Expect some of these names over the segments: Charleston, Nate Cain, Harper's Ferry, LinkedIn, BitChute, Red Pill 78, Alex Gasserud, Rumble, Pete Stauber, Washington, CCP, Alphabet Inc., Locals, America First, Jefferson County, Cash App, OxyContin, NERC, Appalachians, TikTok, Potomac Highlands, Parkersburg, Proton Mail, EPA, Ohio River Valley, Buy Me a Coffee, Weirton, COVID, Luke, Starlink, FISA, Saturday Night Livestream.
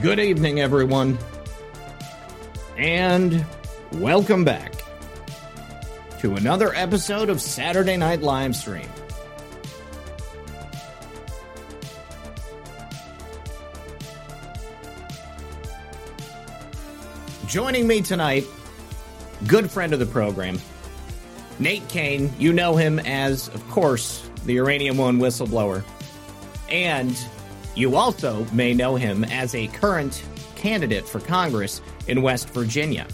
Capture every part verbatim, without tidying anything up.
Good evening, everyone, and welcome back to another episode of Saturday Night Livestream. Joining me tonight, good friend of the program, Nate Cain. You know him as, of course, the Uranium One whistleblower, and you also may know him as a current candidate for Congress in West Virginia.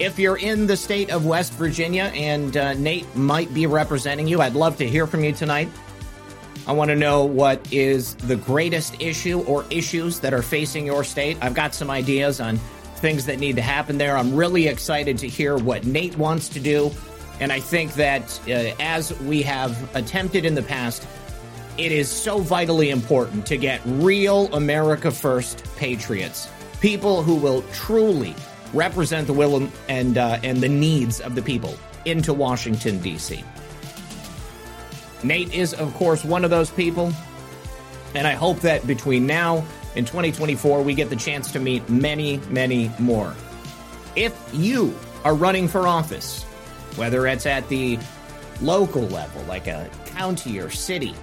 If you're in the state of West Virginia and uh, Nate might be representing you, I'd love to hear from you tonight. I want to know what is the greatest issue or issues that are facing your state. I've got some ideas on things that need to happen there. I'm really excited to hear what Nate wants to do. And I think that uh, as we have attempted in the past, it is so vitally important to get real America First patriots, people who will truly represent the will and uh, and the needs of the people into Washington, D C. Nate is, of course, one of those people, and I hope that between now and twenty twenty-four, we get the chance to meet many, many more. If you are running for office, whether it's at the local level, like a county or city,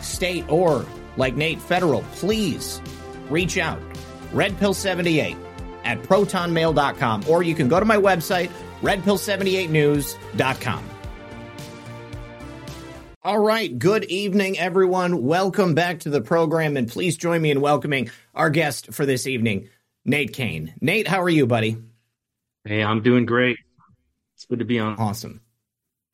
state, or, like Nate, federal, please reach out. Red Pill seventy-eight at proton mail dot com, or you can go to my website, red pill seventy-eight news dot com. All right, good evening, everyone. Welcome back to the program, and please join me in welcoming our guest for this evening, Nate Cain. Nate, how are you, buddy? Hey, I'm doing great. It's good to be on. Awesome.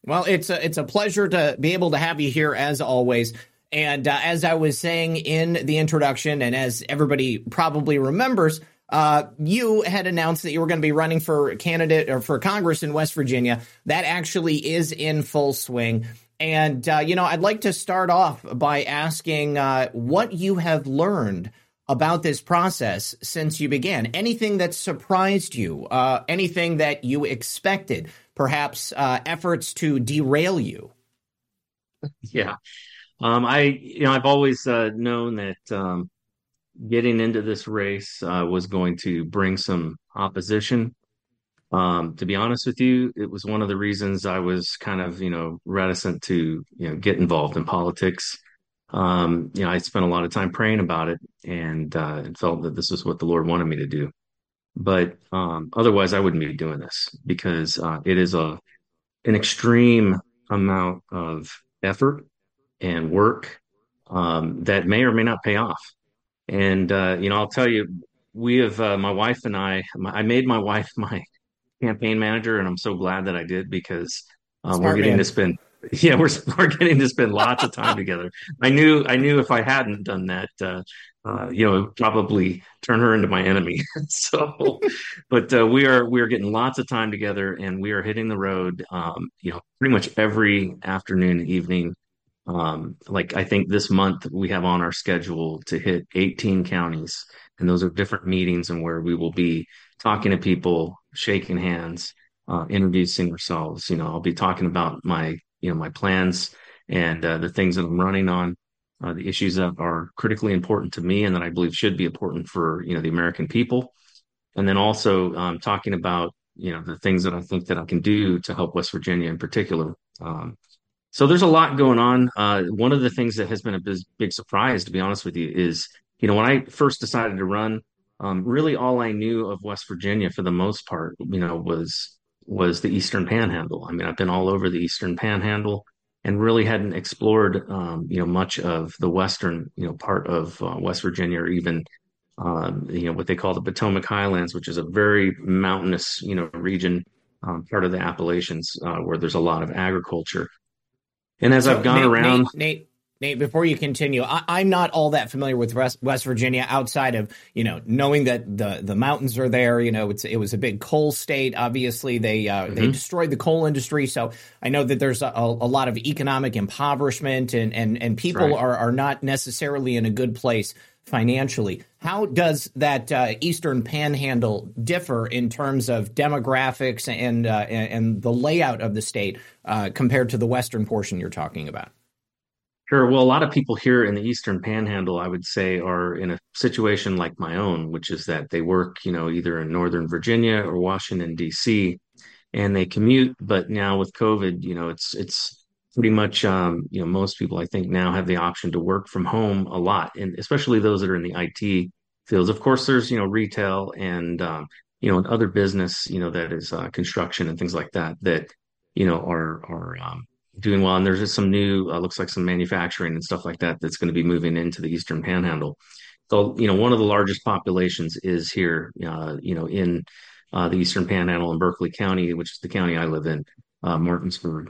Well, it's a, it's a pleasure to be able to have you here, as always. And uh, as I was saying in the introduction, and as everybody probably remembers, uh, you had announced that you were going to be running for candidate or for Congress in West Virginia. That actually is in full swing. And, uh, you know, I'd like to start off by asking uh, what you have learned about this process since you began. Anything that surprised you, uh, anything that you expected, perhaps uh, efforts to derail you. Yeah. Um, I, you know, I've always uh, known that um, getting into this race uh, was going to bring some opposition. Um, to be honest with you, it was one of the reasons I was kind of, you know, reticent to, you know, get involved in politics. Um, you know, I spent a lot of time praying about it and uh, felt that this was what the Lord wanted me to do. But um, otherwise, I wouldn't be doing this because uh, it is a an extreme amount of effort and work um, that may or may not pay off. And, uh, you know, I'll tell you, we have, uh, my wife and I, my, I made my wife my campaign manager, and I'm so glad that I did because um, we're getting man. to spend, yeah, we're we're getting to spend lots of time together. I knew, I knew if I hadn't done that, uh, uh, you know, it would probably turn her into my enemy. so, but uh, we are, we are getting lots of time together, and we are hitting the road, um, you know, pretty much every afternoon and evening. Um, like I think this month we have on our schedule to hit eighteen counties, and those are different meetings and where we will be talking to people, shaking hands, uh, introducing ourselves. You know, I'll be talking about my, you know, my plans and uh, the things that I'm running on, uh, the issues that are critically important to me and that I believe should be important for, you know, the American people. And then also um, talking about, you know, the things that I think that I can do to help West Virginia in particular. Um, So there's a lot going on. Uh, one of the things that has been a big, big surprise, to be honest with you, is, you know, when I first decided to run, um, really all I knew of West Virginia for the most part, you know, was was the Eastern Panhandle. I mean, I've been all over the Eastern Panhandle and really hadn't explored, um, you know, much of the Western, you know, part of uh, West Virginia or even um, you know, what they call the Potomac Highlands, which is a very mountainous, you know, region, um, part of the Appalachians, uh, where there's a lot of agriculture. And as so I've gone Nate, around, Nate, Nate, Nate, before you continue, I, I'm not all that familiar with West Virginia outside of, you know, knowing that the, the mountains are there. You know, it's, it was a big coal state. Obviously, they uh, mm-hmm. they destroyed the coal industry. So I know that there's a, a lot of economic impoverishment and and, and people right. are, are not necessarily in a good place financially. How does that uh, Eastern Panhandle differ in terms of demographics and uh, and, and the layout of the state uh, compared to the western portion you're talking about? Sure. Well, a lot of people here in the Eastern Panhandle, I would say, are in a situation like my own, which is that they work, you know, either in Northern Virginia or Washington, D C, and they commute. But now with COVID, you know, it's it's pretty much, um, you know, most people, I think, now have the option to work from home a lot, and especially those that are in the I T fields. Of course, there's, you know, retail and, um, you know, and other business, you know, that is uh, construction and things like that, that, you know, are are um doing well. And there's just some new, uh, looks like some manufacturing and stuff like that that's going to be moving into the Eastern Panhandle. So, you know, one of the largest populations is here, uh, you know, in uh, the Eastern Panhandle in Berkeley County, which is the county I live in, uh, Martinsburg.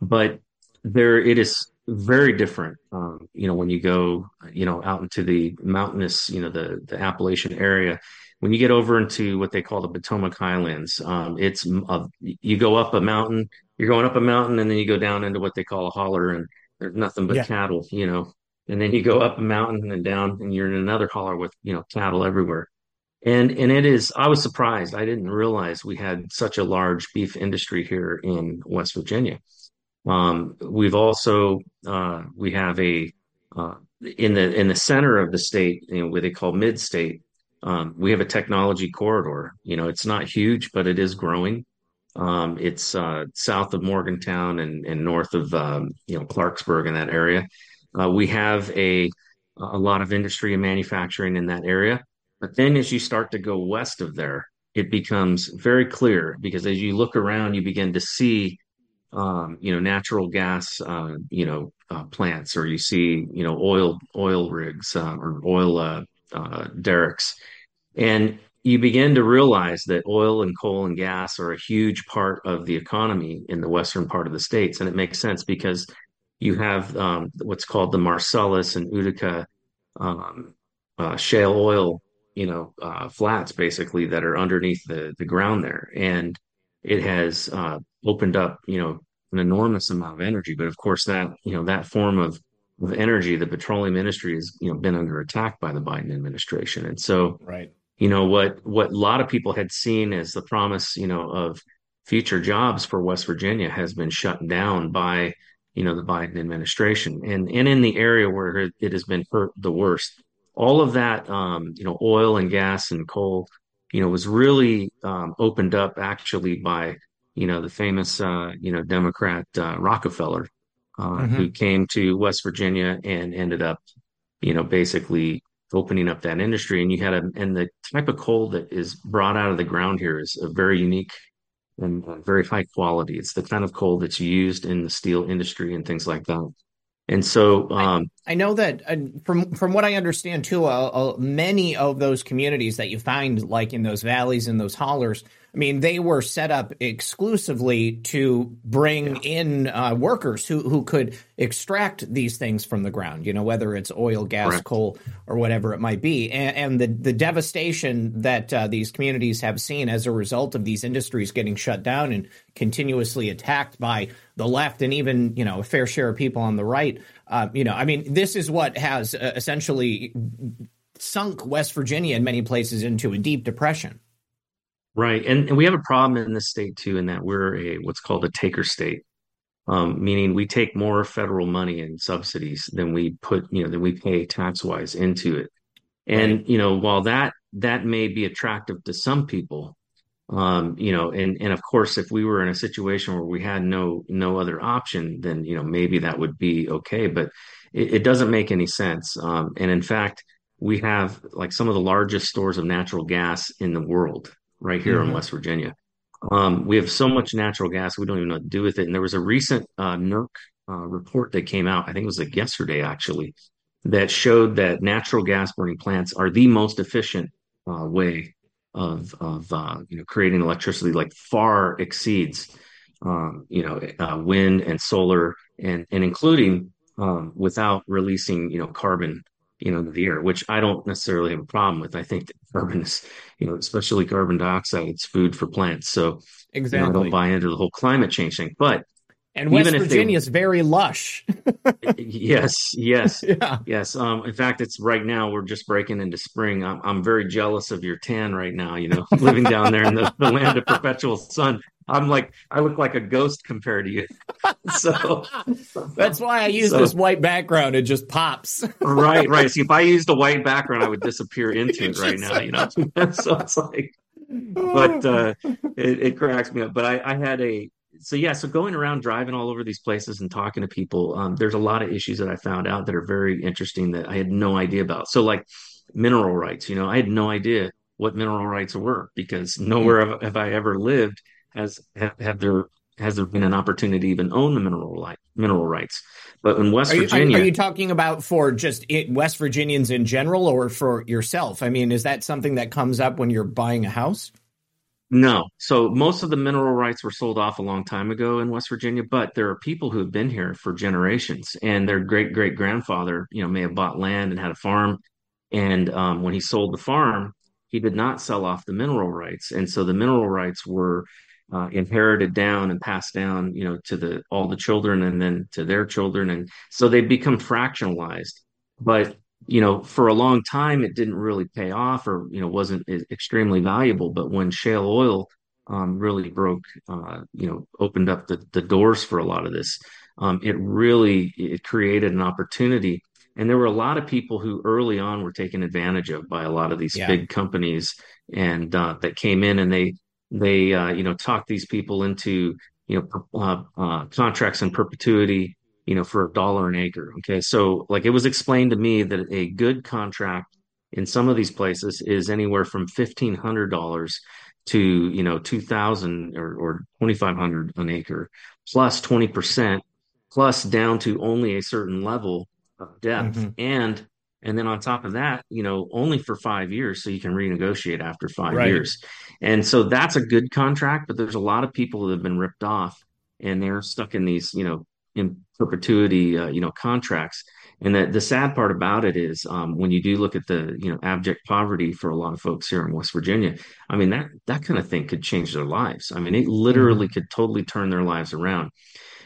But there, it is very different, um, you know, when you go, you know, out into the mountainous, you know, the, the Appalachian area. When you get over into what they call the Potomac Highlands, um, it's a, you go up a mountain, you're going up a mountain, and then you go down into what they call a holler, and there's nothing but yeah. cattle, you know. And then you go up a mountain and down, and you're in another holler with, you know, cattle everywhere. And and it is, I was surprised. I didn't realize we had such a large beef industry here in West Virginia. Um, we've also uh, we have a uh, in the in the center of the state, you know, what they call mid-state. Um, we have a technology corridor. You know, it's not huge, but it is growing. Um, it's uh, south of Morgantown and, and north of, um, you know, Clarksburg in that area. Uh, we have a a lot of industry and manufacturing in that area. But then as you start to go west of there, it becomes very clear, because as you look around, you begin to see, um, you know, natural gas, uh, you know, uh, plants, or you see, you know, oil, oil rigs uh, or oil uh, uh, derricks. And you begin to realize that oil and coal and gas are a huge part of the economy in the western part of the states. And it makes sense because you have um, what's called the Marcellus and Utica um, uh, shale oil, you know, uh, flats, basically, that are underneath the, the ground there. And it has uh, opened up, you know, an enormous amount of energy. But of course, that, you know, that form of of energy, the petroleum industry has, you know, been under attack by the Biden administration. And so, right. you know, what, what a lot of people had seen as the promise, you know, of future jobs for West Virginia has been shut down by, you know, the Biden administration. And, and in the area where it has been hurt the worst, all of that, um, you know, oil and gas and coal, you know, was really um, opened up actually by, you know, the famous, uh, you know, Democrat uh, Rockefeller, Uh, mm-hmm. who came to West Virginia and ended up, you know, basically opening up that industry. And you had a, and the type of coal that is brought out of the ground here is a very unique and very high quality. It's the kind of coal that's used in the steel industry and things like that. And so um, I, I know that uh, from from what I understand, too, uh, uh, many of those communities that you find, like in those valleys and those hollers, I mean, they were set up exclusively to bring yeah. in uh, workers who, who could extract these things from the ground, you know, whether it's oil, gas, Correct. coal, or whatever it might be. And, and the, the devastation that uh, these communities have seen as a result of these industries getting shut down and continuously attacked by the left and even, you know, a fair share of people on the right. Uh, you know, I mean, this is what has uh, essentially sunk West Virginia in many places into a deep depression. Right. And, and we have a problem in this state, too, in that we're a what's called a taker state, um, meaning we take more federal money and subsidies than we put, you know, than we pay tax wise into it. And, right. you know, while that that may be attractive to some people, um, you know, and, and of course, if we were in a situation where we had no no other option, then, you know, maybe that would be OK. But it, it doesn't make any sense. Um, and in fact, we have like some of the largest stores of natural gas in the world right here mm-hmm. in West Virginia. Um, we have so much natural gas, we don't even know what to do with it. And there was a recent uh, NERC uh, report that came out, I think it was like yesterday, actually, that showed that natural gas burning plants are the most efficient uh, way of of uh, you know creating electricity. Like far exceeds um, you know uh, wind and solar and and including um, without releasing you know carbon you know into the air, which I don't necessarily have a problem with. I think that carbon is you know especially carbon dioxide, it's food for plants. So exactly, you know, I don't buy into the whole climate change thing, but. And West Virginia is very lush. yes, yes, yeah. yes. Um, in fact, it's right now we're just breaking into spring. I'm, I'm very jealous of your tan right now, you know, living down there in the, the land of perpetual sun. I'm like, I look like a ghost compared to you. So that's why I use so, this white background. It just pops. right, right. See, if I used a white background, I would disappear into it right now, you know. So it's like, but uh, it, it cracks me up. But I, I had a, So, yeah, so going around driving all over these places and talking to people, um, there's a lot of issues that I found out that are very interesting that I had no idea about. So like mineral rights, you know, I had no idea what mineral rights were because nowhere have, have I ever lived has have, have there has there been an opportunity to even own the mineral light, mineral rights. But in West are you, Virginia. Are, are you talking about for just it, West Virginians in general or for yourself? I mean, is that something that comes up when you're buying a house? No. So most of the mineral rights were sold off a long time ago in West Virginia, but there are people who have been here for generations and their great great grandfather, you know, may have bought land and had a farm. And um, when he sold the farm, he did not sell off the mineral rights. And so the mineral rights were uh, inherited down and passed down, you know, to the all the children and then to their children. And so they become fractionalized. But you know, for a long time, it didn't really pay off or, you know, wasn't extremely valuable. But when shale oil um, really broke, uh, you know, opened up the, the doors for a lot of this, um, it really it created an opportunity. And there were a lot of people who early on were taken advantage of by a lot of these yeah. big companies and uh, that came in and they they, uh, you know, talked these people into, you know, uh, uh, contracts in perpetuity. You know, for a dollar an acre. Okay. So like it was explained to me that a good contract in some of these places is anywhere from fifteen hundred dollars to, you know, two thousand or, or twenty-five hundred an acre plus twenty percent plus down to only a certain level of depth. Mm-hmm. And, and then on top of that, you know, only for five years. So you can renegotiate after five right. years. And so that's a good contract, but there's a lot of people that have been ripped off and they're stuck in these, you know, in perpetuity, uh, you know, contracts. And that the sad part about it is um, when you do look at the, you know, abject poverty for a lot of folks here in West Virginia, I mean, that, that kind of thing could change their lives. I mean, it literally mm-hmm. could totally turn their lives around.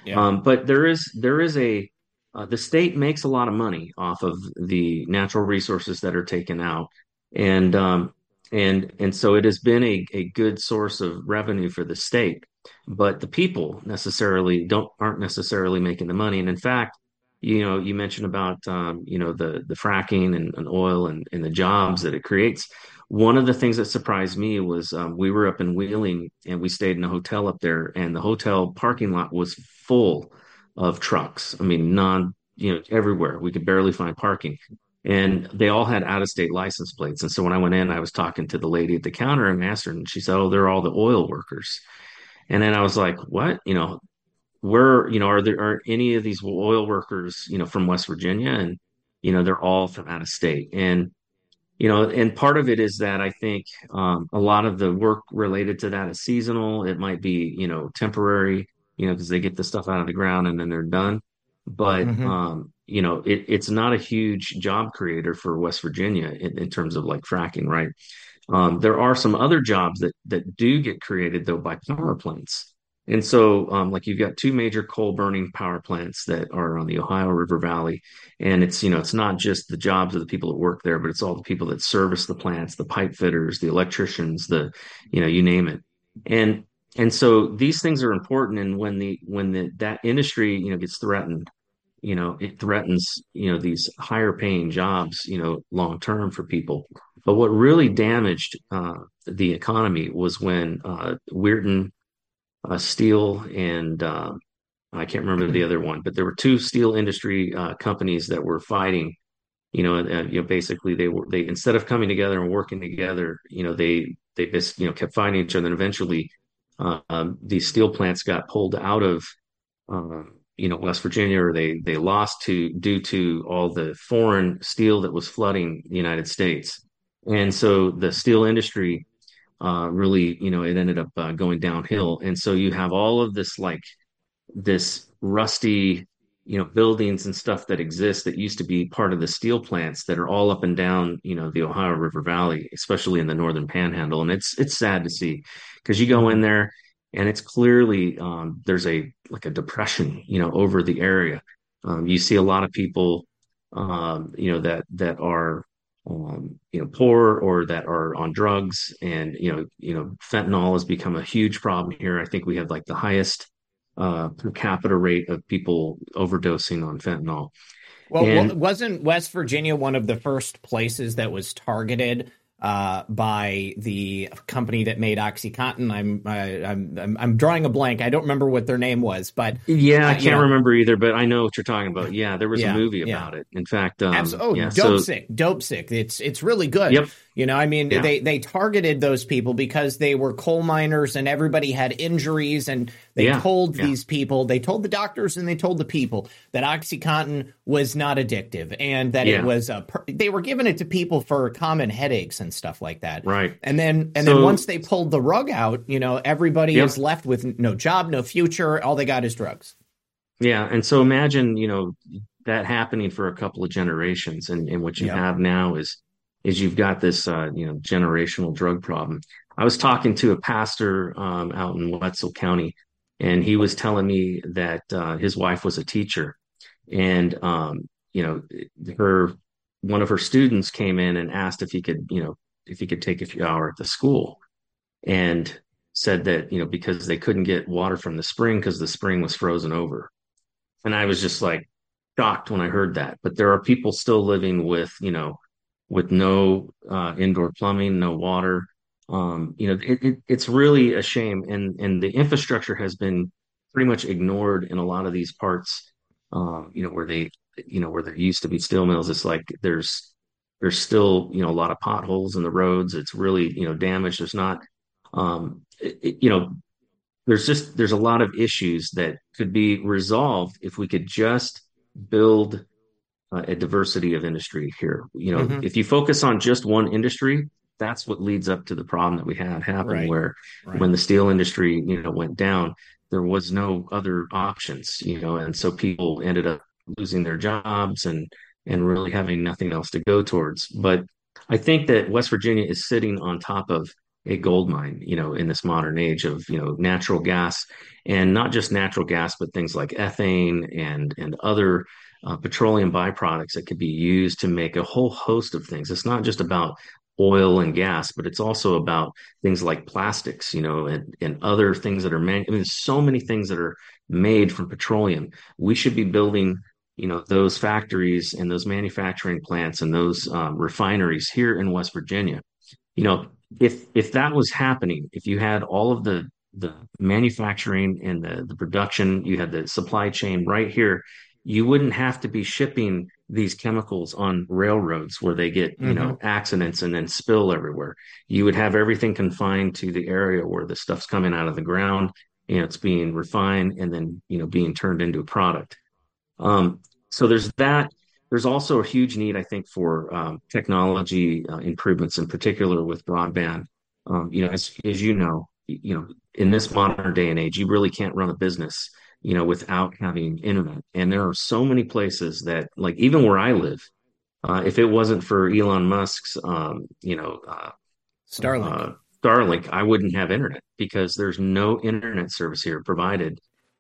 Yeah. Um, but there is, there is a, uh, the state makes a lot of money off of the natural resources that are taken out. And, um, and, and so it has been a, a good source of revenue for the state. But the people necessarily don't aren't necessarily making the money. And in fact, you know, you mentioned about, um, you know, the, the fracking and, and oil and, and the jobs that it creates. One of the things that surprised me was um, we were up in Wheeling and we stayed in a hotel up there and the hotel parking lot was full of trucks. I mean, non, you know, everywhere. We could barely find parking. And they all had out-of-state license plates. And so when I went in, I was talking to the lady at the counter and asked her, and she said, oh, they're all the oil workers. And then I was like, what, you know, where, you know, are there are any of these oil workers, you know, from West Virginia? And, you know, they're all from out of state. And, you know, and part of it is that I think um, a lot of the work related to that is seasonal. It might be, you know, temporary, you know, because they get the stuff out of the ground and then they're done. But, mm-hmm. um, you know, it, it's not a huge job creator for West Virginia in, in terms of like fracking, right? Um, there are some other jobs that that do get created, though, by power plants. And so um, like you've got two major coal burning power plants that are on the Ohio River Valley. And it's, you know, it's not just the jobs of the people that work there, but it's all the people that service the plants, the pipe fitters, the electricians, the, you know, you name it. And and so these things are important. And when the when the, that industry, you know, gets threatened, you know, it threatens, you know, these higher paying jobs, you know, long term for people. But what really damaged uh, the economy was when uh, Weirton, uh, steel, and uh, I can't remember the other one, but there were two steel industry uh, companies that were fighting. You know, uh, you know, basically they were they instead of coming together and working together, you know, they they just you know kept fighting each other, and eventually uh, um, these steel plants got pulled out of uh, you know, West Virginia, or they they lost to due to all the foreign steel that was flooding the United States. And so the steel industry uh, really, you know, it ended up uh, going downhill. And so you have all of this, like this rusty, you know, buildings and stuff that exist that used to be part of the steel plants that are all up and down, you know, the Ohio River Valley, especially in the northern panhandle. And it's it's sad to see, because you go in there and it's clearly um, there's a like a depression, you know, over the area. Um, you see a lot of people, um, you know, that that are, um, you know, poor or that are on drugs. And, you know, you know, fentanyl has become a huge problem here. I think we have like the highest uh, per capita rate of people overdosing on fentanyl. Well, and wasn't West Virginia one of the first places that was targeted Uh, by the company that made OxyContin? I'm, I, I'm, I'm drawing a blank. I don't remember what their name was, but yeah, I can't you know. remember either, but I know what you're talking about. Yeah. There was yeah, a movie about yeah. it. In fact, um, Absolutely. oh, yeah, dope so, sick, dope sick. It's, it's really good. Yep. You know, I mean, yeah. they, they targeted those people because they were coal miners and everybody had injuries, and they yeah. told yeah. these people, they told the doctors and they told the people that OxyContin was not addictive, and that yeah. it was, a, they were giving it to people for common headaches and stuff like that. Right. And then, and so, then once they pulled the rug out, you know, everybody yep. is left with no job, no future. All they got is drugs. Yeah. And so imagine, you know, that happening for a couple of generations. And, and what you yep. have now is, is you've got this, uh, you know, generational drug problem. I was talking to a pastor um, out in Wetzel County, and he was telling me that uh, his wife was a teacher, and, um, you know, her, one of her students came in and asked if he could, you know, if he could take a few hours at the school, and said that, you know, because they couldn't get water from the spring because the spring was frozen over. And I was just like shocked when I heard that. But there are people still living with, you know, with no uh, indoor plumbing, no water. Um, you know, it, it, it's really a shame. And, and the infrastructure has been pretty much ignored in a lot of these parts, uh, you know, where they, you know, where there used to be steel mills. It's like there's, there's still, you know, a lot of potholes in the roads. It's really, you know, damaged. There's not, um, it, it, you know, there's just, there's a lot of issues that could be resolved if we could just build a diversity of industry here. You know, mm-hmm. if you focus on just one industry, that's what leads up to the problem that we had happen, right. where right. when the steel industry, you know, went down, there was no other options, you know, and so people ended up losing their jobs and, and really having nothing else to go towards. But I think that West Virginia is sitting on top of a gold mine, you know, in this modern age of, you know, natural gas, and not just natural gas, but things like ethane and, and other Uh, petroleum byproducts that could be used to make a whole host of things. It's not just about oil and gas, but it's also about things like plastics, you know, and, and other things that are made. I mean, there's so many things that are made from petroleum. We should be building, you know, those factories and those manufacturing plants and those um, refineries here in West Virginia. You know, if if that was happening, if you had all of the the manufacturing and the, the production, you had the supply chain right here, you wouldn't have to be shipping these chemicals on railroads where they get, you mm-hmm. know, accidents and then spill everywhere. You would have everything confined to the area where the stuff's coming out of the ground, you know, it's being refined and then, you know, being turned into a product. Um, so there's that. There's also a huge need, I think, for um, technology uh, improvements, in particular with broadband. Um, you know, as, as you know, you know, in this modern day and age, you really can't run a business, you know, without having internet. And there are so many places that, like, even where I live, uh, if it wasn't for Elon Musk's, um, you know, uh, Starlink, uh, Starlink, I wouldn't have internet, because there's no internet service here provided.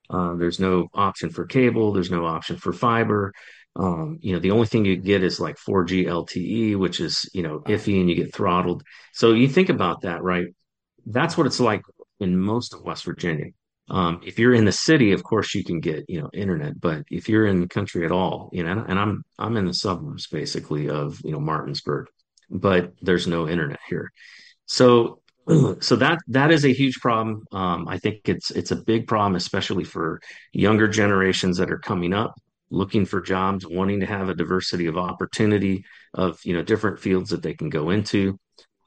Uh, there's no option for cable. There's no option for fiber. Um, you know, the only thing you get is like four G L T E, which is, you know, iffy, and you get throttled. So you think about that, right? That's what it's like in most of West Virginia. Um, if you're in the city, of course, you can get, you know, internet. But if you're in the country at all, you know, and I'm I'm in the suburbs, basically, of, you know, Martinsburg, but there's no internet here. So so that that is a huge problem. Um, I think it's it's a big problem, especially for younger generations that are coming up, looking for jobs, wanting to have a diversity of opportunity of, you know, different fields that they can go into.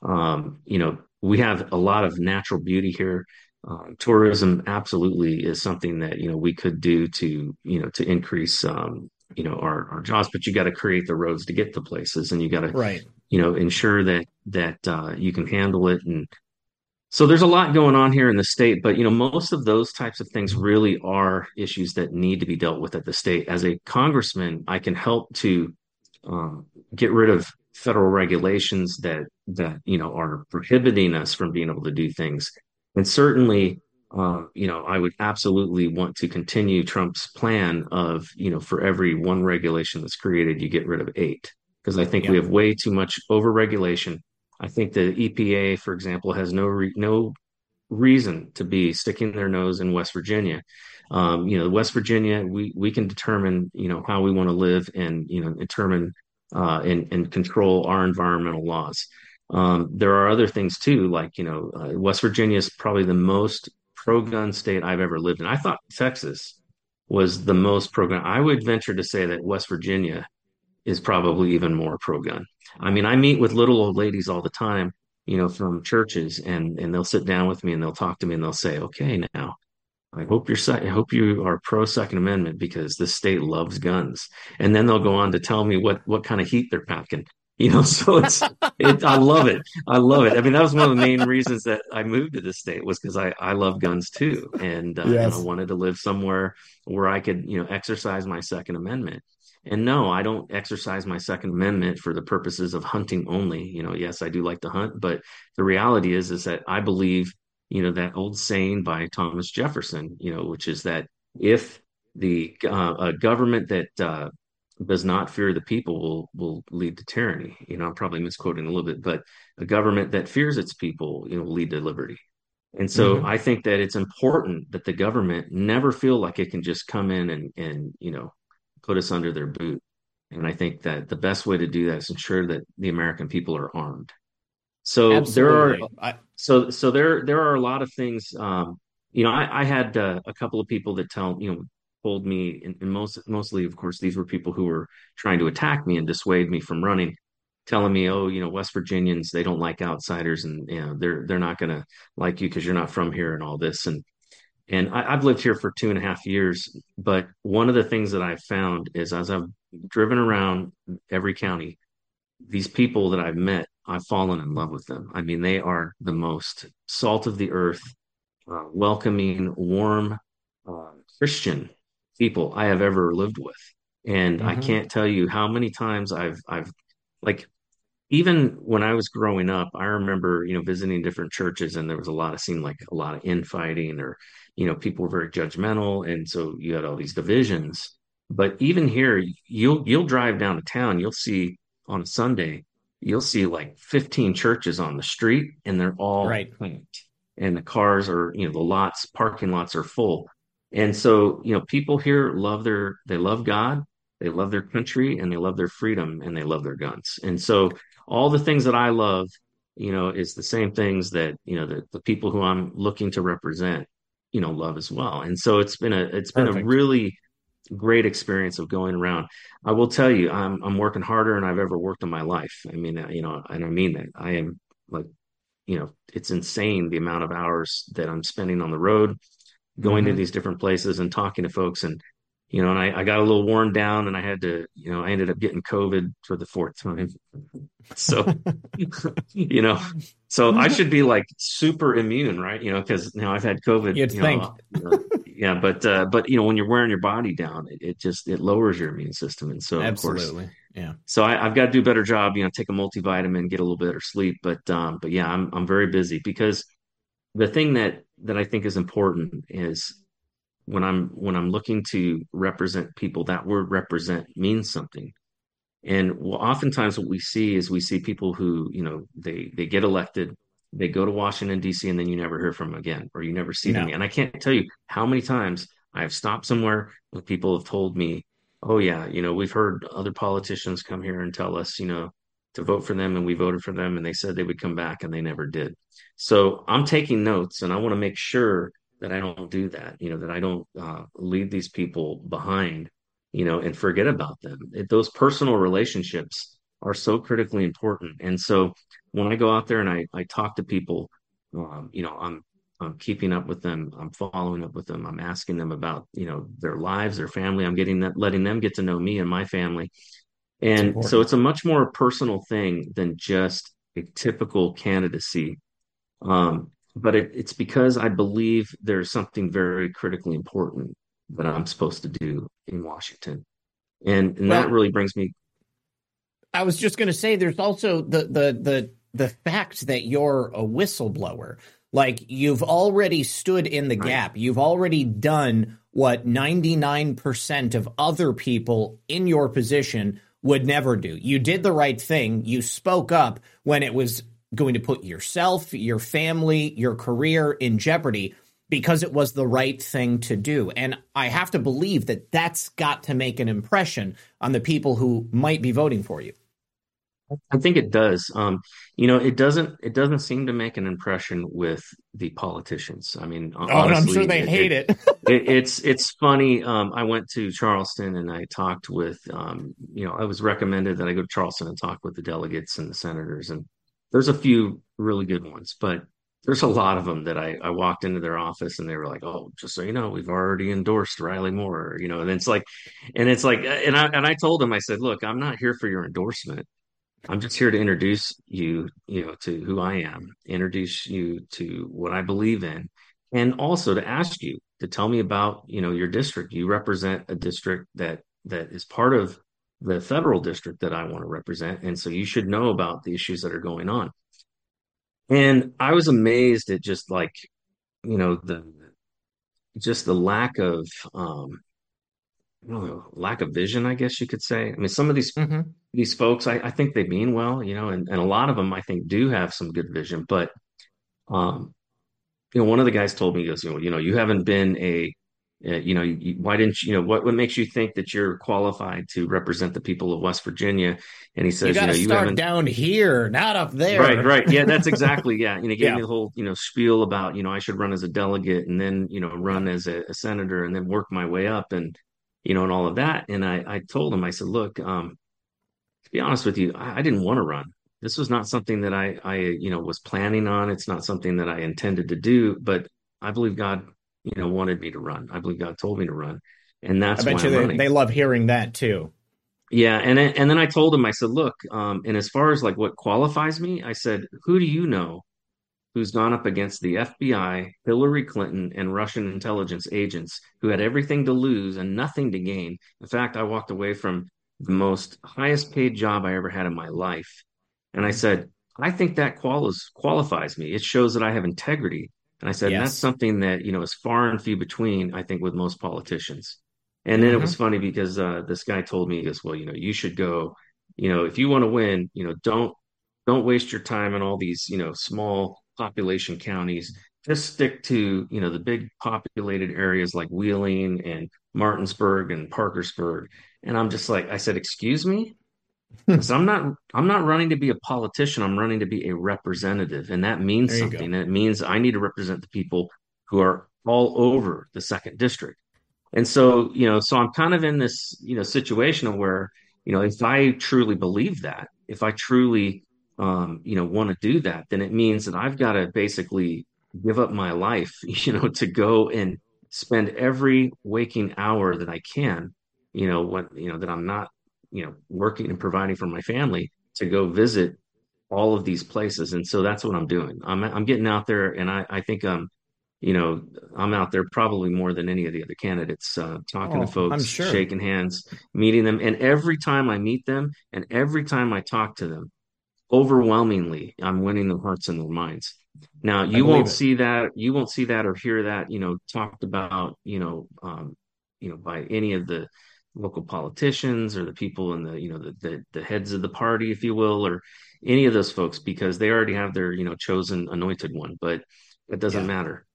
Um, you know, we have a lot of natural beauty here. Um, tourism absolutely is something that, you know, we could do to, you know, to increase, um, you know, our, our jobs, but you got to create the roads to get to places, and you got to, right. you know, ensure that, that uh, you can handle it. And so there's a lot going on here in the state, but, you know, most of those types of things really are issues that need to be dealt with at the state. As a congressman, I can help to um, get rid of federal regulations that, that, you know, are prohibiting us from being able to do things. And certainly, uh, you know, I would absolutely want to continue Trump's plan of, you know, for every one regulation that's created, you get rid of eight, because I think yeah. we have way too much overregulation. I think the E P A, for example, has no re- no reason to be sticking their nose in West Virginia. Um, you know, West Virginia, we we can determine, you know, how we want to live, and, you know, determine uh, and and control our environmental laws. Um, there are other things too, like, you know, uh, West Virginia is probably the most pro-gun state I've ever lived in. I thought Texas was the most pro-gun. I would venture to say that West Virginia is probably even more pro-gun. I mean, I meet with little old ladies all the time, you know, from churches, and, and they'll sit down with me and they'll talk to me and they'll say, okay, now I hope you're, I hope you are pro Second Amendment because this state loves guns. And then they'll go on to tell me what, what kind of heat they're packing. You know, so it's, it, I love it. I love it. I mean, that was one of the main reasons that I moved to this state, was because I, I love guns too. And, uh, yes. and I wanted to live somewhere where I could, you know, exercise my Second Amendment. And no, I don't exercise my Second Amendment for the purposes of hunting only. You know, yes, I do like to hunt, but the reality is, is that I believe, you know, that old saying by Thomas Jefferson, you know, which is that if the uh, a government that, uh, does not fear the people will will lead to tyranny. You know, I'm probably misquoting a little bit, but a government that fears its people, you know, will lead to liberty. And so mm-hmm. I think that it's important that the government never feel like it can just come in and, and, you know, put us under their boot. And I think that the best way to do that is ensure that the American people are armed. So Absolutely. there are, so, so there, there are a lot of things, um, you know, I, I had uh, a couple of people that tell, you know, told me, and most mostly, of course, these were people who were trying to attack me and dissuade me from running, telling me, oh, you know, West Virginians, they don't like outsiders, and, you know, they're they're not going to like you because you're not from here and all this. And and I, I've lived here for two and a half years. But one of the things that I've found is, as I've driven around every county, these people that I've met, I've fallen in love with them. I mean, they are the most salt of the earth, uh, welcoming, warm, uh, Christian people I have ever lived with. And mm-hmm. I can't tell you how many times I've, I've like, even when I was growing up, I remember, you know, visiting different churches, and there was a lot of, seemed like a lot of infighting, or, you know, people were very judgmental. And so you had all these divisions, but even here, you'll, you'll drive down to town, you'll see on a Sunday, you'll see like fifteen churches on the street, and they're all right. cleaned, and the cars are, you know, the lots, parking lots are full. And so, you know, people here love their, they love God, they love their country, and they love their freedom, and they love their guns. And so all the things that I love, you know, is the same things that, you know, the, the people who I'm looking to represent, you know, love as well. And so it's been a, it's been Perfect. a really great experience of going around. I will tell you, I'm, I'm working harder than I've ever worked in my life. I mean, you know, and I mean that. I am, like, you know, it's insane the amount of hours that I'm spending on the road, going mm-hmm. to these different places and talking to folks. And, you know, and I, I got a little worn down, and I had to, you know, I ended up getting COVID for the fourth time. So, you know, so I should be like super immune, right? You know, because now I've had COVID. You'd you think. Know, you know, yeah. But, uh, but, you know, when you're wearing your body down, it, it just, it lowers your immune system. And so, Absolutely. of course, yeah. So I, I've got to do a better job, you know, take a multivitamin, get a little better sleep. But, um, but yeah, I'm, I'm very busy, because the thing that, that I think is important is when I'm, when I'm looking to represent people, that word represent means something. And oftentimes what we see is we see people who, you know, they, they get elected, they go to Washington, D C, and then you never hear from them again, or you never see no. them again. And I can't tell you how many times I've stopped somewhere where people have told me, oh yeah, you know, we've heard other politicians come here and tell us, you know, to vote for them, and we voted for them, and they said they would come back, and they never did. So I'm taking notes, and I want to make sure that I don't do that, you know, that I don't uh, leave these people behind, you know, and forget about them. It, those personal relationships are so critically important. And so when I go out there and I, I talk to people, um, you know, I'm I'm keeping up with them. I'm following up with them. I'm asking them about, you know, their lives, their family. I'm getting that, letting them get to know me and my family. And so it's a much more personal thing than just a typical candidacy. Um, but it, it's because I believe there's something very critically important that I'm supposed to do in Washington. And, and well, that really brings me. I was just going to say, there's also the, the, the, the fact that you're a whistleblower. Like, you've already stood in the gap. You've already done what ninety-nine percent of other people in your position would never do. You did the right thing. You spoke up when it was going to put yourself, your family, your career in jeopardy, because it was the right thing to do. And I have to believe that that's got to make an impression on the people who might be voting for you. I think it does. Um, you know, it doesn't. It doesn't seem to make an impression with the politicians. I mean, honestly, oh, I'm sure they it, hate it. it. it it's it's funny. Um, I went to Charleston and I talked with. Um, you know, I was recommended that I go to Charleston and talk with the delegates and the senators. And there's a few really good ones, but there's a lot of them that I, I walked into their office and they were like, "Oh, just so you know, we've already endorsed Riley Moore." You know, and it's like, and it's like, and I and I told them, I said, "Look, I'm not here for your endorsement. I'm just here to introduce you, you know, to who I am, introduce you to what I believe in, and also to ask you to tell me about, you know, your district. You represent a district that that is part of the federal district that I want to represent. And so you should know about the issues that are going on." And I was amazed at just like, you know, the just the lack of um I don't know, lack of vision, I guess you could say. I mean, some of these mm-hmm. these folks, I, I think they mean well, you know, and, and a lot of them, I think, do have some good vision. But, um, you know, one of the guys told me, he goes, you know, you know, you haven't been a, uh, you know, you, why didn't you, you know, what, what makes you think that you're qualified to represent the people of West Virginia? And he says, you got to you know, start you haven't... down here, not up there. Right, right. Yeah, that's exactly. Yeah. And he gave yeah. me the whole, you know, spiel about, you know, I should run as a delegate and then, you know, run as a, a senator and then work my way up and, you know, and all of that. And I, I told him, I said, look, um, to be honest with you, I, I didn't want to run. This was not something that I, I, you know, was planning on. It's not something that I intended to do, but I believe God, you know, wanted me to run. I believe God told me to run. And that's why I'm running. They love hearing that too. Yeah. And, I, and then I told him, I said, look, um, and as far as like what qualifies me, I said, who do you know who's gone up against the F B I, Hillary Clinton, and Russian intelligence agents who had everything to lose and nothing to gain? In fact, I walked away from the most highest paid job I ever had in my life. And I said, I think that qualis- qualifies me. It shows that I have integrity. And I said, yes. And that's something that, you know, is far and few between, I think, with most politicians. And then mm-hmm. it was funny because uh, this guy told me, he goes, well, you know, you should go, you know, if you want to win, you know, don't, don't waste your time in all these, you know, small population counties, just stick to, you know, the big populated areas like Wheeling and Martinsburg and Parkersburg. And I'm just like, I said, excuse me? Because I'm not, I'm not running to be a politician. I'm running to be a representative. And that means something. And it means I need to represent the people who are all over the second district. And so, you know, so I'm kind of in this, you know, situation where, you know, if I truly believe that, if I truly Um, you know, want to do that, then it means that I've got to basically give up my life, you know, to go and spend every waking hour that I can, you know, what, you know, that I'm not, you know, working and providing for my family, to go visit all of these places. And so that's what I'm doing. I'm I'm getting out there, and I, I think I'm, you know, I'm out there probably more than any of the other candidates, uh, talking oh, to folks, I'm sure. shaking hands, meeting them. And every time I meet them and every time I talk to them, overwhelmingly, I'm winning their hearts and their minds. Now, you won't it. see that, you won't see that or hear that, you know, talked about, you know, um, you know, by any of the local politicians or the people in the, you know, the, the the heads of the party, if you will, or any of those folks, because they already have their, you know, chosen anointed one. But it doesn't yeah. matter.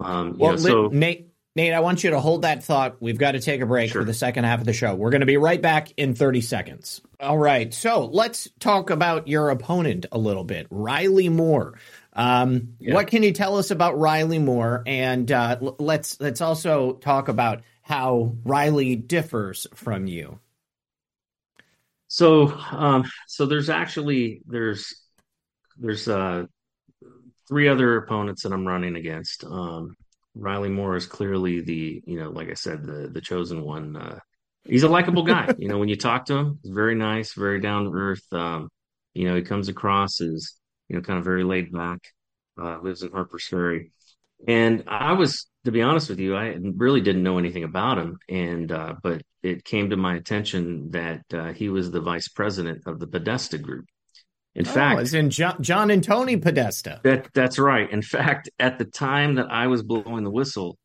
Um, well, you know, so Nate, Nate, I want you to hold that thought. We've got to take a break sure. for the second half of the show. We're going to be right back in thirty seconds. All right. So let's talk about your opponent a little bit, Riley Moore. Um, yeah. What can you tell us about Riley Moore? And uh, let's let's also talk about how Riley differs from you. So um, so there's actually there's there's uh, three other opponents that I'm running against. Um, Riley Moore is clearly the, you know, like I said, the the chosen one. Uh, he's a likable guy. You know, when you talk to him, he's very nice, very down to earth. Um, you know, he comes across as, you know, kind of very laid back, uh, lives in Harper's Ferry. And I was, to be honest with you, I really didn't know anything about him. And, uh, but it came to my attention that uh, he was the vice president of the Podesta group. In oh, fact, as in John, John and Tony Podesta. That, that's right. In fact, at the time that I was blowing the whistle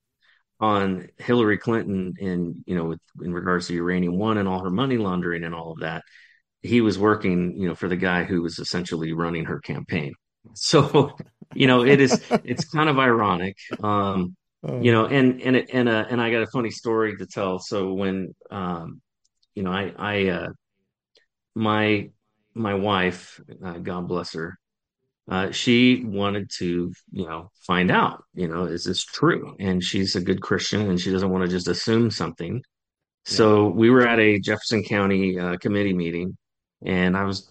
on Hillary Clinton and, you know, with, in regards to Uranium One and all her money laundering and all of that, he was working, you know, for the guy who was essentially running her campaign. So, you know, it is, it's kind of ironic, um, oh. you know, and, and, it, and, uh, and I got a funny story to tell. So when, um, you know, I, I, uh, my, my wife, uh, God bless her, uh, she wanted to, you know, find out, you know, is this true? And she's a good Christian and she doesn't want to just assume something. Yeah. So we were at a Jefferson County uh, committee meeting, and I was,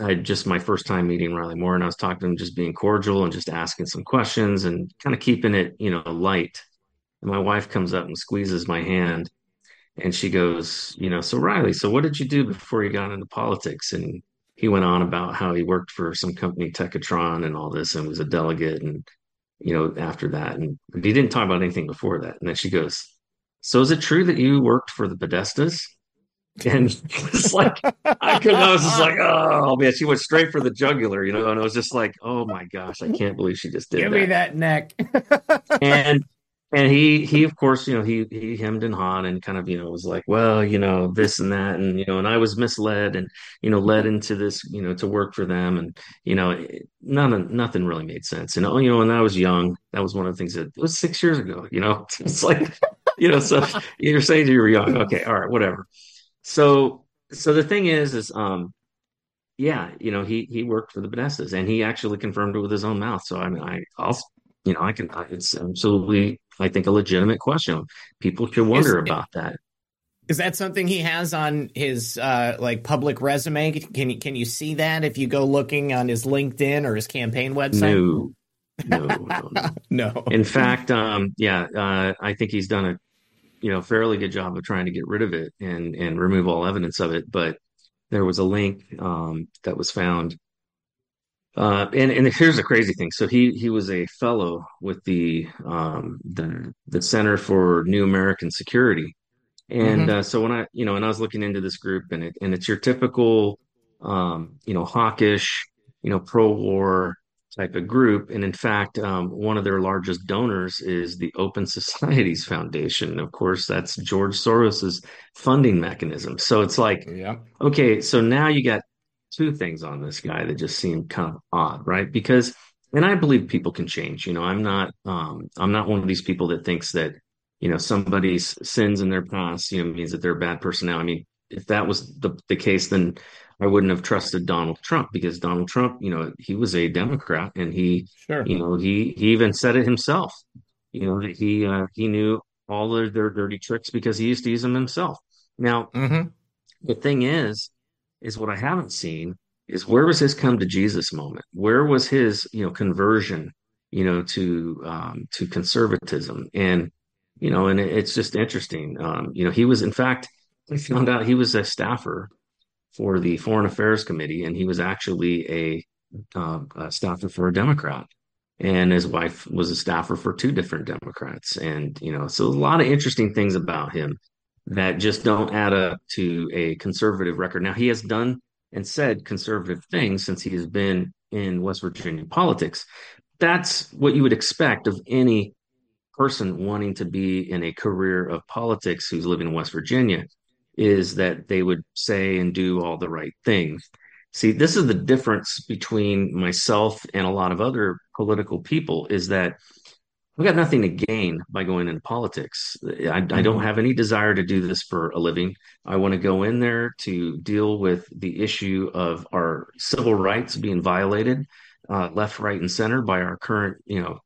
I had just my first time meeting Riley Moore, and I was talking to him, just being cordial and just asking some questions and kind of keeping it, you know, light. And my wife comes up and squeezes my hand, and she goes, you know, so Riley, so what did you do before you got into politics? And he went on about how he worked for some company, Techatron, and all this, and was a delegate. And, you know, after that, and he didn't talk about anything before that. And then she goes, so is it true that you worked for the Podestas? And it's like, I could, I was just like, oh man, she went straight for the jugular, you know. And I was just like, oh my gosh, I can't believe she just did that. Give me that neck. and and he he of course, you know, he he hemmed and hawed and kind of, you know, was like, well, you know, this and that, and you know, and I was misled and, you know, led into this, you know, to work for them, and you know, it, none nothing really made sense. And oh, you know, when I was young, that was one of the things that it was six years ago, you know. It's like, you know, so you're saying you were young, okay, all right, whatever. So, so the thing is, is, um, yeah, you know, he, he worked for the Benessas, and he actually confirmed it with his own mouth. So, I mean, I, I'll, you know, I can, it's absolutely, I think, a legitimate question. People should wonder is, about that. Is that something he has on his, uh, like public resume? Can you, can you see that if you go looking on his LinkedIn or his campaign website? No, no, no, no. no. In fact, um, yeah, uh, I think he's done a, you know, fairly good job of trying to get rid of it and, and remove all evidence of it. But there was a link um, that was found. Uh, and, and here's the crazy thing. So he, he was a fellow with the, um, the, the Center for New American Security. And mm-hmm. uh, so when I, you know, and I was looking into this group, and it, and it's your typical, um, you know, hawkish, you know, pro-war type of group. And in fact, um, one of their largest donors is the Open Societies Foundation. And of course, that's George Soros's funding mechanism. So it's like, yeah. Okay, so now you got two things on this guy that just seem kind of odd, right? Because, and I believe people can change, you know, I'm not, um, I'm not one of these people that thinks that, you know, somebody's sins in their past, you know, means that they're a bad person now. I mean, if that was the, the case, then I wouldn't have trusted Donald Trump, because Donald Trump, you know, he was a Democrat, and he, sure. you know, he, he even said it himself, you know, that he, uh, he knew all of their dirty tricks because he used to use them himself. Now, mm-hmm. the thing is, is what I haven't seen is, where was his come to Jesus moment? Where was his, you know, conversion, you know, to, um, to conservatism? And, you know, and it, it's just interesting. Um, you know, he was, in fact, I found out he was a staffer for the Foreign Affairs Committee, and he was actually a, uh, a staffer for a Democrat, and his wife was a staffer for two different Democrats. And, you know, so a lot of interesting things about him that just don't add up to a conservative record. Now, he has done and said conservative things since he has been in West Virginia politics. That's what you would expect of any person wanting to be in a career of politics who's living in West Virginia, is that they would say and do all the right things. See, this is the difference between myself and a lot of other political people, is that I've got nothing to gain by going into politics. I, I don't have any desire to do this for a living. I want to go in there to deal with the issue of our civil rights being violated uh, left, right, and center by our current, you know,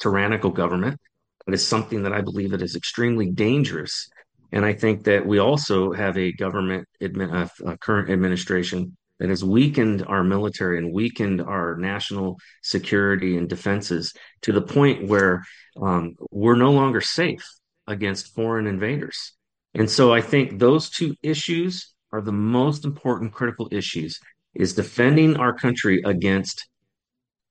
tyrannical government. It is something that I believe that is extremely dangerous. And I think that we also have a government, admin, a current administration that has weakened our military and weakened our national security and defenses to the point where um, we're no longer safe against foreign invaders. And so I think those two issues are the most important critical issues, is defending our country against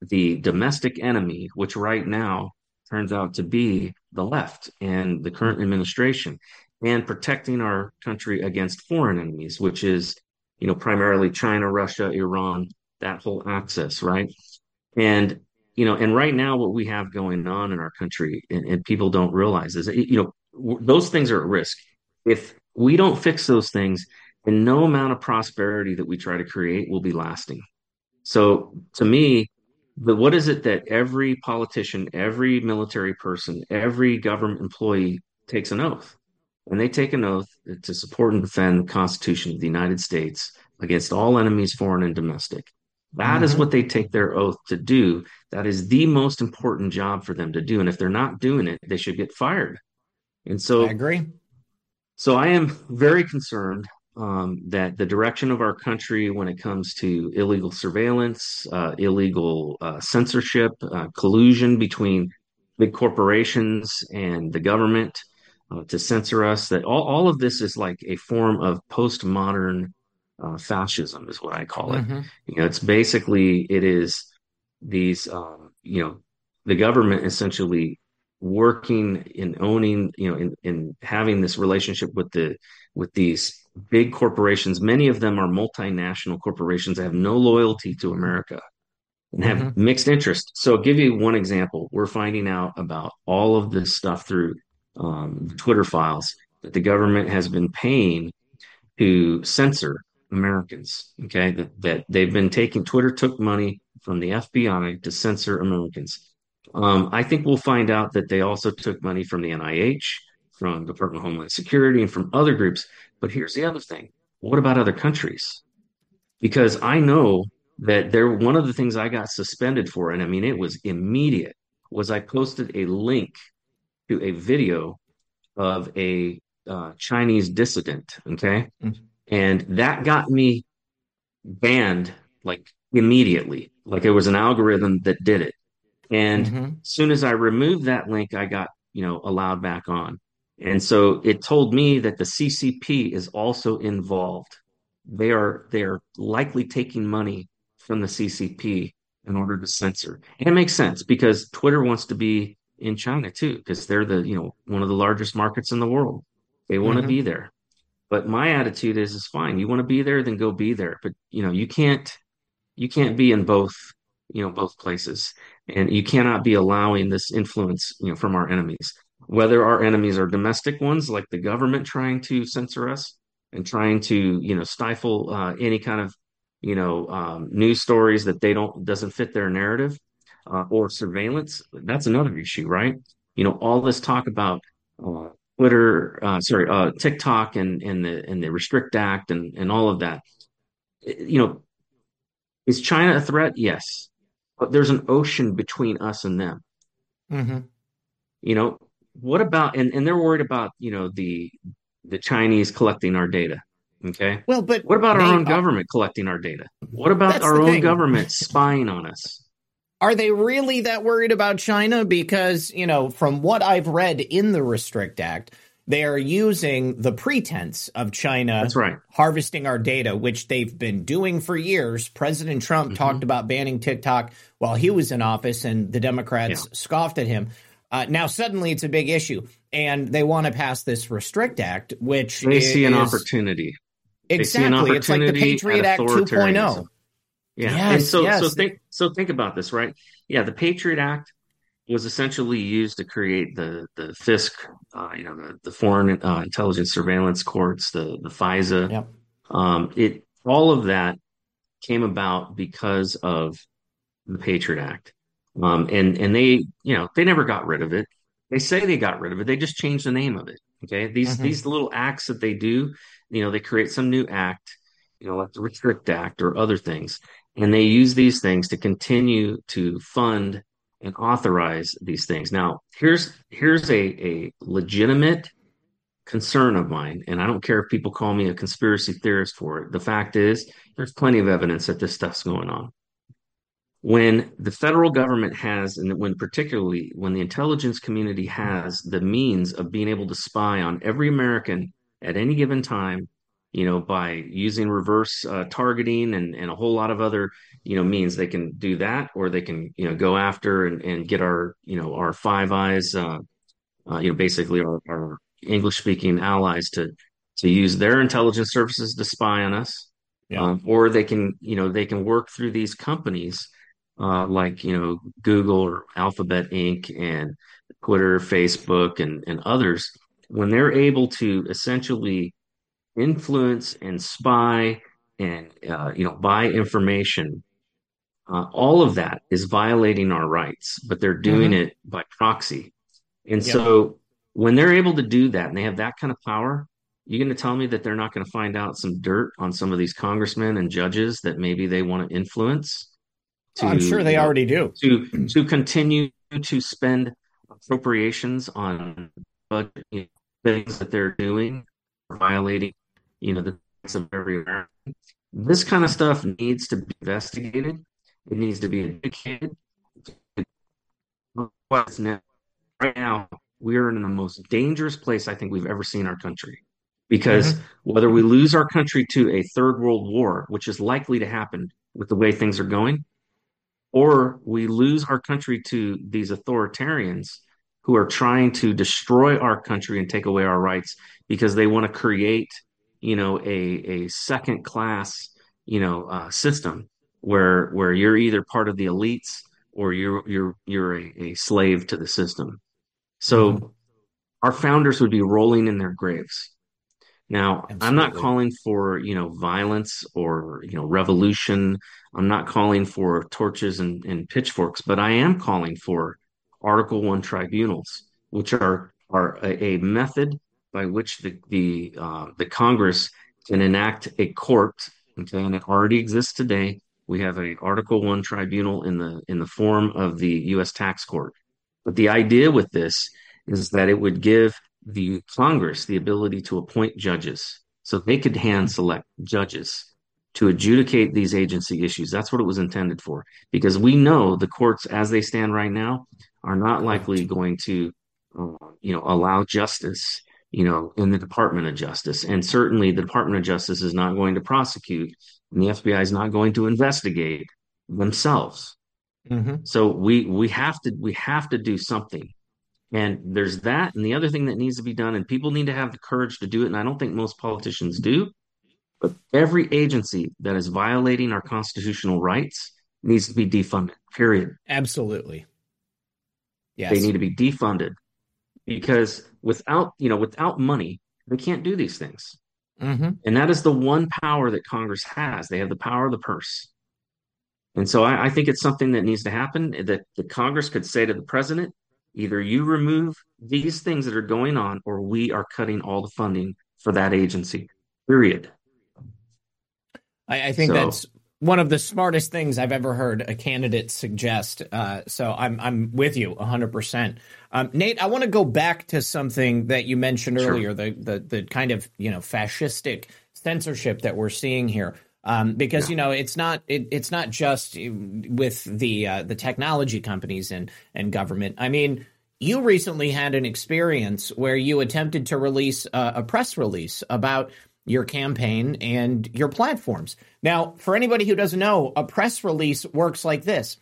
the domestic enemy, which right now turns out to be the left and the current administration, and protecting our country against foreign enemies, which is, you know, primarily China, Russia, Iran, that whole axis, right? And, you know, and right now what we have going on in our country, and, and people don't realize, is, you know, those things are at risk. If we don't fix those things, then no amount of prosperity that we try to create will be lasting. So to me, but what is it that every politician, every military person, every government employee takes an oath? And they take an oath to support and defend the Constitution of the United States against all enemies, foreign and domestic. That mm-hmm. is what they take their oath to do. That is the most important job for them to do. And if they're not doing it, they should get fired. And so I agree. So I am very concerned Um, that the direction of our country when it comes to illegal surveillance, uh, illegal uh, censorship, uh, collusion between big corporations and the government uh, to censor us, that all, all of this is like a form of postmodern uh, fascism is what I call it. Mm-hmm. You know, it's basically, it is these, um, you know, the government essentially working in owning, you know, in, in having this relationship with the, with these big corporations. Many of them are multinational corporations that have no loyalty to America and have mm-hmm. mixed interests. So I'll give you one example. We're finding out about all of this stuff through um, Twitter files that the government has been paying to censor Americans. Okay. That, that they've been taking, Twitter took money from the F B I to censor Americans. Um, I think we'll find out that they also took money from the N I H, from the Department of Homeland Security, and from other groups. But here's the other thing. What about other countries? Because I know that there, one of the things I got suspended for, and I mean, it was immediate, was I posted a link to a video of a uh, Chinese dissident, okay? Mm-hmm. And that got me banned, like, immediately. Like, it was an algorithm that did it. And mm-hmm. as soon as I removed that link, I got, you know, allowed back on. And so it told me that the C C P is also involved. They are they are likely taking money from the C C P in order to censor. And it makes sense because Twitter wants to be in China too, because they're the you know one of the largest markets in the world. They want to mm-hmm. be there. But my attitude is, it's fine. You want to be there, then go be there. But you know you can't you can't be in both you know both places, and you cannot be allowing this influence you know from our enemies. Whether our enemies are domestic ones, like the government trying to censor us and trying to, you know, stifle uh, any kind of, you know, um, news stories that they don't doesn't fit their narrative, uh, or surveillance. That's another issue, right? You know, all this talk about uh, Twitter, uh, sorry, uh, TikTok, and and the and the Restrict Act, and and all of that. You know, is China a threat? Yes, but there's an ocean between us and them. Mm-hmm. You know. What about, and, and they're worried about, you know, the the Chinese collecting our data, okay? Well, but what about our own government collecting our data? What about our own government spying on us? Are they really that worried about China? Because, you know, from what I've read in the Restrict Act, they are using the pretense of China That's right. harvesting our data, which they've been doing for years. President Trump mm-hmm. talked about banning TikTok while he was in office, and the Democrats yeah. scoffed at him. Uh, now, suddenly it's a big issue, and they want to pass this Restrict Act, which they is, see an opportunity. Exactly. An opportunity, it's like the Patriot Act two point oh. Yeah. Yes, and so, yes. so think so think about this, right? Yeah, the Patriot Act was essentially used to create the the FISC, uh, you know, the, the Foreign uh, Intelligence Surveillance Courts, the, the FISA. Yep. Um, it all of that came about because of the Patriot Act. Um, and, and they, you know, they never got rid of it. They say they got rid of it. They just changed the name of it. Okay. These, mm-hmm. these little acts that they do, you know, they create some new act, you know, like the Restrict Act or other things. And they use these things to continue to fund and authorize these things. Now here's, here's a, a legitimate concern of mine, and I don't care if people call me a conspiracy theorist for it. The fact is, there's plenty of evidence that this stuff's going on. When the federal government has, and when particularly when the intelligence community has the means of being able to spy on every American at any given time, you know, by using reverse uh, targeting and, and a whole lot of other, you know, means, they can do that, or they can, you know, go after and, and get our, you know, our Five Eyes, uh, uh, you know, basically our, our English speaking allies to, to use their intelligence services to spy on us. Yeah. Um, or they can, you know, they can work through these companies uh, like, you know, Google or Alphabet Incorporated and Twitter, Facebook and, and others, when they're able to essentially influence and spy and, uh, you know, buy information. Uh, all of that is violating our rights, but they're doing mm-hmm. it by proxy. And yeah. so when they're able to do that and they have that kind of power, you're going to tell me that they're not going to find out some dirt on some of these congressmen and judges that maybe they want to influence? To, I'm sure they already do. To to continue to spend appropriations on budget, you know, things that they're doing, violating, you know, the rights of every American. This kind of stuff needs to be investigated. It needs to be educated. Right now, we are in the most dangerous place I think we've ever seen our country, because mm-hmm. whether we lose our country to a third world war, which is likely to happen with the way things are going, or we lose our country to these authoritarians who are trying to destroy our country and take away our rights because they want to create, you know, a, a second class, you know, uh, system where where you're either part of the elites or you're you're you're a, a slave to the system. So our founders would be rolling in their graves. Now, Absolutely. I'm not calling for, you know, violence or, you know, revolution. I'm not calling for torches and, and pitchforks, but I am calling for Article One tribunals, which are are a, a method by which the the uh, the Congress can enact a court. Okay, and it already exists today. We have an Article One tribunal in the in the form of the U S Tax Court. But the idea with this is that it would give the Congress the ability to appoint judges, so they could hand select judges to adjudicate these agency issues. That's what it was intended for, because we know the courts as they stand right now are not likely going to, uh, you know, allow justice, you know, in the Department of Justice. And certainly the Department of Justice is not going to prosecute, and the F B I is not going to investigate themselves. Mm-hmm. So we we have to we have to do something. And there's that. And the other thing that needs to be done, and people need to have the courage to do it, and I don't think most politicians do, but every agency that is violating our constitutional rights needs to be defunded, period. Absolutely. Yes. They need to be defunded, because without, you know, without money, they can't do these things. Mm-hmm. And that is the one power that Congress has. They have the power of the purse. And so I, I think it's something that needs to happen, that the Congress could say to the president, either you remove these things that are going on, or we are cutting all the funding for that agency, period. I, I think so. That's one of the smartest things I've ever heard a candidate suggest. Uh, so I'm I'm with you one hundred percent. Um, Nate, I want to go back to something that you mentioned earlier, sure. the, the the kind of, you know, fascistic censorship that we're seeing here, um, because, yeah. you know, it's not it, it's not just with the uh, the technology companies and and government. I mean, you recently had an experience where you attempted to release a, a press release about your campaign and your platforms. Now, for anybody who doesn't know, a press release works like this.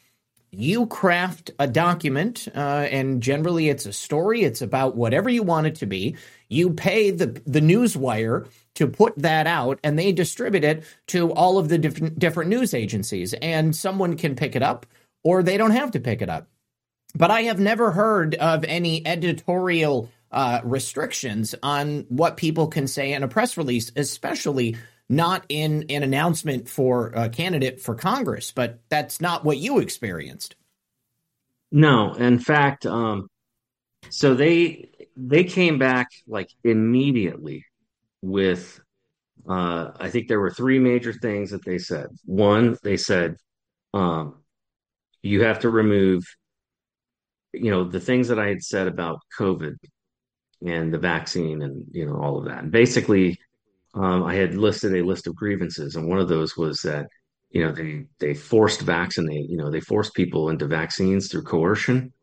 You craft a document, uh, and generally it's a story. It's about whatever you want it to be. You pay the, the Newswire to put that out, and they distribute it to all of the diff- different news agencies, and someone can pick it up or they don't have to pick it up. But I have never heard of any editorial Uh, restrictions on what people can say in a press release, especially not in an announcement for a candidate for Congress. But that's not what you experienced. No, in fact, um, so they they came back like immediately with uh, I think there were three major things that they said. One, they said um, you have to remove, you know, the things that I had said about COVID. and the vaccine and, you know, all of that. And basically, um, I had listed a list of grievances, and one of those was that, you know, they, they forced vaccinate, you know, they forced people into vaccines through coercion.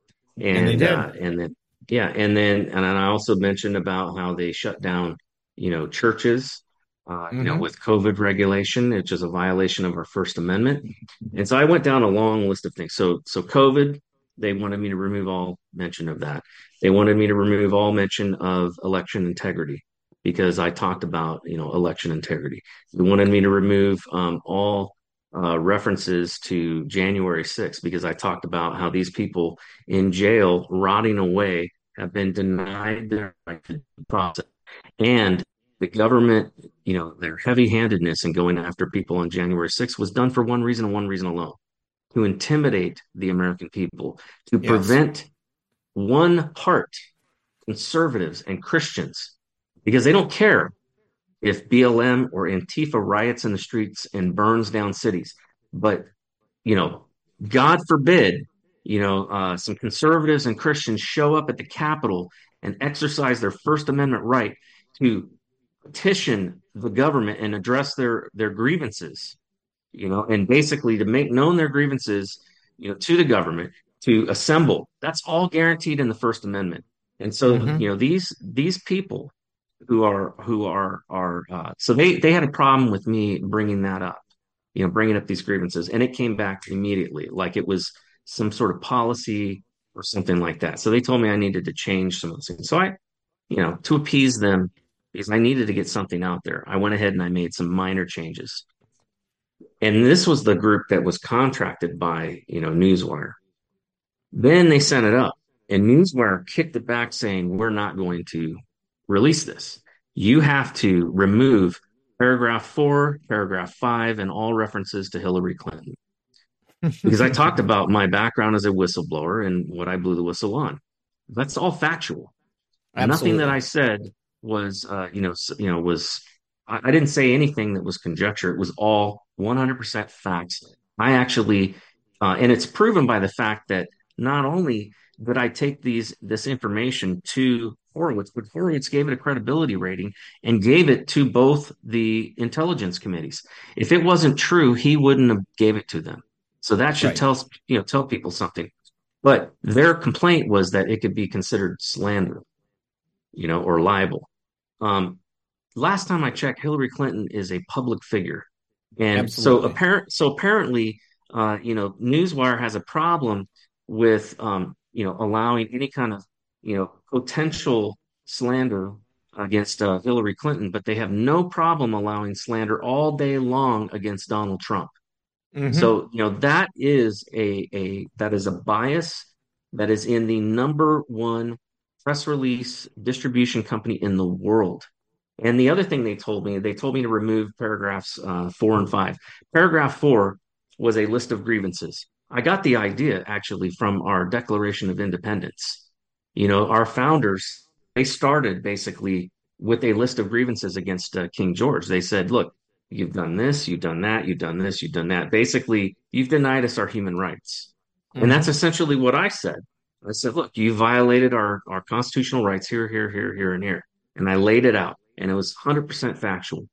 And, and, uh, and then, yeah. And then, and I also mentioned about how they shut down, you know, churches, uh, mm-hmm. you know, with COVID regulation, which is a violation of our First Amendment. And so I went down a long list of things. So, so COVID, they wanted me to remove all mention of that. They wanted me to remove all mention of election integrity because I talked about, you know, election integrity. They wanted me to remove um, all uh, references to January sixth because I talked about how these people in jail rotting away have been denied their right to due process. And the government, you know, their heavy-handedness in going after people on January sixth was done for one reason and one reason alone: to intimidate the American people, to yes. prevent one heart conservatives and Christians, because they don't care if B L M or Antifa riots in the streets and burns down cities. But, you know, God forbid, you know, uh, some conservatives and Christians show up at the Capitol and exercise their First Amendment right to petition the government and address their, their grievances. You know, and basically to make known their grievances, you know, to the government, to assemble. That's all guaranteed in the First Amendment. And so, mm-hmm. you know, these these people who are who are are uh, so they they had a problem with me bringing that up, you know, bringing up these grievances, and it came back immediately, like it was some sort of policy or something like that. So they told me I needed to change some of those things. So I, you know, to appease them, because I needed to get something out there, I went ahead and I made some minor changes. And this was the group that was contracted by, you know, Newswire. Then they sent it up, and Newswire kicked it back saying, we're not going to release this. You have to remove paragraph four, paragraph five, and all references to Hillary Clinton. Because I talked about my background as a whistleblower and what I blew the whistle on. That's all factual. Absolutely. Nothing that I said was, uh, you know, you know, was, I, I didn't say anything that was conjecture. It was all one hundred percent facts. I actually, uh, and it's proven by the fact that not only did I take these this information to Horowitz, but Horowitz gave it a credibility rating and gave it to both the intelligence committees. If it wasn't true, he wouldn't have gave it to them. So that should right. tell you know tell people something. But their complaint was that it could be considered slander, you know, or libel. Um, last time I checked, Hillary Clinton is a public figure. And Absolutely. so apparent, so apparently, uh, you know, Newswire has a problem with, um, you know, allowing any kind of, you know, potential slander against uh, Hillary Clinton, but they have no problem allowing slander all day long against Donald Trump. Mm-hmm. So, you know, that is a, a that is a bias that is in the number one press release distribution company in the world. And the other thing they told me, they told me to remove paragraphs uh, four and five. Paragraph four was a list of grievances. I got the idea actually from our Declaration of Independence. You know, our founders, they started basically with a list of grievances against uh, King George. They said, look, you've done this, you've done that, you've done this, you've done that. Basically, you've denied us our human rights. Mm-hmm. And that's essentially what I said. I said, look, you violated our, our constitutional rights here, here, here, here, and here. And I laid it out. And it was one hundred percent factual.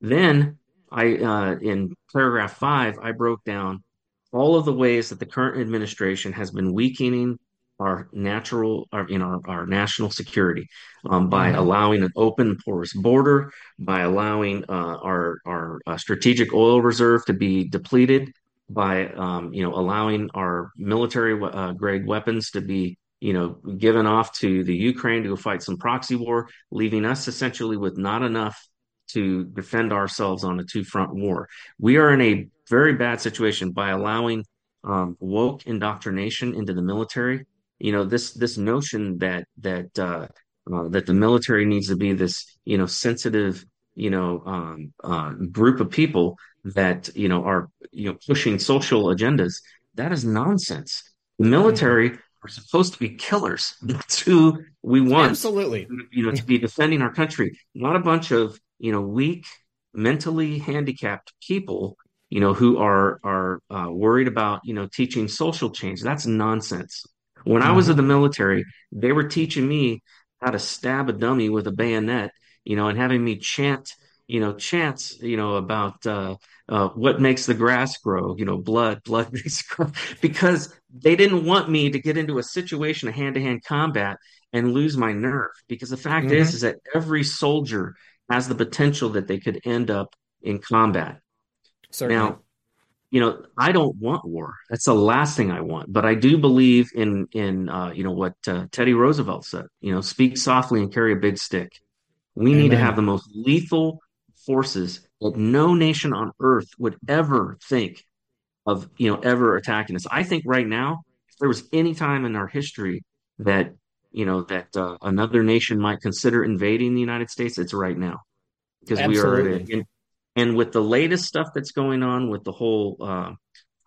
Then I, uh, in paragraph five, I broke down all of the ways that the current administration has been weakening our natural, our, you know, our, our national security um, by mm-hmm. allowing an open, porous border, by allowing uh, our our uh, strategic oil reserve to be depleted, by um, you know, allowing our military uh, grade weapons to be, you know, given off to the Ukraine to go fight some proxy war, leaving us essentially with not enough to defend ourselves on a two-front war. We are in a very bad situation by allowing um, woke indoctrination into the military. You know, this this notion that that uh, uh, that the military needs to be this, you know, sensitive, you know, um, uh, group of people that, you know, are, you know, pushing social agendas. That is nonsense. The military are supposed to be killers. That's who we want. Absolutely. You know, to be defending our country, not a bunch of, you know, weak, mentally handicapped people, you know, who are are uh, worried about, you know, teaching social change. That's nonsense. When mm-hmm. I was in the military, they were teaching me how to stab a dummy with a bayonet, you know, and having me chant, you know, chants, you know, about uh, uh, what makes the grass grow, you know, blood, blood makes it grow, because they didn't want me to get into a situation of hand-to-hand combat and lose my nerve. Because the fact mm-hmm. is, is that every soldier has the potential that they could end up in combat. Certainly. Now, you know, I don't want war. That's the last thing I want. But I do believe in, in uh, you know, what uh, Teddy Roosevelt said, you know, speak softly and carry a big stick. We Amen. Need to have the most lethal forces that no nation on earth would ever think of, you know, ever attacking us. I think right now, if there was any time in our history that, you know, that uh, another nation might consider invading the United States, it's right now. Because we are in, and with the latest stuff that's going on with the whole, uh,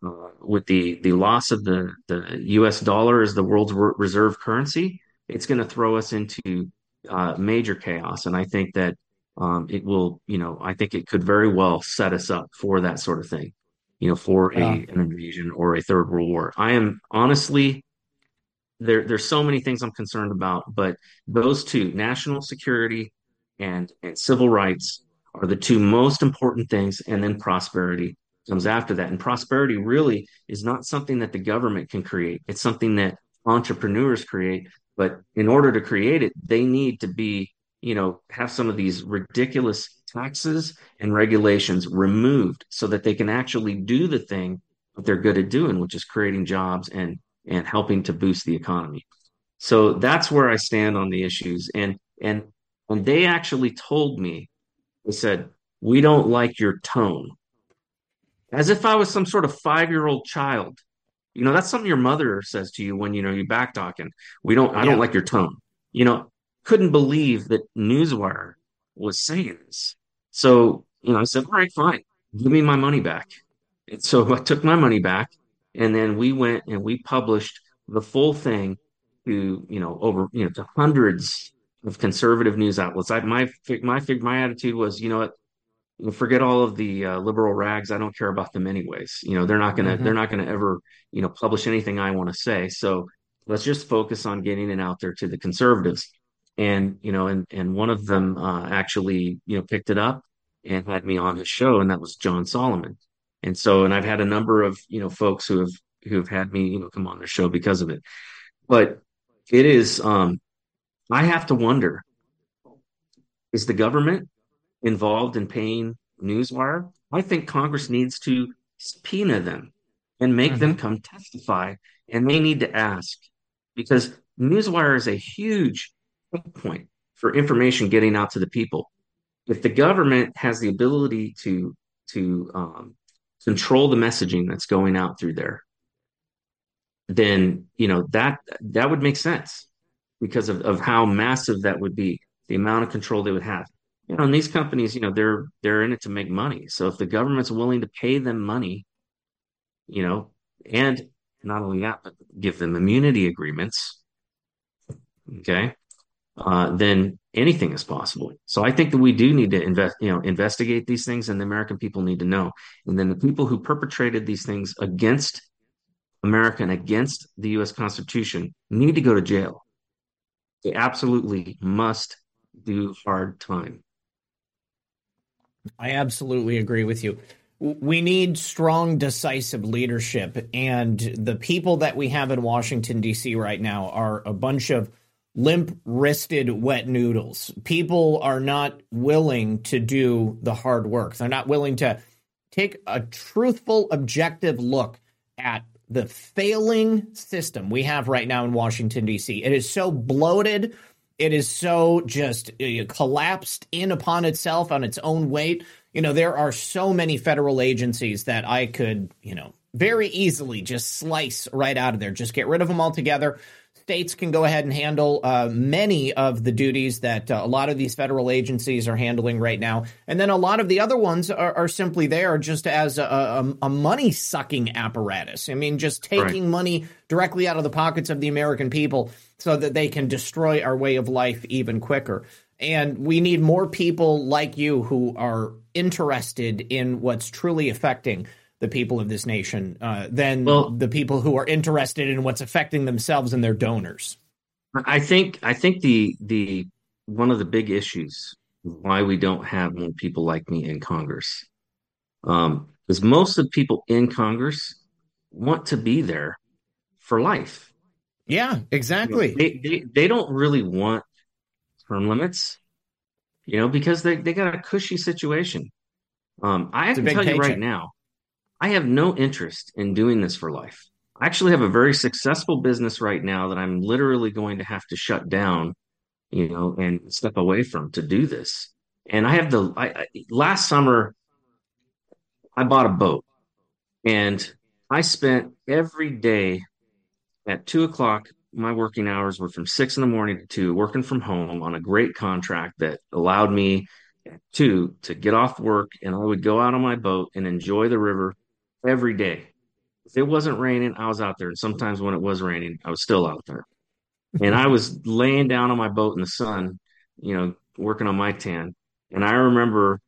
uh, with the, the loss of the, the U S dollar as the world's reserve currency, it's going to throw us into uh, major chaos. And I think that um, it will, you know, I think it could very well set us up for that sort of thing, you know, for yeah. a, an invasion or a third world war. I am honestly, there, there's so many things I'm concerned about, but those two, national security and, and civil rights, are the two most important things, and then prosperity comes after that. And prosperity really is not something that the government can create. It's something that entrepreneurs create, but in order to create it, they need to be, you know, have some of these ridiculous taxes and regulations removed so that they can actually do the thing that they're good at doing, which is creating jobs and, and helping to boost the economy. So that's where I stand on the issues. And, and when they actually told me, they said, "We don't like your tone," as if I was some sort of five-year-old child. You know, that's something your mother says to you when, you know, you're back talking. We don't, I yeah. don't like your tone. You know, couldn't believe that Newswire was saying this. So, you know, I said, all right, fine. Give me my money back. And so I took my money back, and then we went and we published the full thing to, you know, over, you know, to hundreds of conservative news outlets. I, my my my attitude was, you know what, forget all of the uh, liberal rags. I don't care about them anyways. You know, they're not gonna mm-hmm. they're not gonna ever, you know, publish anything I want to say. So let's just focus on getting it out there to the conservatives. And you know, and and one of them uh, actually, you know, picked it up and had me on his show, and that was John Solomon. And so, and I've had a number of, you know, folks who have who have had me, you know, come on their show because of it. But it is. Um, I have to wonder, is the government involved in paying Newswire? I think Congress needs to subpoena them and make mm-hmm. them come testify, and they need to ask, because Newswire is a huge point for information getting out to the people. If the government has the ability to, to um, control the messaging that's going out through there, then, you know, that, that would make sense. Because of, of how massive that would be, the amount of control they would have. You know, and these companies, you know, they're they're in it to make money. So if the government's willing to pay them money, you know, and not only that, but give them immunity agreements, okay, uh, then anything is possible. So I think that we do need to invest, you know, investigate these things, and the American people need to know. And then the people who perpetrated these things against America and against the U S Constitution need to go to jail. They absolutely must do hard time. I absolutely agree with you. We need strong, decisive leadership, and the people that we have in Washington, D C right now are a bunch of limp-wristed wet noodles. People are not willing to do the hard work. They're not willing to take a truthful, objective look at the failing system we have right now in Washington, D C. It is so bloated. It is so just collapsed in upon itself on its own weight. You know, there are so many federal agencies that I could, you know, very easily just slice right out of there. Just get rid of them altogether. States can go ahead and handle uh, many of the duties that uh, a lot of these federal agencies are handling right now. And then a lot of the other ones are, are simply there just as a, a, a money-sucking apparatus. I mean, just taking right. money directly out of the pockets of the American people so that they can destroy our way of life even quicker. And we need more people like you who are interested in what's truly affecting the people of this nation, uh, than well, the people who are interested in what's affecting themselves and their donors. I think I think the the one of the big issues why we don't have more people like me in Congress um, is most of the people in Congress want to be there for life. Yeah, exactly. They, they, they don't really want term limits, you know, because they, they got a cushy situation. Um, I have to tell you right now, I have no interest in doing this for life. I actually have a very successful business right now that I'm literally going to have to shut down, you know, and step away from to do this. And I have the I, I, last summer, I bought a boat, and I spent every day at two o'clock. My working hours were from six in the morning to two, working from home on a great contract that allowed me to to get off work, and I would go out on my boat and enjoy the river every day. If it wasn't raining, I was out there, and sometimes when it was raining, I was still out there. And I was laying down on my boat in the sun, you know, working on my tan. And I remember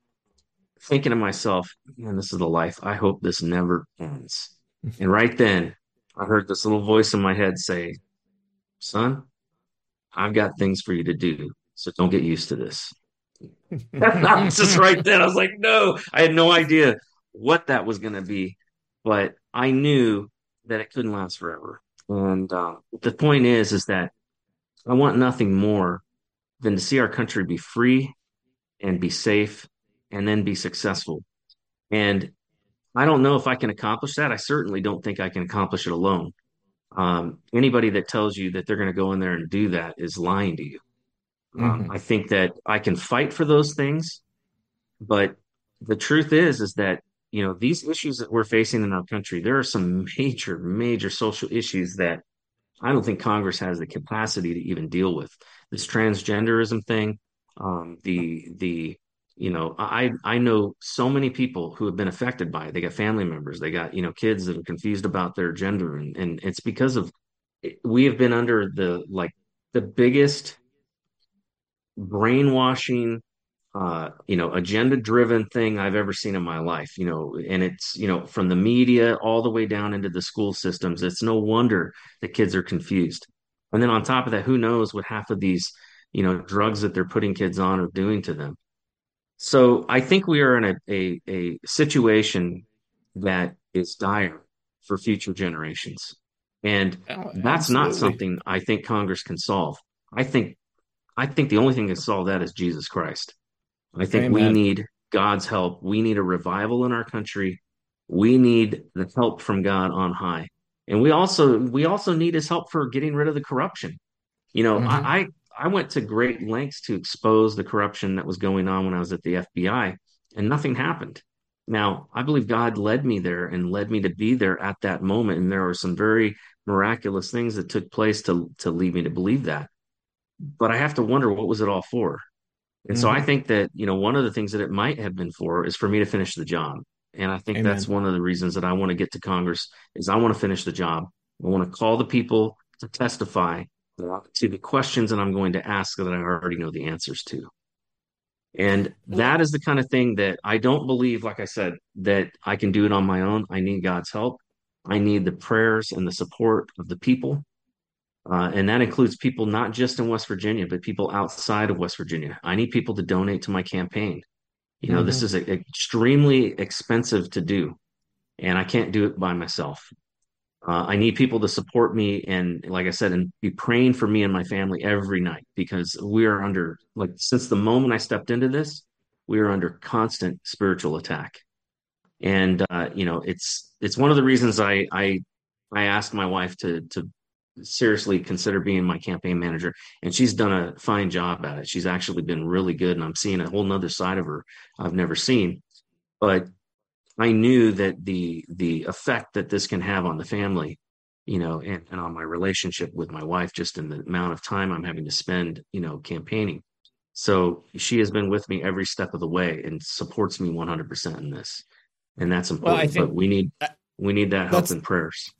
thinking to myself, man, this is the life. I hope this never ends. And right then, I heard this little voice in my head say, son, I've got things for you to do, so don't get used to this. Just right then, I was like, no, I had no idea what that was going to be. But I knew that it couldn't last forever. And uh, the point is, is that I want nothing more than to see our country be free and be safe and then be successful. And I don't know if I can accomplish that. I certainly don't think I can accomplish it alone. Um, anybody that tells you that they're going to go in there and do that is lying to you. Um, mm-hmm. I think that I can fight for those things. But the truth is, is that, you know, these issues that we're facing in our country, there are some major, major social issues that I don't think Congress has the capacity to even deal with. This transgenderism thing, um, the, the, you know, I, I know so many people who have been affected by it. They got family members, they got, you know, kids that are confused about their gender. And, and it's because of, we have been under the, like the biggest brainwashing, Uh, you know, agenda-driven thing I've ever seen in my life, you know, and it's, you know, from the media all the way down into the school systems. It's no wonder the kids are confused. And then on top of that, who knows what half of these, you know, drugs that they're putting kids on are doing to them. So I think we are in a a, a situation that is dire for future generations. And oh, that's not something I think Congress can solve. I think, I think the only thing that can solve that is Jesus Christ. I think Amen. We need God's help. We need a revival in our country. We need the help from God on high. And we also we also need his help for getting rid of the corruption. You know, mm-hmm. I, I went to great lengths to expose the corruption that was going on when I was at the F B I, and nothing happened. Now, I believe God led me there and led me to be there at that moment. And there were some very miraculous things that took place to, to lead me to believe that. But I have to wonder, what was it all for? And so I think that, you know, one of the things that it might have been for is for me to finish the job. And I think Amen. That's one of the reasons that I want to get to Congress is I want to finish the job. I want to call the people to testify to the questions that I'm going to ask that I already know the answers to. And that is the kind of thing that I don't believe, like I said, that I can do it on my own. I need God's help. I need the prayers and the support of the people. Uh, and that includes people not just in West Virginia, but people outside of West Virginia. I need people to donate to my campaign. You know, mm-hmm. this is a, extremely expensive to do, and I can't do it by myself. Uh, I need people to support me and, like I said, and be praying for me and my family every night, because we are under, like, since the moment I stepped into this, we are under constant spiritual attack. And, uh, you know, it's it's one of the reasons I I, I asked my wife to to. seriously consider being my campaign manager, and she's done a fine job at it. She's actually been really good, and I'm seeing a whole nother side of her I've never seen. But I knew that the the effect that this can have on the family, you know, and, and on my relationship with my wife, just in the amount of time I'm having to spend, you know, campaigning. So she has been with me every step of the way and supports me one hundred percent in this, and that's important. Well, I think, but we need we need that help and prayers.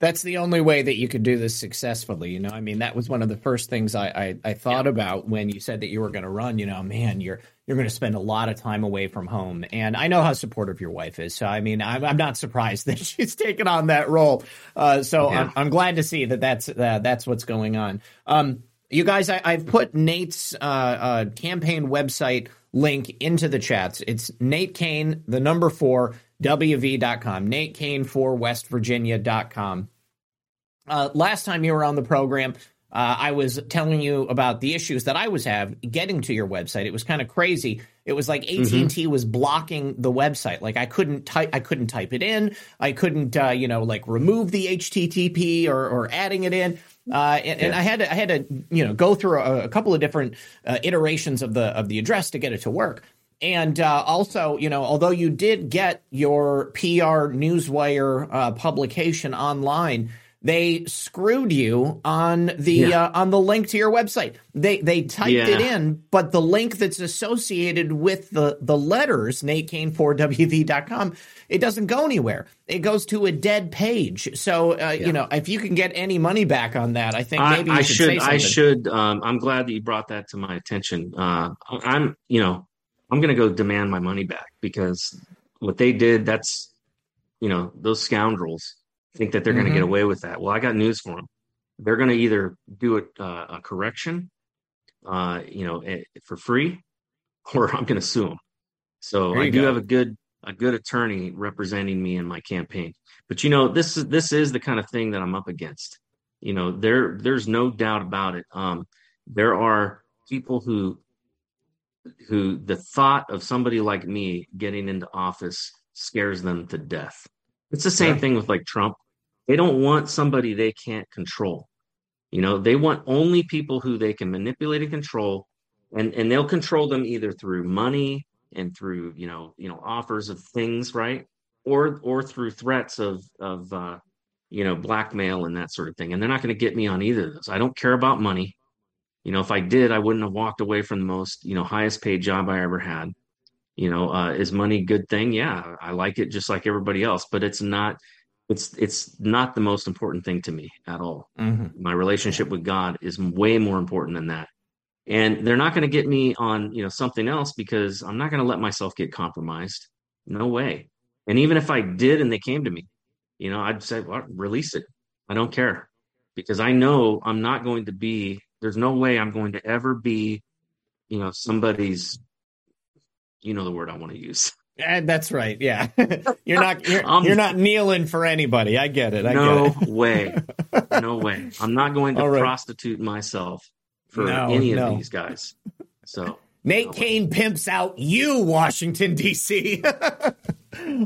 That's the only way that you could do this successfully. You know, I mean, that was one of the first things I, I, I thought about when you said that you were going to run. You know, man, you're you're going to spend a lot of time away from home. And I know how supportive your wife is. So, I mean, I'm, I'm not surprised that she's taken on that role. Uh, so yeah. I'm, I'm glad to see that that's, uh, that's what's going on. Um, You guys, I, I've put Nate's uh, uh, campaign website link into the chats. It's Nate Cain, the number four, W V dot com, Nate Cain four West Virginia dot com. Uh, last time you were on the program, uh, I was telling you about the issues that I was having getting to your website. It was kind of crazy. It was like A T and T mm-hmm. was blocking the website. Like I couldn't type, I couldn't type it in. I couldn't, uh, you know, like remove the H T T P or, or adding it in. Uh, and, yeah. and I had to, I had to, you know, go through a, a couple of different uh, iterations of the of the address to get it to work. And uh, also, you know, although you did get your P R Newswire uh, publication online, they screwed you on the yeah. uh, on the link to your website. They they typed yeah. it in, but the link that's associated with the the letters Nate Cain four W V dot com, it doesn't go anywhere. It goes to a dead page. So uh, yeah. you know, if you can get any money back on that, I think maybe I, you I should, should. Say something. I should. Um, I'm glad that you brought that to my attention. Uh, I'm you know. I'm going to go demand my money back because what they did, that's, you know, those scoundrels think that they're mm-hmm. going to get away with that. Well, I got news for them. They're going to either do a, uh, a correction, uh, you know, a, for free, or I'm going to sue them. So I do go. have a good, a good attorney representing me in my campaign. But, you know, this is, this is the kind of thing that I'm up against. You know, there, there's no doubt about it. Um, there are people who, who the thought of somebody like me getting into office scares them to death. It's the same yeah. thing with like Trump. They don't want somebody they can't control. You know, they want only people who they can manipulate and control, and, and they'll control them either through money and through, you know, you know, offers of things, right? Or, or through threats of, of, uh, you know, blackmail and that sort of thing. And they're not going to get me on either of those. I don't care about money. You know, if I did, I wouldn't have walked away from the most, you know, highest paid job I ever had. You know, uh, is money a good thing? Yeah, I like it just like everybody else, but it's not, it's, it's not the most important thing to me at all. Mm-hmm. My relationship with God is way more important than that. And they're not going to get me on, you know, something else because I'm not going to let myself get compromised. No way. And even if I did and they came to me, you know, I'd say, well, release it. I don't care because I know I'm not going to be. There's no way I'm going to ever be, you know, somebody's, you know, the word I want to use. And that's right. Yeah. You're not, you're, um, you're not kneeling for anybody. I get it. I no get it. way. No way. I'm not going to right. prostitute myself for no, any no. of these guys. So Nate no Cain pimps out you, Washington, D C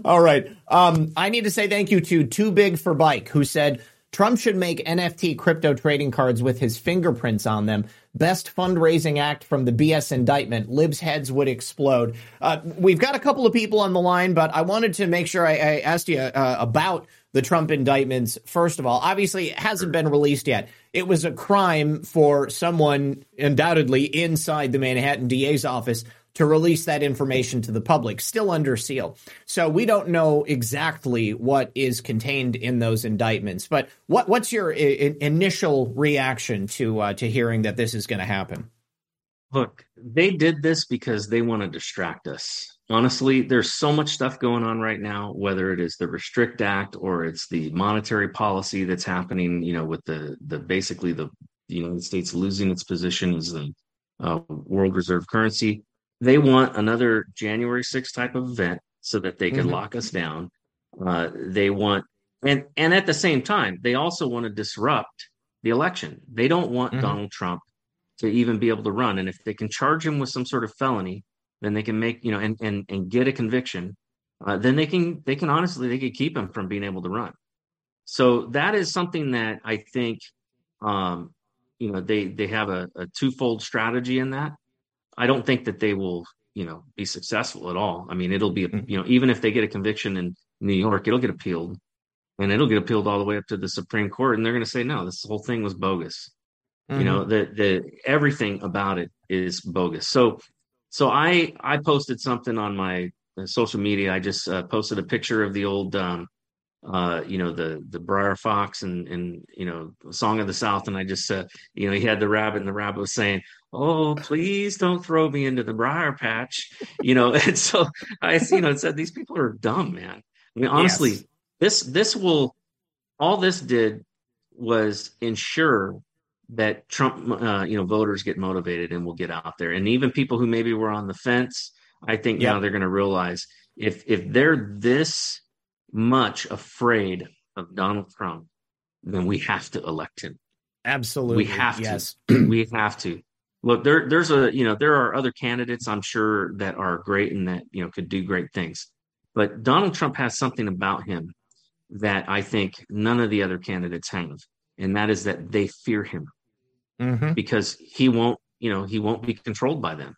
All right. Um, I need to say thank you to Too Big for Bike, who said, Trump should make N F T crypto trading cards with his fingerprints on them. Best fundraising act from the B S indictment. Libs' heads would explode. Uh, we've got a couple of people on the line, but I wanted to make sure I, I asked you uh, about the Trump indictments. First of all, obviously it hasn't been released yet. It was a crime for someone undoubtedly inside the Manhattan D A's office to release that information to the public, still under seal. So we don't know exactly what is contained in those indictments. But what, what's your I- initial reaction to uh, to hearing that this is going to happen? Look, they did this because they want to distract us. Honestly, there's so much stuff going on right now, whether it is the Restrict Act or it's the monetary policy that's happening, you know, with the, the basically the, the United States losing its position as the uh, world reserve currency. They want another January sixth type of event so that they can mm-hmm. lock us down. Uh, they want, and and at the same time, they also want to disrupt the election. They don't want mm-hmm. Donald Trump to even be able to run. And if they can charge him with some sort of felony, then they can make, you know, and and, and get a conviction. Uh, then they can they can honestly they could keep him from being able to run. So that is something that I think, um, you know, they they have a, a twofold strategy in that. I don't think that they will, you know, be successful at all. I mean, it'll be, you know, even if they get a conviction in New York, it'll get appealed and it'll get appealed all the way up to the Supreme Court. And they're going to say, no, this whole thing was bogus. Mm-hmm. You know, the, the, everything about it is bogus. So, so I, I posted something on my social media. I just uh, posted a picture of the old, um, uh, you know, the, the Briar Fox and, and, you know, Song of the South. And I just said, uh, you know, he had the rabbit and the rabbit was saying, oh, please don't throw me into the briar patch, you know. And so I, you know, said these people are dumb, man. I mean, honestly, yes. this this will all this did was ensure that Trump, uh, you know, voters get motivated and will get out there. And even people who maybe were on the fence, I think yep. now they're going to realize if if they're this much afraid of Donald Trump, then we have to elect him. Absolutely. We have yes. to. We have to. Look, there, there's a, you know, there are other candidates, I'm sure, that are great and that, you know, could do great things. But Donald Trump has something about him that I think none of the other candidates have. And that is that they fear him mm-hmm. because he won't, you know, he won't be controlled by them.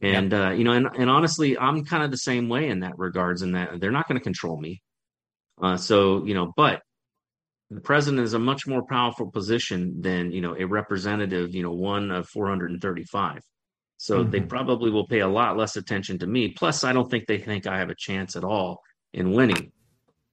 And, yep. uh, you know, and, and honestly, I'm kind of the same way in that regards, in that they're not going to control me. Uh, so, you know, but the president is a much more powerful position than, you know, a representative, you know, one of four hundred thirty-five. So mm-hmm. they probably will pay a lot less attention to me. Plus, I don't think they think I have a chance at all in winning.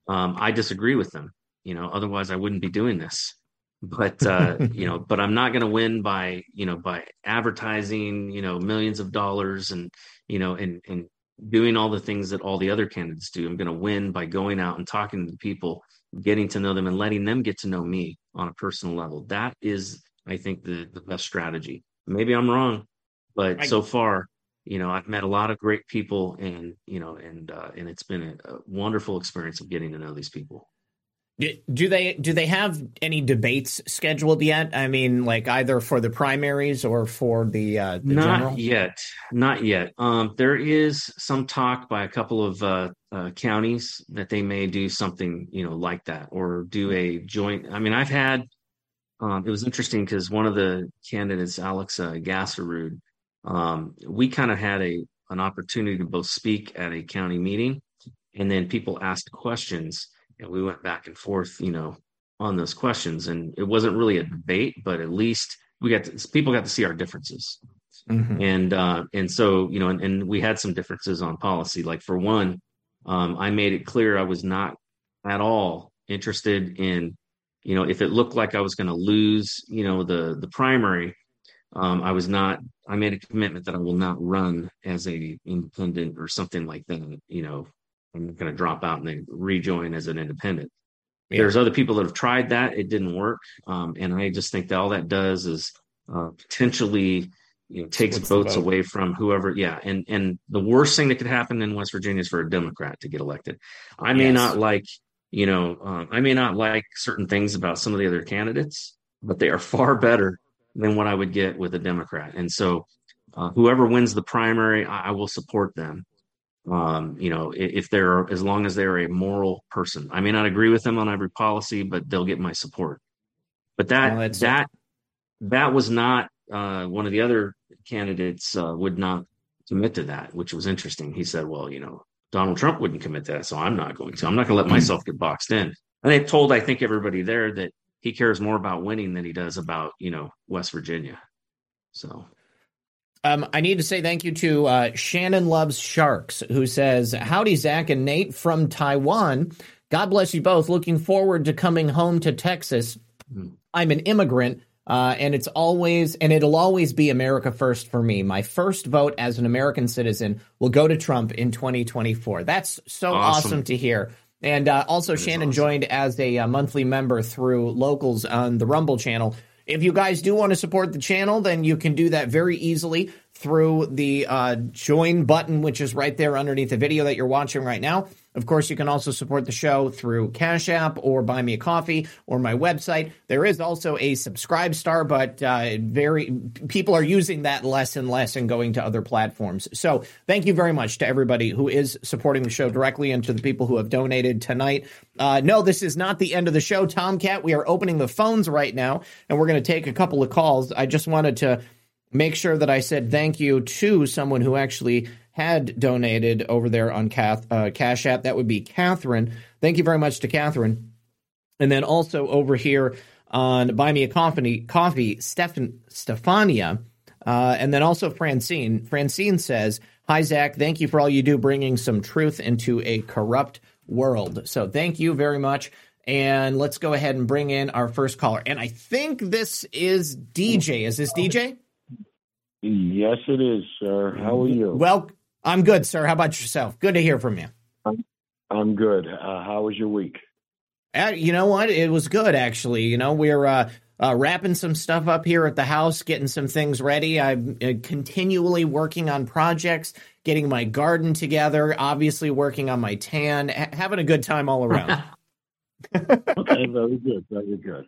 Um, I disagree with them, you know, otherwise I wouldn't be doing this. But, uh, you know, but I'm not going to win by, you know, by advertising, you know, millions of dollars and, you know, and, and doing all the things that all the other candidates do. I'm going to win by going out and talking to the people, getting to know them and letting them get to know me on a personal level. That is, I think, the, the best strategy. Maybe I'm wrong, but I, so far, you know, I've met a lot of great people and, you know, and, uh, and it's been a, a wonderful experience of getting to know these people. Do they do they have any debates scheduled yet? I mean, like either for the primaries or for the, uh, the not general? yet, not yet. Um, there is some talk by a couple of uh, uh, counties that they may do something, you know, like that or do a joint. I mean, I've had um, it was interesting because one of the candidates, Alex uh, Gasserud, um, we kind of had a an opportunity to both speak at a county meeting, and then people asked questions. And we went back and forth, you know, on those questions. And it wasn't really a debate, but at least we got to, people got to see our differences. Mm-hmm. And uh, and so, you know, and, and we had some differences on policy. Like for one, um, I made it clear I was not at all interested in, you know, if it looked like I was going to lose, you know, the the primary, um, I was not. I made a commitment that I will not run as a independent or something like that, you know. I'm going to drop out and then rejoin as an independent. Yeah. There's other people that have tried that. It didn't work. Um, and I just think that all that does is uh, potentially, you know, takes What's votes away from whoever. Yeah. And, and the worst thing that could happen in West Virginia is for a Democrat to get elected. I may yes. not like, you know, um, I may not like certain things about some of the other candidates, but they are far better than what I would get with a Democrat. And so uh, whoever wins the primary, I, I will support them. Um, you know, if they're, as long as they're a moral person, I may not agree with them on every policy, but they'll get my support. But that, well, that, that was not, uh, one of the other candidates, uh, would not commit to that, which was interesting. He said, well, you know, Donald Trump wouldn't commit to that. So I'm not going to, I'm not gonna let myself get boxed in. And they told, I think everybody there that he cares more about winning than he does about, you know, West Virginia. So. Um, I need to say thank you to uh, Shannon Loves Sharks, who says, howdy, Zach and Nate from Taiwan. God bless you both. Looking forward to coming home to Texas. I'm an immigrant, uh, and it's always and it'll always be America first for me. My first vote as an American citizen will go to Trump in twenty twenty-four. That's so awesome, awesome to hear. And uh, also, Shannon awesome. joined as a uh, monthly member through Locals on the Rumble channel. If you guys do want to support the channel, then you can do that very easily through the uh, join button, which is right there underneath the video that you're watching right now. Of course, you can also support the show through Cash App or Buy Me a Coffee or my website. There is also a subscribe star, but uh, very people are using that less and less and going to other platforms. So thank you very much to everybody who is supporting the show directly and to the people who have donated tonight. Uh, no, this is not the end of the show, Tomcat. We are opening the phones right now, and we're going to take a couple of calls. I just wanted to make sure that I said thank you to someone who actually had donated over there on Cath, uh, Cash App. That would be Catherine. Thank you very much to Catherine. And then also over here on Buy Me a Coffee, Coffee Stefan, Stefania, uh, and then also Francine. Francine says, hi, Zach. Thank you for all you do, bringing some truth into a corrupt world. So thank you very much. And let's go ahead and bring in our first caller. And I think this is D J. Is this D J? Yes, it is, sir. How are you? Well, I'm good, sir. How about yourself? Good to hear from you. I'm, I'm good. Uh, how was your week? Uh, you know what? It was good, actually. You know, we're uh, Uh, wrapping some stuff up here at the house, getting some things ready. I'm uh, continually working on projects, getting my garden together, obviously working on my tan, ha- having a good time all around. Okay, very good, very good.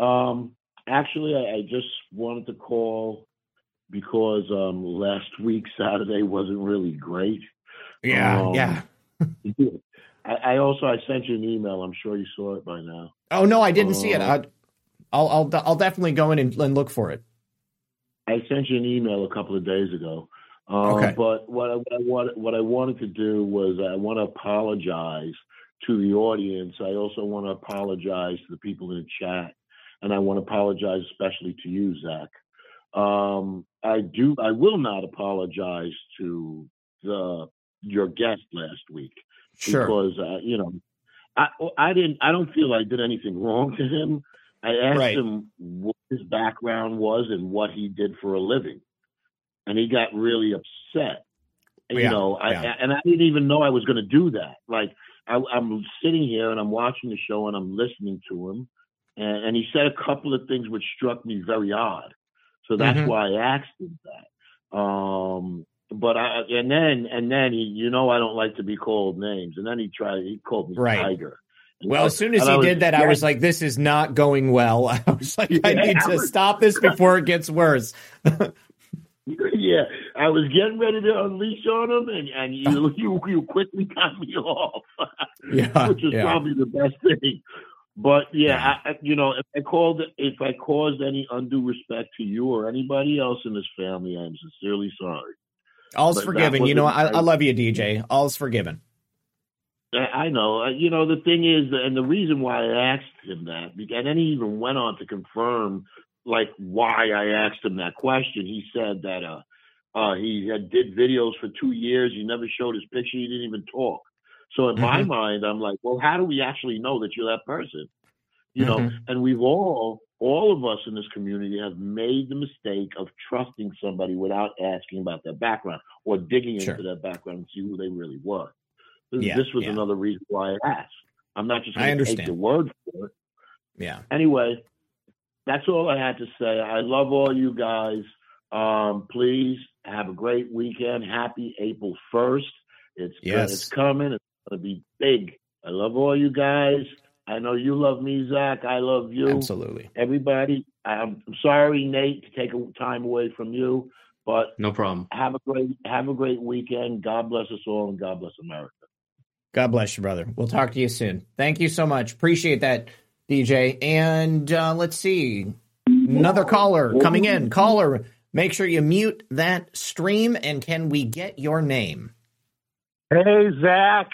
Um, actually, I, I just wanted to call because um, last week, Saturday, wasn't really great. Yeah, um, yeah. I, I also, I sent you an email. I'm sure you saw it by now. Oh, no, I didn't um, see it. I, I'll, I'll I'll definitely go in and, and look for it. I sent you an email a couple of days ago. Um, okay. But what I, what, I wanted, what I wanted to do was I want to apologize to the audience. I also want to apologize to the people in the chat. And I want to apologize especially to you, Zach. Um, I do. I will not apologize to the your guest last week. Sure. Because, uh, you know, I, I, didn't, I don't feel I did anything wrong to him. I asked right. him what his background was and what he did for a living. And he got really upset. Yeah, you know, yeah. I, and I didn't even know I was going to do that. Like, I, I'm sitting here and I'm watching the show and I'm listening to him. And, and he said a couple of things which struck me very odd. So that's mm-hmm. why I asked him that. Um, but I, and then, and then he, you know, I don't like to be called names. And then he tried, he called me right. Tiger. Well, as soon as he did that, I was like, this is not going well. I was like, I need to stop this before it gets worse. Yeah, I was getting ready to unleash on him, and, and you, you you quickly cut me off, yeah, which is yeah. probably the best thing. But, yeah, yeah. I, I, you know, if I, called, if I caused any undue respect to you or anybody else in this family, I'm sincerely sorry. All's but forgiven. You know, I, I love you, D J. All's forgiven. I know. You know, the thing is, and the reason why I asked him that, and then he even went on to confirm, like, why I asked him that question. He said that uh, uh, he had did videos for two years. He never showed his picture. He didn't even talk. So in mm-hmm. my mind, I'm like, well, how do we actually know that you're that person? You mm-hmm. know, and we've all, all of us in this community have made the mistake of trusting somebody without asking about their background or digging sure. into their background and see who they really were. Yeah, this was yeah. another reason why I asked. I'm not just going to take the word for it. Yeah. Anyway, that's all I had to say. I love all you guys. Um, please have a great weekend. Happy April first. It's yes. it's coming. It's going to be big. I love all you guys. I know you love me, Zach. I love you. Absolutely. Everybody. I'm, I'm sorry, Nate, to take time away from you, but no problem. Have a great have a great weekend. God bless us all, and God bless America. God bless you, brother. We'll talk to you soon. Thank you so much. Appreciate that, D J. And uh, let's see. Another caller coming in. Caller, make sure you mute that stream. And can we get your name? Hey, Zach.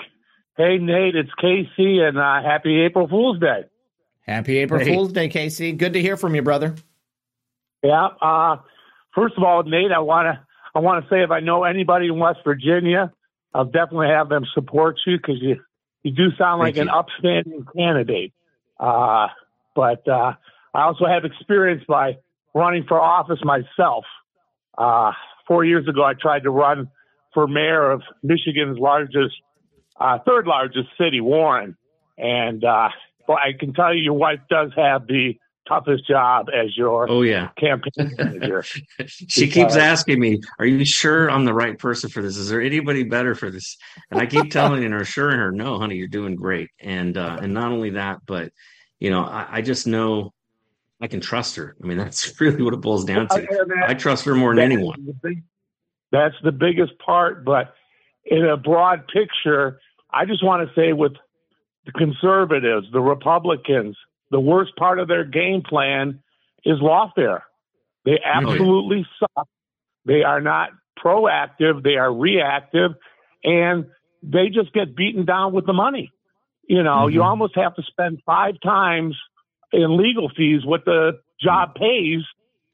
Hey, Nate. It's Casey. And uh, happy April Fool's Day. Happy April hey. Fool's Day, Casey. Good to hear from you, brother. Yeah. Uh, first of all, Nate, I want to I want to say if I know anybody in West Virginia, I'll definitely have them support you because you, you do sound like Thank an you. upstanding candidate. Uh, but uh, I also have experience by running for office myself. Uh, four years ago, I tried to run for mayor of Michigan's largest, uh, third largest city, Warren. And uh, well, I can tell you your wife does have the toughest job as your oh, yeah. campaign manager. She keeps asking me, are you sure I'm the right person for this? Is there anybody better for this? And I keep telling her, assuring her, no, honey, you're doing great. And uh, and not only that, but, you know, I, I just know I can trust her. I mean, that's really what it boils down to. That, I trust her more than anyone. The big, that's the biggest part. But in a broad picture, I just want to say with the conservatives, the Republicans, the worst part of their game plan is lawfare. They absolutely oh, yeah. suck. They are not proactive. They are reactive. And they just get beaten down with the money. You know, mm-hmm. you almost have to spend five times in legal fees what the job pays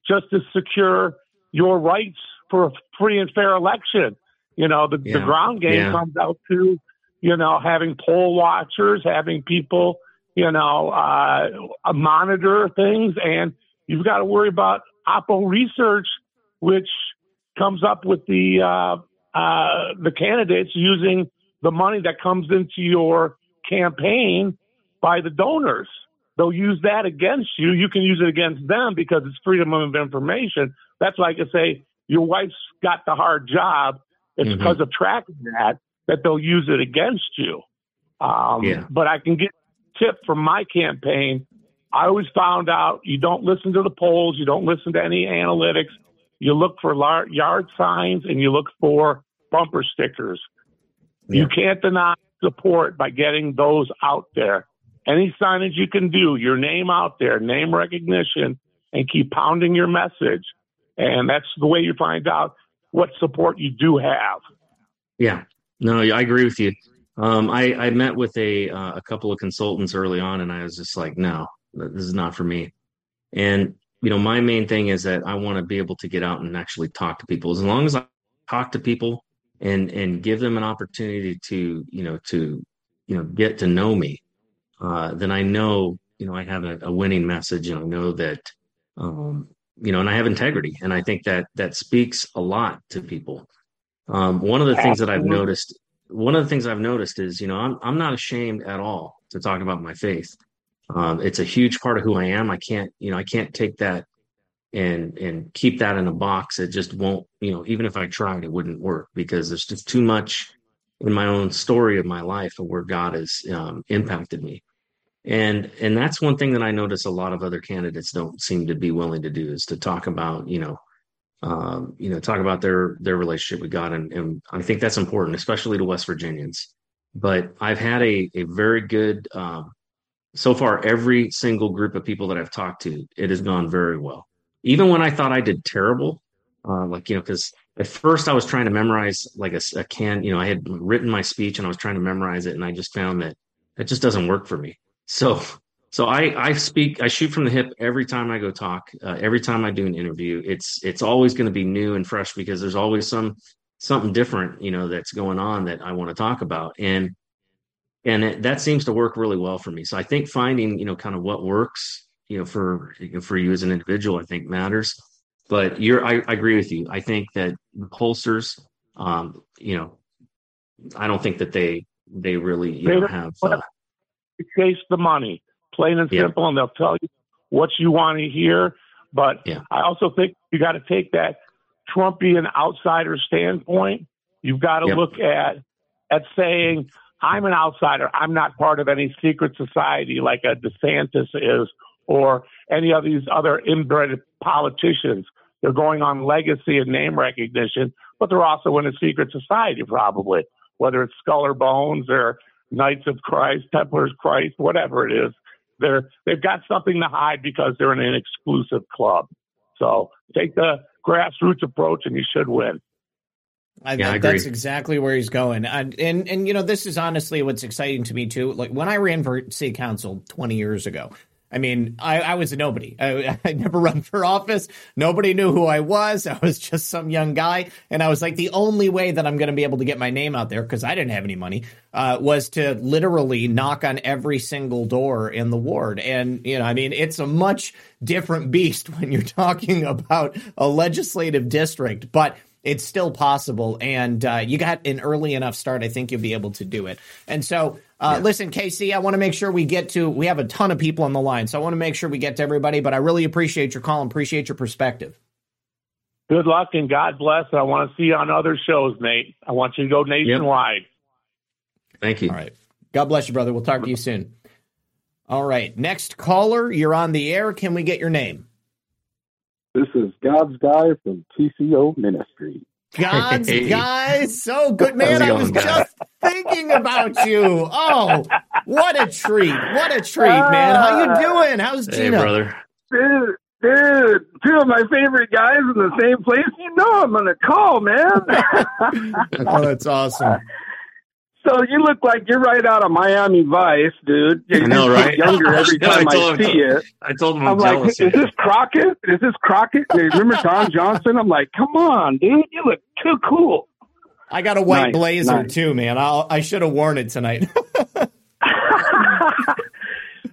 just to secure your rights for a free and fair election. You know, the, yeah. the ground game yeah. comes out to, you know, having poll watchers, having people you know, uh, monitor things, and you've got to worry about Oppo Research, which comes up with the uh, uh, the candidates using the money that comes into your campaign by the donors. they'll use that against you. You can use it against them because it's freedom of information. That's like I say, your wife's got the hard job. It's mm-hmm. because of tracking that, that they'll use it against you. Um, yeah. But I can get a tip from my campaign. I always found out you don't listen to the polls. You don't listen to any analytics. You look for lar- yard signs and you look for bumper stickers. Yeah. You can't deny support by getting those out there. Any signage you can do, your name out there, name recognition, and keep pounding your message. And that's the way you find out what support you do have. Yeah, no, I agree with you. Um, I, I met with a, uh, a couple of consultants early on, and I was just like, no, this is not for me. And, you know, my main thing is that I want to be able to get out and actually talk to people. As long as I talk to people and, and give them an opportunity to, you know, to, you know, get to know me, uh, then I know, you know, I have a, a winning message, and I know that, um, you know, and I have integrity. And I think that that speaks a lot to people. Um, one of the things that I've noticed, one of the things I've noticed is, you know, I'm, I'm not ashamed at all to talk about my faith. Um, it's a huge part of who I am. I can't, you know, I can't take that and, and keep that in a box. It just won't, you know, even if I tried, it wouldn't work, because there's just too much in my own story of my life of where God has um, impacted me. And, and that's one thing that I notice a lot of other candidates don't seem to be willing to do, is to talk about, you know, um, you know, talk about their, their relationship with God. And, and I think that's important, especially to West Virginians. But I've had a, a very good, um, so far, every single group of people that I've talked to, it has gone very well. Even when I thought I did terrible, uh, like, you know, because at first I was trying to memorize like a, a can, you know, I had written my speech and I was trying to memorize it. And I just found that that just doesn't work for me. So, so I, I speak, I shoot from the hip every time I go talk, uh, every time I do an interview. It's, it's always going to be new and fresh, because there's always some, something different, you know, that's going on that I want to talk about. And, and it, that seems to work really well for me. So I think finding, you know, kind of what works, you know, for, you know, for you as an individual, I think matters. But you're, I, I agree with you. I think that pollsters, um, you know, I don't think that they, they really you know, have, uh, chase the money, plain and simple, yeah. and they'll tell you what you want to hear. But yeah. I also think you got to take that Trumpian outsider standpoint. You've got to yep. look at at saying, I'm an outsider. I'm not part of any secret society like a DeSantis is, or any of these other inbred politicians. They're going on legacy and name recognition, but they're also in a secret society probably, whether it's Skull or Bones or Knights of Christ, Templars Christ, whatever it is. They're, they've got something to hide because they're in an exclusive club. So take the grassroots approach and you should win. I, yeah, I agree. That's exactly where he's going. And, and, and, you know, this is honestly what's exciting to me, too. Like when I ran for city council twenty years ago, I mean, I, I was a nobody. I, I never run for office. Nobody knew who I was. I was just some young guy. And I was like, the only way that I'm going to be able to get my name out there, because I didn't have any money, uh, was to literally knock on every single door in the ward. And, you know, I mean, it's a much different beast when you're talking about a legislative district. But it's still possible, and uh, you got an early enough start. I think you'll be able to do it. And so, uh, yeah. listen, K C, I want to make sure we get to – we have a ton of people on the line, so I want to make sure we get to everybody. But I really appreciate your call and appreciate your perspective. Good luck, and God bless. I want to see you on other shows, Nate. I want you to go nationwide. Yep. Thank you. All right. God bless you, brother. We'll talk to you soon. All right. Next caller, you're on the air. Can we get your name? This is God's Guy from T C O Ministry. God's hey. Guy. So good, man. I was just thinking about you. Oh, what a treat. What a treat, uh, man. How you doing? How's Gina? Hey, brother. Dude, dude, two of my favorite guys in the same place. You know I'm going to call, man. Oh, that's awesome. So you look like you're right out of Miami Vice, dude. You I know, right? Younger every time no, I, I him, see it. I told him I'm, I'm like, hey, is this Crockett? Is this Crockett? Remember Don Johnson? I'm like, come on, dude. You look too cool. I got a white nice, blazer nice. too, man. I'll, I should have worn it tonight.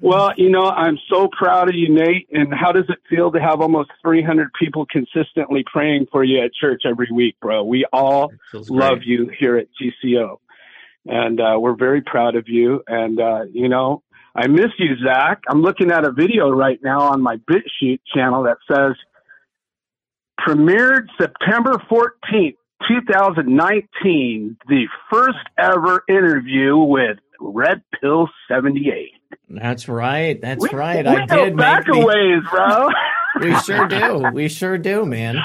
Well, you know, I'm so proud of you, Nate. And how does it feel to have almost three hundred people consistently praying for you at church every week, bro? We all love great. you here at T C O. And uh, we're very proud of you. And, uh, you know, I miss you, Zach. I'm looking at a video right now on my BitChute channel that says premiered September fourteenth, two thousand nineteen, the first ever interview with Red Pill seventy-eight. That's right. That's we, right. We I did back make a ways, me... bro. We sure do. We sure do, man.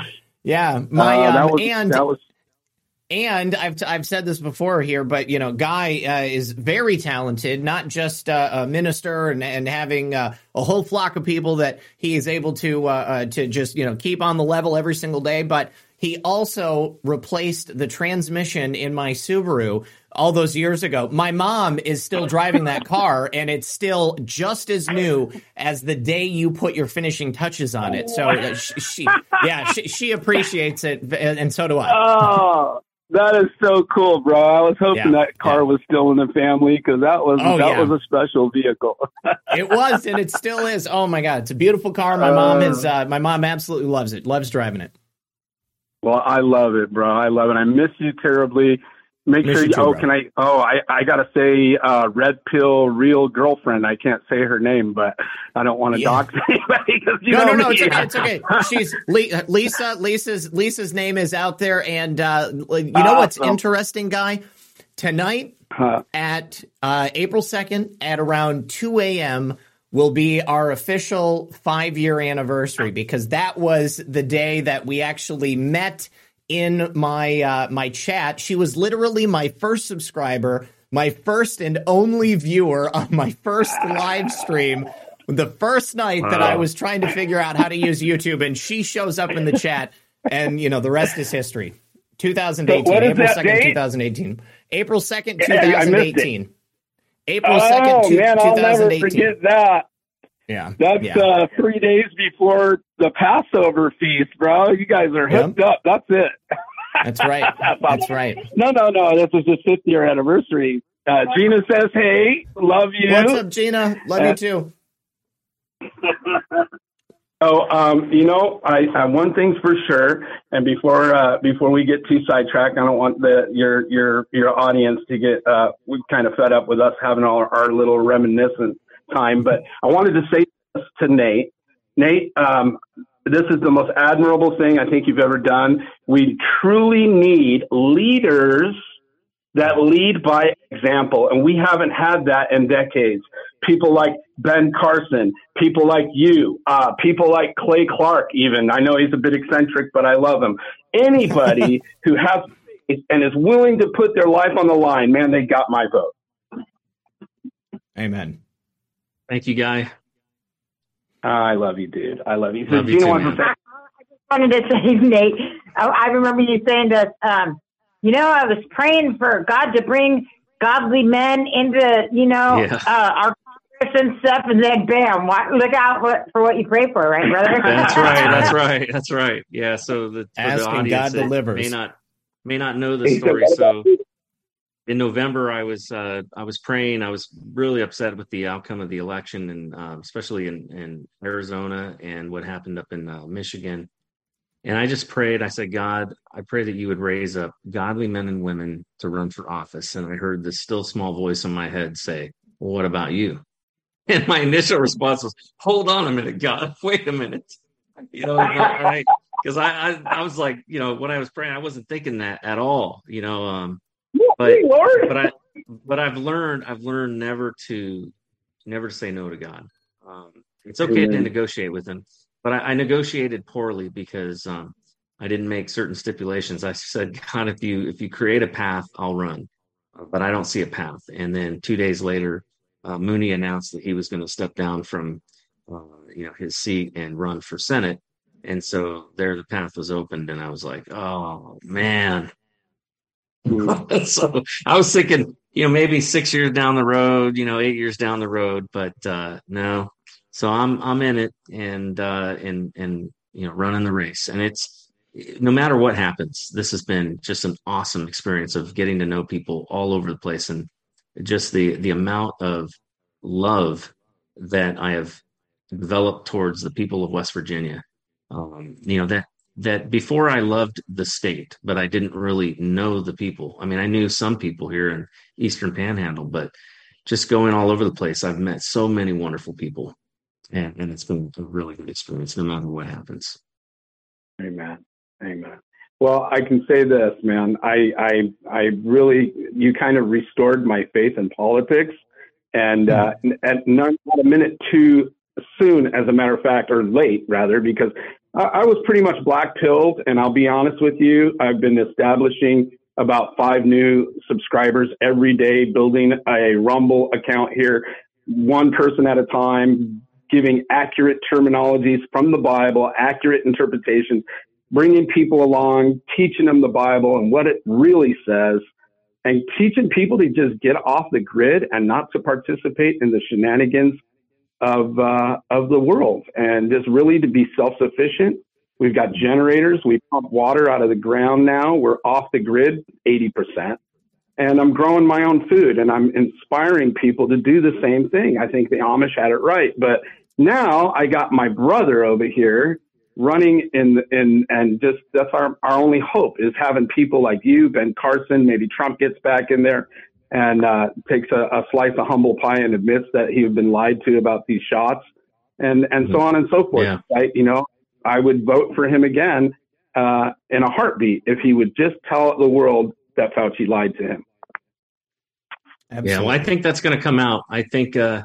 Yeah. My uh, that um, was, and that was... and I've I've said this before here, but you know, Guy uh, is very talented. Not just uh, a minister and and having uh, a whole flock of people that he is able to uh, uh, to just you know keep on the level every single day, but he also replaced the transmission in my Subaru all those years ago. My mom is still driving that car, and it's still just as new as the day you put your finishing touches on it. So uh, she, she, yeah, she, she appreciates it, and, and so do I. Oh, that is so cool, bro. I was hoping yeah, that car yeah. was still in the family, because that was oh, that yeah. was a special vehicle. It was, and it still is. Oh my God, it's a beautiful car. My uh, mom is. Uh, my mom absolutely loves it. Loves driving it. Well, I love it, bro. I love it. I miss you terribly. Make miss sure you, you oh, bro. can I, oh, I, I gotta say, uh, Red Pill Real Girlfriend. I can't say her name, but I don't want to yeah. dox anybody. You no, know no, no, no, it's okay. It's okay. She's Lisa. Lisa's, Lisa's name is out there. And, uh, you know, uh, what's so. interesting, Guy? Tonight huh. at, uh, April second at around two a.m. will be our official five-year anniversary, because that was the day that we actually met in my uh, my chat. She was literally my first subscriber, my first and only viewer on my first live stream, the first night wow. that I was trying to figure out how to use YouTube, and she shows up in the chat, and, you know, the rest is history. twenty eighteen, so April second, twenty eighteen. April second, twenty eighteen. Yeah, April second, oh, two, man, I'll never forget that. Yeah. That's yeah. Uh, three days before the Passover feast, bro. You guys are hooked yep. up. That's it. That's right. That's right. No, no, no. This is the fifth-year anniversary. Uh, Gina says, hey, love you. What's up, Gina? Love uh, you, too. Oh, um, you know, I, I one thing's for sure, and before uh, before we get too sidetracked, I don't want the your your your audience to get uh, we kind of fed up with us having all our, our little reminiscent time. But I wanted to say this to Nate. Nate, um, this is the most admirable thing I think you've ever done. We truly need leaders that lead by example, and we haven't had that in decades. People like Ben Carson, people like you, uh, people like Clay Clark even. I know he's a bit eccentric, but I love him. Anybody who has and is willing to put their life on the line, man, they got my vote. Amen. Thank you, Guy. Uh, I love you, dude. I love you. Love so, you too, man. I, I just wanted to say, Nate, I, I remember you saying that, um, you know, I was praying for God to bring godly men into, you know, yeah. uh, our and stuff, and then bam! Look out for, for what you pray for, right, brother? That's right. That's right. That's right. Yeah. So the, asking the audience God delivers. May not may not know the story. So in November, I was uh, I was praying. I was really upset with the outcome of the election, and uh, especially in, in Arizona and what happened up in uh, Michigan. And I just prayed. I said, God, I pray that you would raise up godly men and women to run for office. And I heard this still small voice in my head say, well, "What about you?" And my initial response was, hold on a minute, God, wait a minute. You know, right? Because I, I, I was like, you know, when I was praying, I wasn't thinking that at all, you know. Um, but, but I, but I've learned, I've learned never to, never to say no to God. Um, it's okay mm-hmm. to negotiate with him, but I, I negotiated poorly because um, I didn't make certain stipulations. I said, God, if you, if you create a path, I'll run, but I don't see a path. And then two days later, Uh, Mooney announced that he was going to step down from, uh, you know, his seat and run for Senate. And so there the path was opened, and I was like, oh, man. So I was thinking, you know, maybe six years down the road, you know, eight years down the road, but uh, no. So I'm I'm in it and, uh, and, and you know, running the race. And it's no matter what happens, this has been just an awesome experience of getting to know people all over the place, and just the, the amount of love that I have developed towards the people of West Virginia. Um, you know, that, that before I loved the state, but I didn't really know the people. I mean, I knew some people here in Eastern Panhandle, but just going all over the place. I've met so many wonderful people, and, and it's been a really good experience no matter what happens. Amen. Amen. Well, I can say this, man, I, I, I really, you kind of restored my faith in politics, and, uh, and not a minute too soon, as a matter of fact, or late rather, because I, I was pretty much black pilled. And I'll be honest with you, I've been establishing about five new subscribers every day, building a Rumble account here, one person at a time, giving accurate terminologies from the Bible, accurate interpretations, bringing people along, teaching them the Bible and what it really says, and teaching people to just get off the grid and not to participate in the shenanigans of uh, of the world, and just really to be self-sufficient. We've got generators. We pump water out of the ground now. We're off the grid eighty percent. And I'm growing my own food, and I'm inspiring people to do the same thing. I think the Amish had it right. But now I got my brother over here running in, in and just that's our, our only hope is having people like you, Ben Carson, maybe Trump gets back in there and uh, takes a, a slice of humble pie and admits that he had been lied to about these shots and, and so on and so forth. Yeah. Right? You know, I would vote for him again uh, in a heartbeat if he would just tell the world that Fauci lied to him. Absolutely. Yeah, well, I think that's going to come out. I think, uh,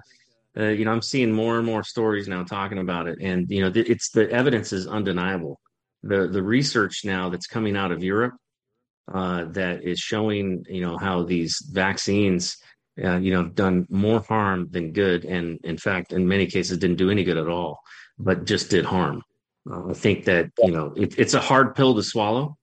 uh, you know, I'm seeing more and more stories now talking about it. And, you know, th- it's the evidence is undeniable. The the research now that's coming out of Europe uh, that is showing, you know, how these vaccines, uh, you know, have done more harm than good. And in fact, in many cases, didn't do any good at all, but just did harm. Uh, I think that, you know, it, it's a hard pill to swallow.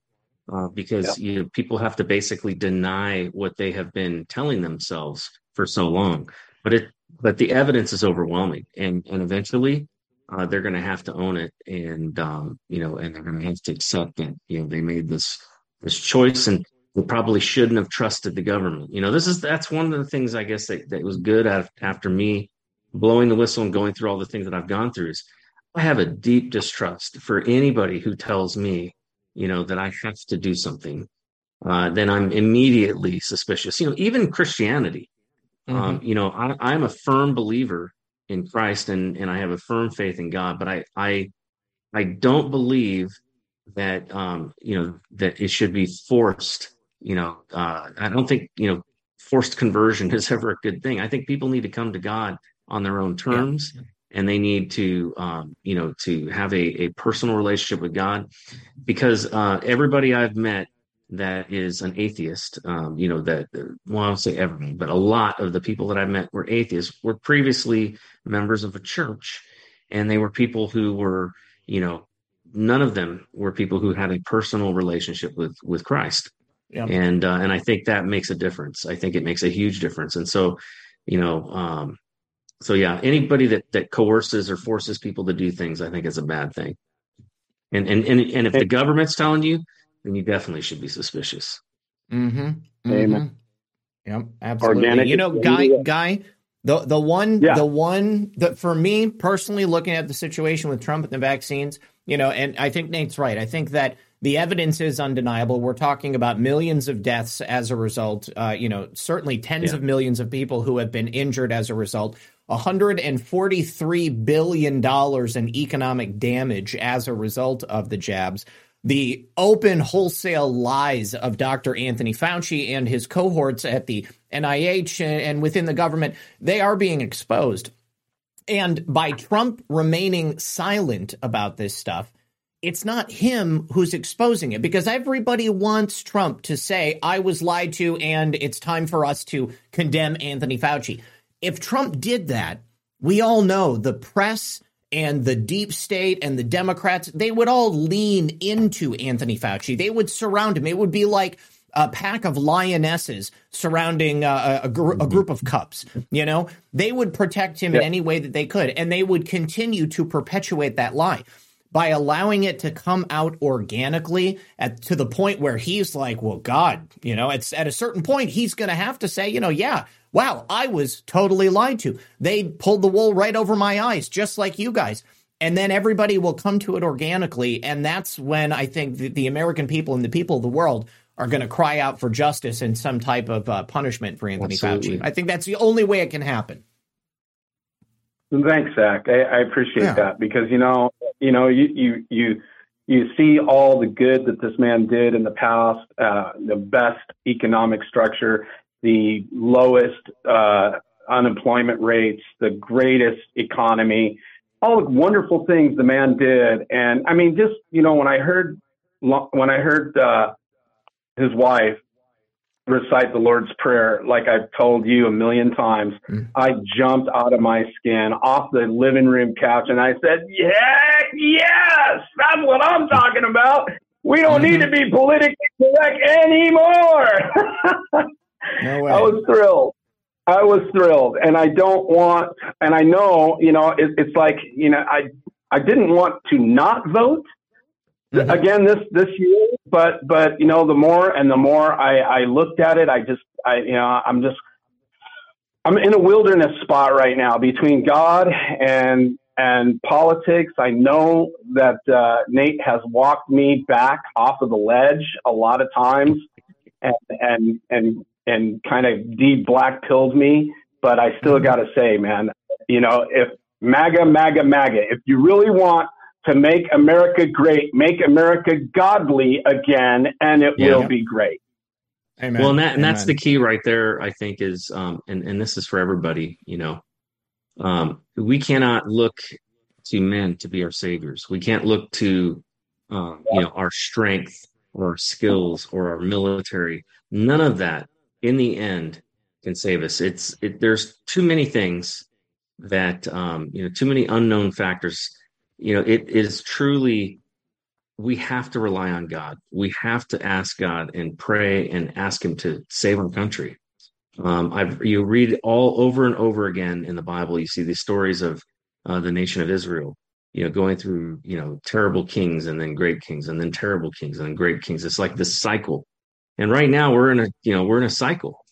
Uh, because yeah. you know, people have to basically deny what they have been telling themselves for so long, but it but the evidence is overwhelming, and and eventually uh, they're going to have to own it, and um, you know, and they're going to have to accept that you know they made this this choice, and they probably shouldn't have trusted the government. You know, this is that's one of the things I guess that, that was good after me blowing the whistle and going through all the things that I've gone through is I have a deep distrust for anybody who tells me, you know, that I have to do something, uh, then I'm immediately suspicious. You know, even Christianity, mm-hmm. um, you know, I, I'm a firm believer in Christ, and, and I have a firm faith in God, but I, I, I don't believe that, um, you know, that it should be forced, you know, uh, I don't think, you know, forced conversion is ever a good thing. I think people need to come to God on their own terms. Yeah. And they need to, um, you know, to have a, a personal relationship with God, because uh, everybody I've met that is an atheist, um, you know, that, well, I don't say everyone, but a lot of the people that I met were atheists, were previously members of a church. And they were people who were, you know, none of them were people who had a personal relationship with, with Christ. Yeah. And, uh, and I think that makes a difference. I think it makes a huge difference. And so, you know, um, So, yeah, anybody that, that coerces or forces people to do things, I think is a bad thing. And and and, and if the government's telling you, then you definitely should be suspicious. Mm-hmm. Mm-hmm. Amen. Yep, absolutely. Organic, you know, Guy, Guy, the, the one, yeah. the one that for me personally, looking at the situation with Trump and the vaccines, you know, and I think Nate's right. I think that the evidence is undeniable. We're talking about millions of deaths as a result, uh, you know, certainly tens yeah. of millions of people who have been injured as a result. one hundred forty-three billion dollars in economic damage as a result of the jabs. The open wholesale lies of Doctor Anthony Fauci and his cohorts at the N I H and within the government, they are being exposed. And by Trump remaining silent about this stuff, it's not him who's exposing it, because everybody wants Trump to say, I was lied to and it's time for us to condemn Anthony Fauci. If Trump did that, we all know the press and the deep state and the Democrats, they would all lean into Anthony Fauci. They would surround him. It would be like a pack of lionesses surrounding a, a, gr- a group of cubs. You know, they would protect him yeah. in any way that they could, and they would continue to perpetuate that lie. By allowing it to come out organically at to the point where he's like, well, God, you know, it's at a certain point he's going to have to say, you know, yeah, wow, I was totally lied to. They pulled the wool right over my eyes, just like you guys. And then everybody will come to it organically. And that's when I think the, the American people and the people of the world are going to cry out for justice and some type of uh, punishment for Anthony Absolutely. Fauci. I think that's the only way it can happen. Thanks, Zach. I, I appreciate yeah. that because, you know, you know, you, you, you, you see all the good that this man did in the past, uh, the best economic structure, the lowest uh, unemployment rates, the greatest economy, all the wonderful things the man did. And I mean, just, you know, when I heard, when I heard uh, his wife recite the Lord's Prayer, like I've told you a million times, mm. I jumped out of my skin off the living room couch and I said, heck yes, that's what I'm talking about. We don't mm-hmm. need to be politically correct anymore. No way. I was thrilled. I was thrilled. And I don't want, and I know, you know, it, it's like, you know, I, I didn't want to not vote mm-hmm. again this, this year, but, but, you know, the more and the more I, I looked at it, I just, I, you know, I'm just, I'm in a wilderness spot right now between God and, and politics. I know that uh, Nate has walked me back off of the ledge a lot of times and, and, and, and kind of de-black-pilled me, but I still got to say, man, you know, if MAGA, MAGA, MAGA, if you really want to make America great, make America godly again, and it yeah. will be great. Amen. Well, and, that, and Amen. That's the key right there, I think, is, um, and, and this is for everybody, you know, um, we cannot look to men to be our saviors. We can't look to, um, yeah. you know, our strength or our skills or our military. None of that, in the end, can save us. It's it, there's too many things that um, you know, too many unknown factors. You know, it is truly, we have to rely on God. We have to ask God and pray and ask Him to save our country. Um, I've you read all over and over again in the Bible. You see these stories of uh, the nation of Israel, you know, going through, you know, terrible kings and then great kings and then terrible kings and then great kings. It's like this cycle. And right now we're in a, you know, we're in a cycle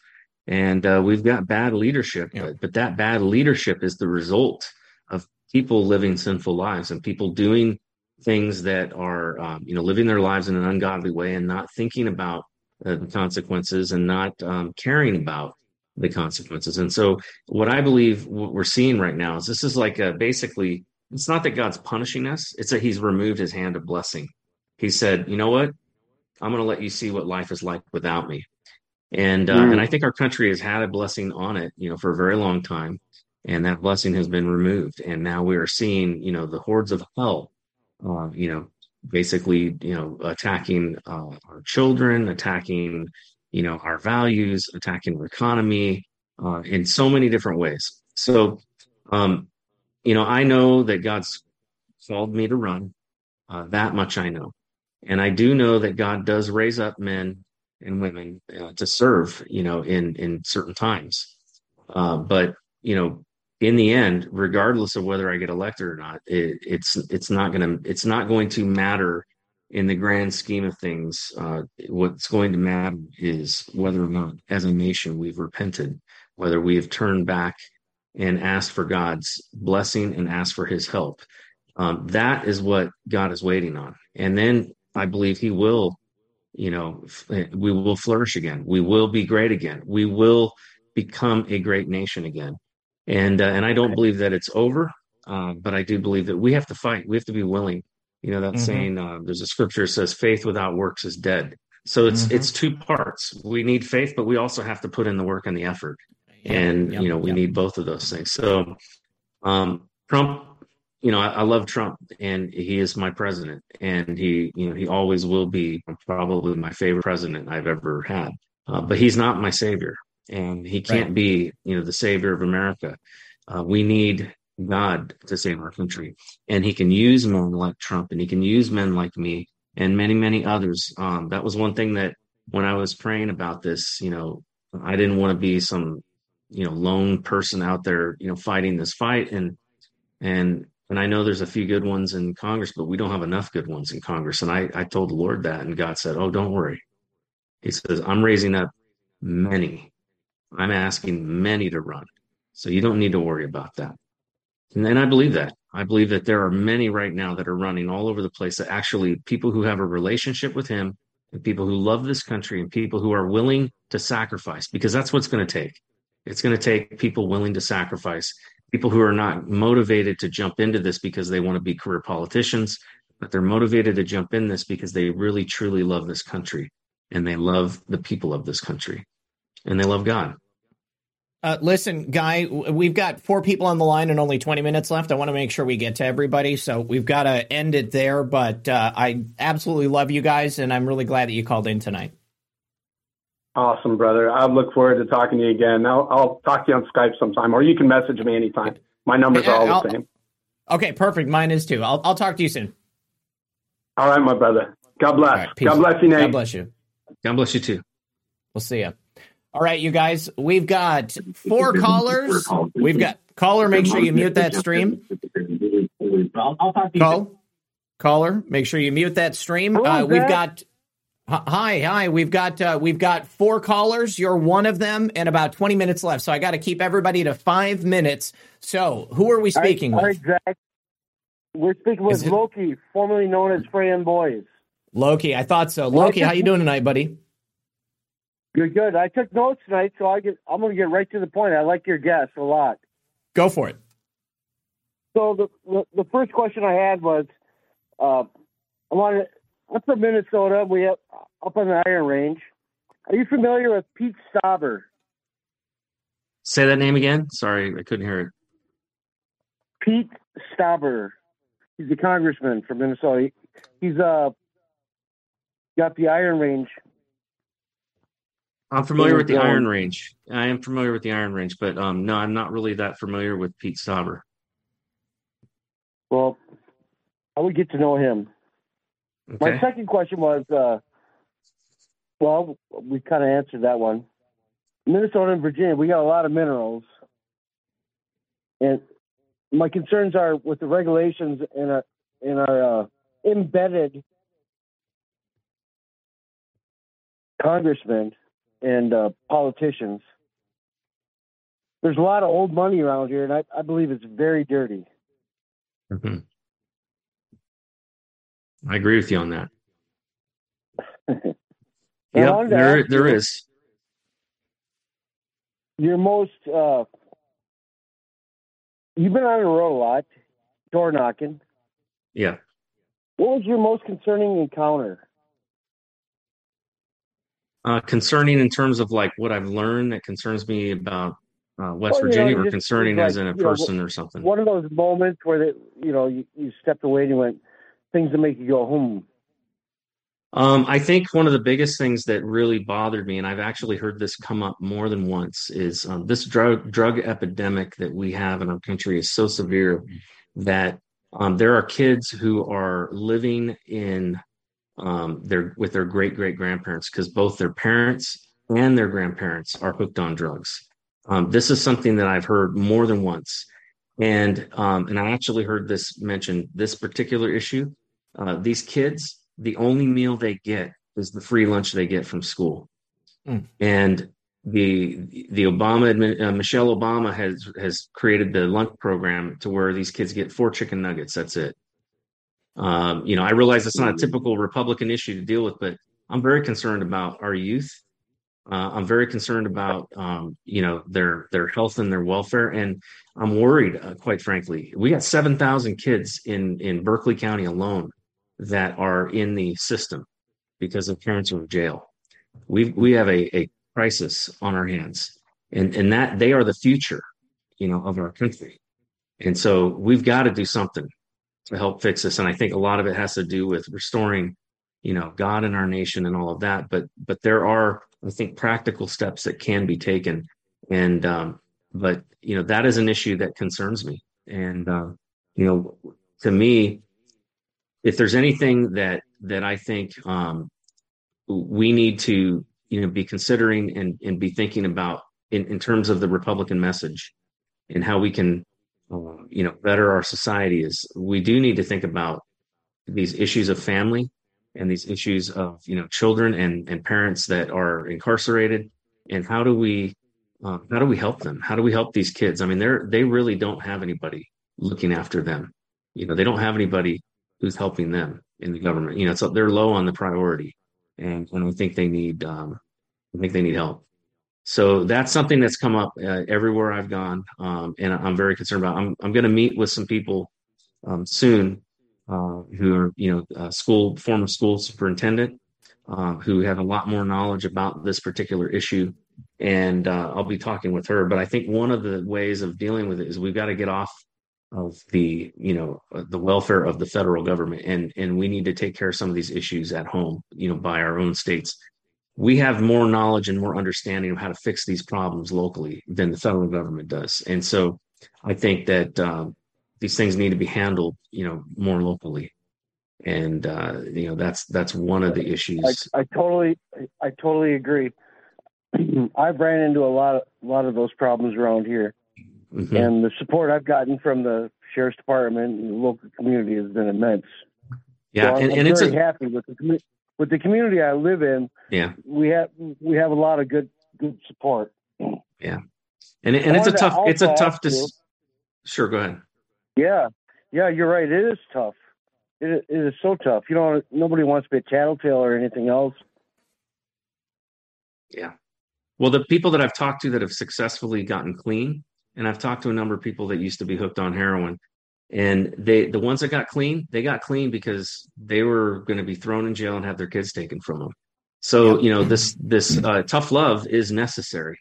and uh, we've got bad leadership, yeah. but, but that bad leadership is the result of people living sinful lives and people doing things that are, um, you know, living their lives in an ungodly way and not thinking about uh, the consequences and not um, caring about the consequences. And so what I believe what we're seeing right now is this is like a, basically, it's not that God's punishing us. It's that He's removed His hand of blessing. He said, you know what? I'm going to let you see what life is like without me. And uh, mm. and I think our country has had a blessing on it, you know, for a very long time. And that blessing has been removed. And now we are seeing, you know, the hordes of hell, uh, you know, basically, you know, attacking uh, our children, attacking, you know, our values, attacking our economy uh, in so many different ways. So, um, you know, I know that God's called me to run. Uh, that much I know. And I do know that God does raise up men and women uh, to serve, you know, in, in certain times. Uh, but, you know, in the end, regardless of whether I get elected or not, it, it's it's not going to it's not going to matter in the grand scheme of things. Uh, what's going to matter is whether or not as a nation we've repented, whether we have turned back and asked for God's blessing and asked for His help. Um, that is what God is waiting on. And then I believe He will, you know, we will flourish again. We will be great again. We will become a great nation again. And uh, and I don't believe that it's over, uh, but I do believe that we have to fight. We have to be willing. You know, that mm-hmm. saying, uh, there's a scripture that says, faith without works is dead. So it's mm-hmm. it's two parts. We need faith, but we also have to put in the work and the effort. Yeah. And, yep. you know, we yep. need both of those things. So um, Trump, you know, I, I love Trump and he is my president and he, you know, he always will be probably my favorite president I've ever had, uh, but he's not my savior and he can't right. be, you know, the savior of America. Uh, we need God to save our country and He can use men like Trump and He can use men like me and many, many others. Um, that was one thing that when I was praying about this, you know, I didn't want to be some, you know, lone person out there, you know, fighting this fight and, and, And I know there's a few good ones in Congress, but we don't have enough good ones in Congress. And I, I told the Lord that, and God said, oh, don't worry. He says, I'm raising up many. I'm asking many to run. So you don't need to worry about that. And, and I believe that. I believe that there are many right now that are running all over the place that actually people who have a relationship with Him and people who love this country and people who are willing to sacrifice, because that's what's going to take. It's going to take people willing to sacrifice, people who are not motivated to jump into this because they want to be career politicians, but they're motivated to jump in this because they really, truly love this country and they love the people of this country and they love God. Uh, listen, Guy, we've got four people on the line and only twenty minutes left. I want to make sure we get to everybody, so we've got to end it there. But uh, I absolutely love you guys, and I'm really glad that you called in tonight. Awesome, brother. I look forward to talking to you again. I'll, I'll talk to you on Skype sometime, or you can message me anytime. My numbers are all I'll, the same. Okay, perfect. Mine is too. I'll, I'll talk to you soon. All right, my brother. God bless. Right, God bless you, Nate. God bless you. God bless you too. We'll see you. All right, you guys, we've got four callers. We've got caller. Make sure you mute that stream. Call, caller. Make sure you mute that stream. Uh, we've got hi, hi. We've got uh, we've got four callers. You're one of them, and about twenty minutes left. So I got to keep everybody to five minutes. So who are we speaking all right, with? All right, Zach. We're speaking with it, Loki, formerly known as Frey and Boys. Loki, I thought so. Loki, how you doing tonight, buddy? Good, good. I took notes tonight, so I get, I'm going to get right to the point. I like your guest a lot. Go for it. So the the, the first question I had was, uh, I wanted. I'm from Minnesota. We have, up on the Iron Range. Are you familiar with Pete Stauber? Say that name again. Sorry, I couldn't hear it. Pete Stauber. He's a congressman from Minnesota. He, he's uh, got the Iron Range. I'm familiar with the Iron Range. I am familiar with the Iron Range, but um, no, I'm not really that familiar with Pete Stauber. Well, I would get to know him. Okay. My second question was, uh, well, we kind of answered that one. Minnesota and Virginia, we got a lot of minerals. And my concerns are with the regulations in our, in our uh, embedded congressmen and uh, politicians. There's a lot of old money around here, and I, I believe it's very dirty. Mm-hmm. I agree with you on that. Yeah, there, there is. Your most, uh, you've been on the road a lot, door knocking. Yeah. What was your most concerning encounter? Uh, concerning in terms of like what I've learned that concerns me about uh, West well, Virginia, know, or concerning like, as in a person know, or something. One of those moments where they, you know you, you stepped away and you went, things that make you go home. Um, I think one of the biggest things that really bothered me, and I've actually heard this come up more than once, is um, this drug drug epidemic that we have in our country is so severe that um, there are kids who are living in. Um, they're with their great great grandparents because both their parents and their grandparents are hooked on drugs. Um, this is something that I've heard more than once, and um, and I actually heard this mentioned. This particular issue, uh, these kids, the only meal they get is the free lunch they get from school, mm. and the the Obama uh, Michelle Obama has has created the lunch program to where these kids get four chicken nuggets. That's it. Um, you know, I realize it's not a typical Republican issue to deal with, but I'm very concerned about our youth. Uh, I'm very concerned about, um, you know, their their health and their welfare. And I'm worried, uh, quite frankly. We got seven thousand kids in, in Berkeley County alone that are in the system because their parents are in jail. We we have a, a crisis on our hands, and, and that they are the future, you know, of our country. And so we've got to do something to help fix this. And I think a lot of it has to do with restoring, you know, God in our nation and all of that. But, but there are, I think, practical steps that can be taken. And, um, but, you know, that is an issue that concerns me. And, uh, you know, to me, if there's anything that, that I think, um, we need to, you know, be considering and, and be thinking about in, in terms of the Republican message and how we can, Uh, you know, better our society is we do need to think about these issues of family and these issues of, you know, children and, and parents that are incarcerated. And how do we uh, how do we help them? How do we help these kids? I mean, they're they really don't have anybody looking after them. You know, they don't have anybody who's helping them in the government. You know, so they're low on the priority. and, and we think they need um, we think they need help. So that's something that's come up uh, everywhere I've gone, um, and I'm very concerned about. I'm I'm going to meet with some people um, soon uh, who are you know uh, school former school superintendent uh, who have a lot more knowledge about this particular issue, and uh, I'll be talking with her. But I think one of the ways of dealing with it is we've got to get off of the you know the welfare of the federal government, and and we need to take care of some of these issues at home, you know, by our own states. We have more knowledge and more understanding of how to fix these problems locally than the federal government does. And so I think that um, these things need to be handled, you know, more locally. And, uh, you know, that's that's one of the issues. I, I totally I totally agree. I've ran into a lot of, a lot of those problems around here. Mm-hmm. And the support I've gotten from the sheriff's department and the local community has been immense. Yeah, so I'm, and, and I'm it's very a... happy with the community. With the community I live in, yeah, we have we have a lot of good good support. Yeah, and and it's a tough it's a tough dis- Sure, go ahead. Yeah, yeah, you're right. It is tough. It it is so tough. You know, nobody wants to be a tattletale or anything else. Yeah. Well, the people that I've talked to that have successfully gotten clean, and I've talked to a number of people that used to be hooked on heroin. And they, the ones that got clean, they got clean because they were going to be thrown in jail and have their kids taken from them. So, you know, this this uh, tough love is necessary,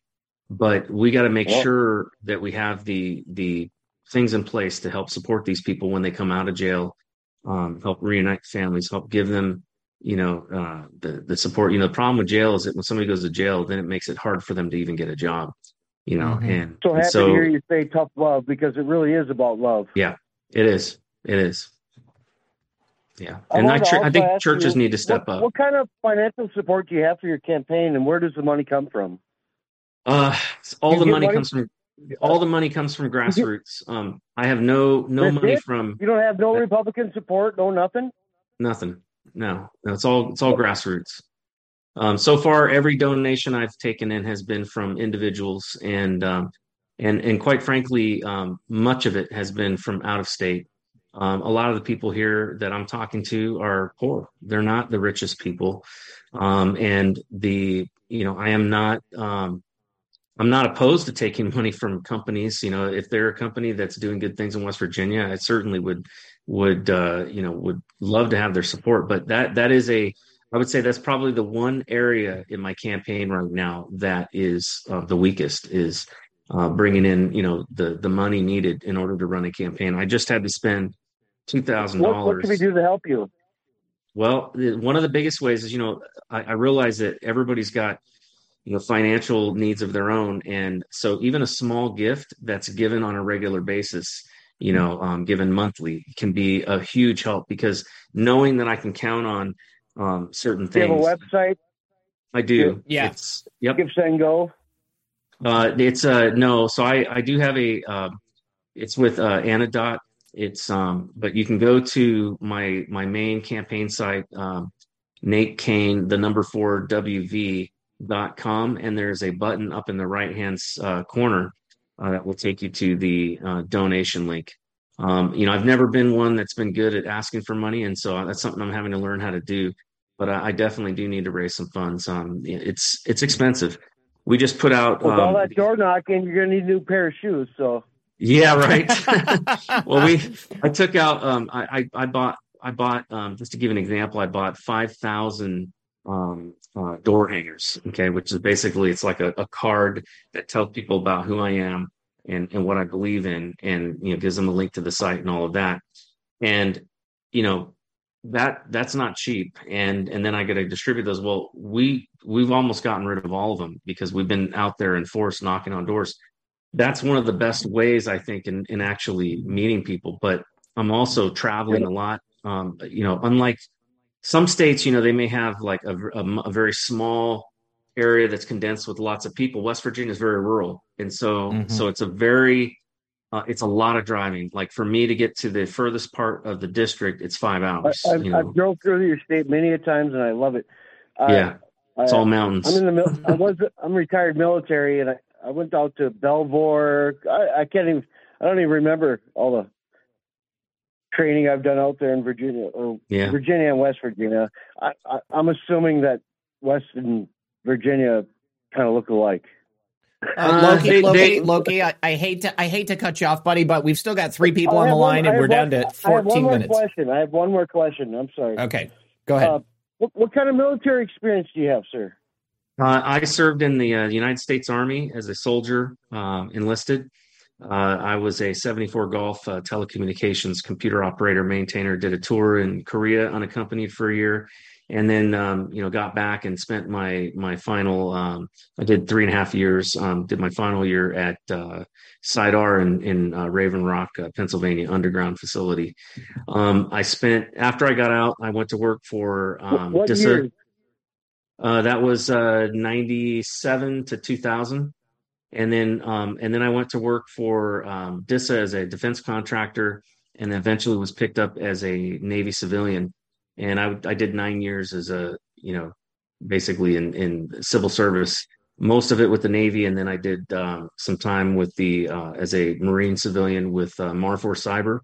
but we got to make yeah. sure that we have the the things in place to help support these people when they come out of jail, um, help reunite families, help give them, you know, uh, the the support. You know, the problem with jail is that when somebody goes to jail, then it makes it hard for them to even get a job. You know, mm-hmm. and so happy and so, to hear you say tough love because it really is about love. Yeah. It is. It is. Yeah. And I, I, tr- I think churches you, need to step what, up. What kind of financial support do you have for your campaign, and where does the money come from? Uh, all the money, money comes from all the money comes from grassroots. Um, I have no no That's money it? from You don't have no that, Republican support, no nothing? Nothing. No. No, it's all it's all grassroots. Um, so far every donation I've taken in has been from individuals, and um And and quite frankly, um, much of it has been from out of state. Um, a lot of the people here that I'm talking to are poor. They're not the richest people. Um, and the you know I am not um, I'm not opposed to taking money from companies. You know, if they're a company that's doing good things in West Virginia, I certainly would would uh, you know would love to have their support. But that that is a I would say that's probably the one area in my campaign right now that is uh, the weakest is. Uh, bringing in, you know, the the money needed in order to run a campaign. I just had to spend two thousand dollars. What can we do to help you? Well, one of the biggest ways is, you know, I, I realize that everybody's got, you know, financial needs of their own, and so even a small gift that's given on a regular basis, you know, um, given monthly, can be a huge help because knowing that I can count on um, certain things. Do you have a website? I do. Yeah. It's, yep. Give Send Go. Uh, it's uh no, so I, I do have a uh, it's with uh, Anecdote. It's um, but you can go to my my main campaign site, um, Nate Cain, the number four W V dot com, and there's a button up in the right hand uh, corner uh, that will take you to the uh, donation link. Um, you know, I've never been one that's been good at asking for money, and so that's something I'm having to learn how to do. But I, I definitely do need to raise some funds. Um, it's it's expensive. We just put out with um, all that door knocking. You're gonna need a new pair of shoes. So yeah, right. Well, we I took out. Um, I, I I bought I bought um, just to give an example. I bought five thousand um, uh, door hangers. Okay, which is basically it's like a, a card that tells people about who I am and and what I believe in, and you know gives them a link to the site and all of that. And you know that that's not cheap. And and then I got to distribute those. Well, we. We've almost gotten rid of all of them because we've been out there in force knocking on doors. That's one of the best ways, I think, in, in actually meeting people. But I'm also traveling a lot. Um, you know, unlike some states, you know, they may have like a, a, a very small area that's condensed with lots of people. West Virginia is very rural. And so, mm-hmm. so it's a very, uh, it's a lot of driving. Like for me to get to the furthest part of the district, it's five hours. I, I've, you know? I've drove through your state many a times and I love it. Uh, yeah. It's all mountains. I'm in the. I was. I'm retired military, and I, I went out to Belvoir. I, I can't even. I don't even remember all the training I've done out there in Virginia, or yeah. Virginia and West Virginia. I, I, I'm assuming that West and Virginia kind of look alike. Uh, Loki, Loki, Loki. I, I hate to, I hate to cut you off, buddy, but we've still got three people on the line, and we're down to fourteen minutes. I have one more question. I'm sorry. Okay, go ahead. Uh, what, what kind of military experience do you have, sir? Uh, I served in the uh, United States Army as a soldier, uh, enlisted. Uh, I was a seventy-four Golf uh, telecommunications computer operator maintainer. Did a tour in Korea unaccompanied for a year. And then, um, you know, got back and spent my my final, um, I did three and a half years, um, did my final year at uh, SIDAR in, in uh, Raven Rock, uh, Pennsylvania, underground facility. Um, I spent, after I got out, I went to work for um, what DISA. Year? Uh, that was uh, ninety-seven to two thousand. And then, um, and then I went to work for um, DISA as a defense contractor, and eventually was picked up as a Navy civilian. And I, I did nine years as a, you know, basically in, in civil service, most of it with the Navy. And then I did uh, some time with the, uh, as a Marine civilian with uh, MARFOR Cyber,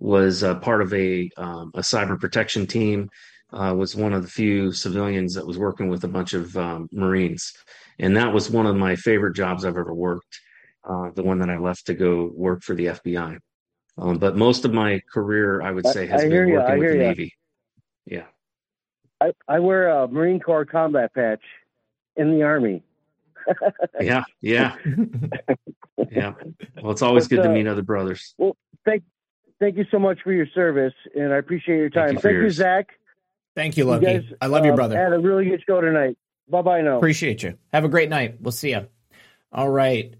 was uh, part of a, um, a cyber protection team, uh, was one of the few civilians that was working with a bunch of um, Marines. And that was one of my favorite jobs I've ever worked, uh, the one that I left to go work for the F B I. Um, but most of my career, I would say, has I, I been working you, with the you. Navy. Yeah, I, I wear a Marine Corps combat patch in the Army. yeah, yeah, yeah. Well, it's always but, good to uh, meet other brothers. Well, thank, thank you so much for your service, and I appreciate your time. Thank you, thank you Zach. Thank you, Loki. You guys, I love um, your brother. Had a really good show tonight. Bye, bye now. Appreciate you. Have a great night. We'll see you. All right,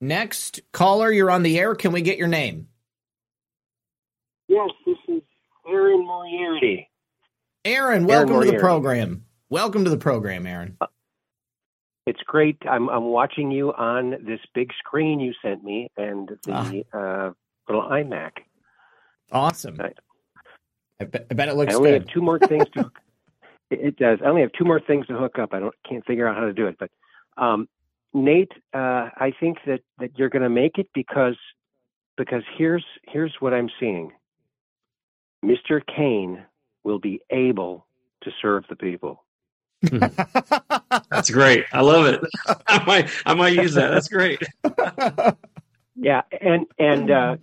next caller, you're on the air. Can we get your name? Yes, this is Aaron Moriarty. Aaron, welcome Aaron to the program. Welcome to the program, Aaron. It's great. I'm I'm watching you on this big screen you sent me and the ah. uh, little iMac. Awesome. I, I, bet, I bet it looks good. I only good. have two more things to it, it does. I only have two more things to hook up. I don't can't figure out how to do it. But um, Nate, uh, I think that, that you're going to make it because because here's here's what I'm seeing. Mister Cain will be able to serve the people. That's great. I love it. I might, I might use that. That's great. yeah. And, and, uh,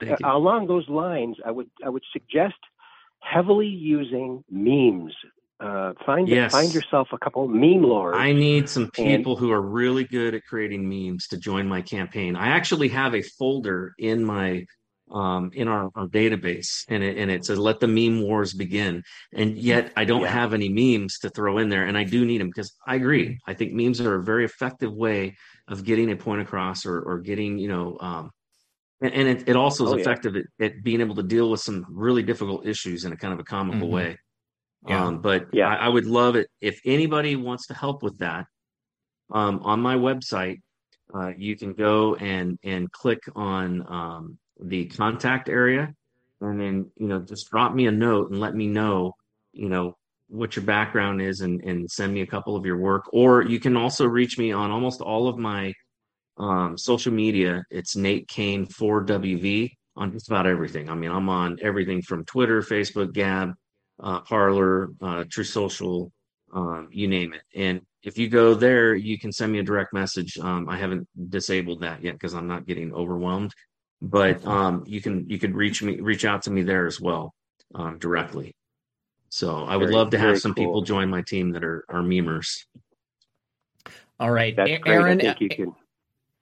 uh along those lines, I would, I would suggest heavily using memes. Uh, find, yes. find yourself a couple meme lords. I need some people and, who are really good at creating memes to join my campaign. I actually have a folder in my, um in our, our database, and it and it says let the meme wars begin, and yet I don't yeah. have any memes to throw in there, and I do need them, because I agree, I think memes are a very effective way of getting a point across, or or getting, you know, um and, and it, it also is oh, effective yeah. at, at being able to deal with some really difficult issues in a kind of a comical mm-hmm. way yeah. um but yeah I, I would love it if anybody wants to help with that. Um on my website, uh you can go and and click on um the contact area, and then, you know, just drop me a note and let me know, you know, what your background is, and, and send me a couple of your work. Or you can also reach me on almost all of my um, social media. It's Nate Cain four W V on just about everything. I mean, I'm on everything from Twitter, Facebook, Gab, uh, Parler, uh, True Social, um, you name it. And if you go there, you can send me a direct message. Um, I haven't disabled that yet because I'm not getting overwhelmed. But um, you can you can reach me reach out to me there as well, um, directly. So I would very, love to have some cool. people join my team that are are memers. All right, That's Aaron. Great. I think you can.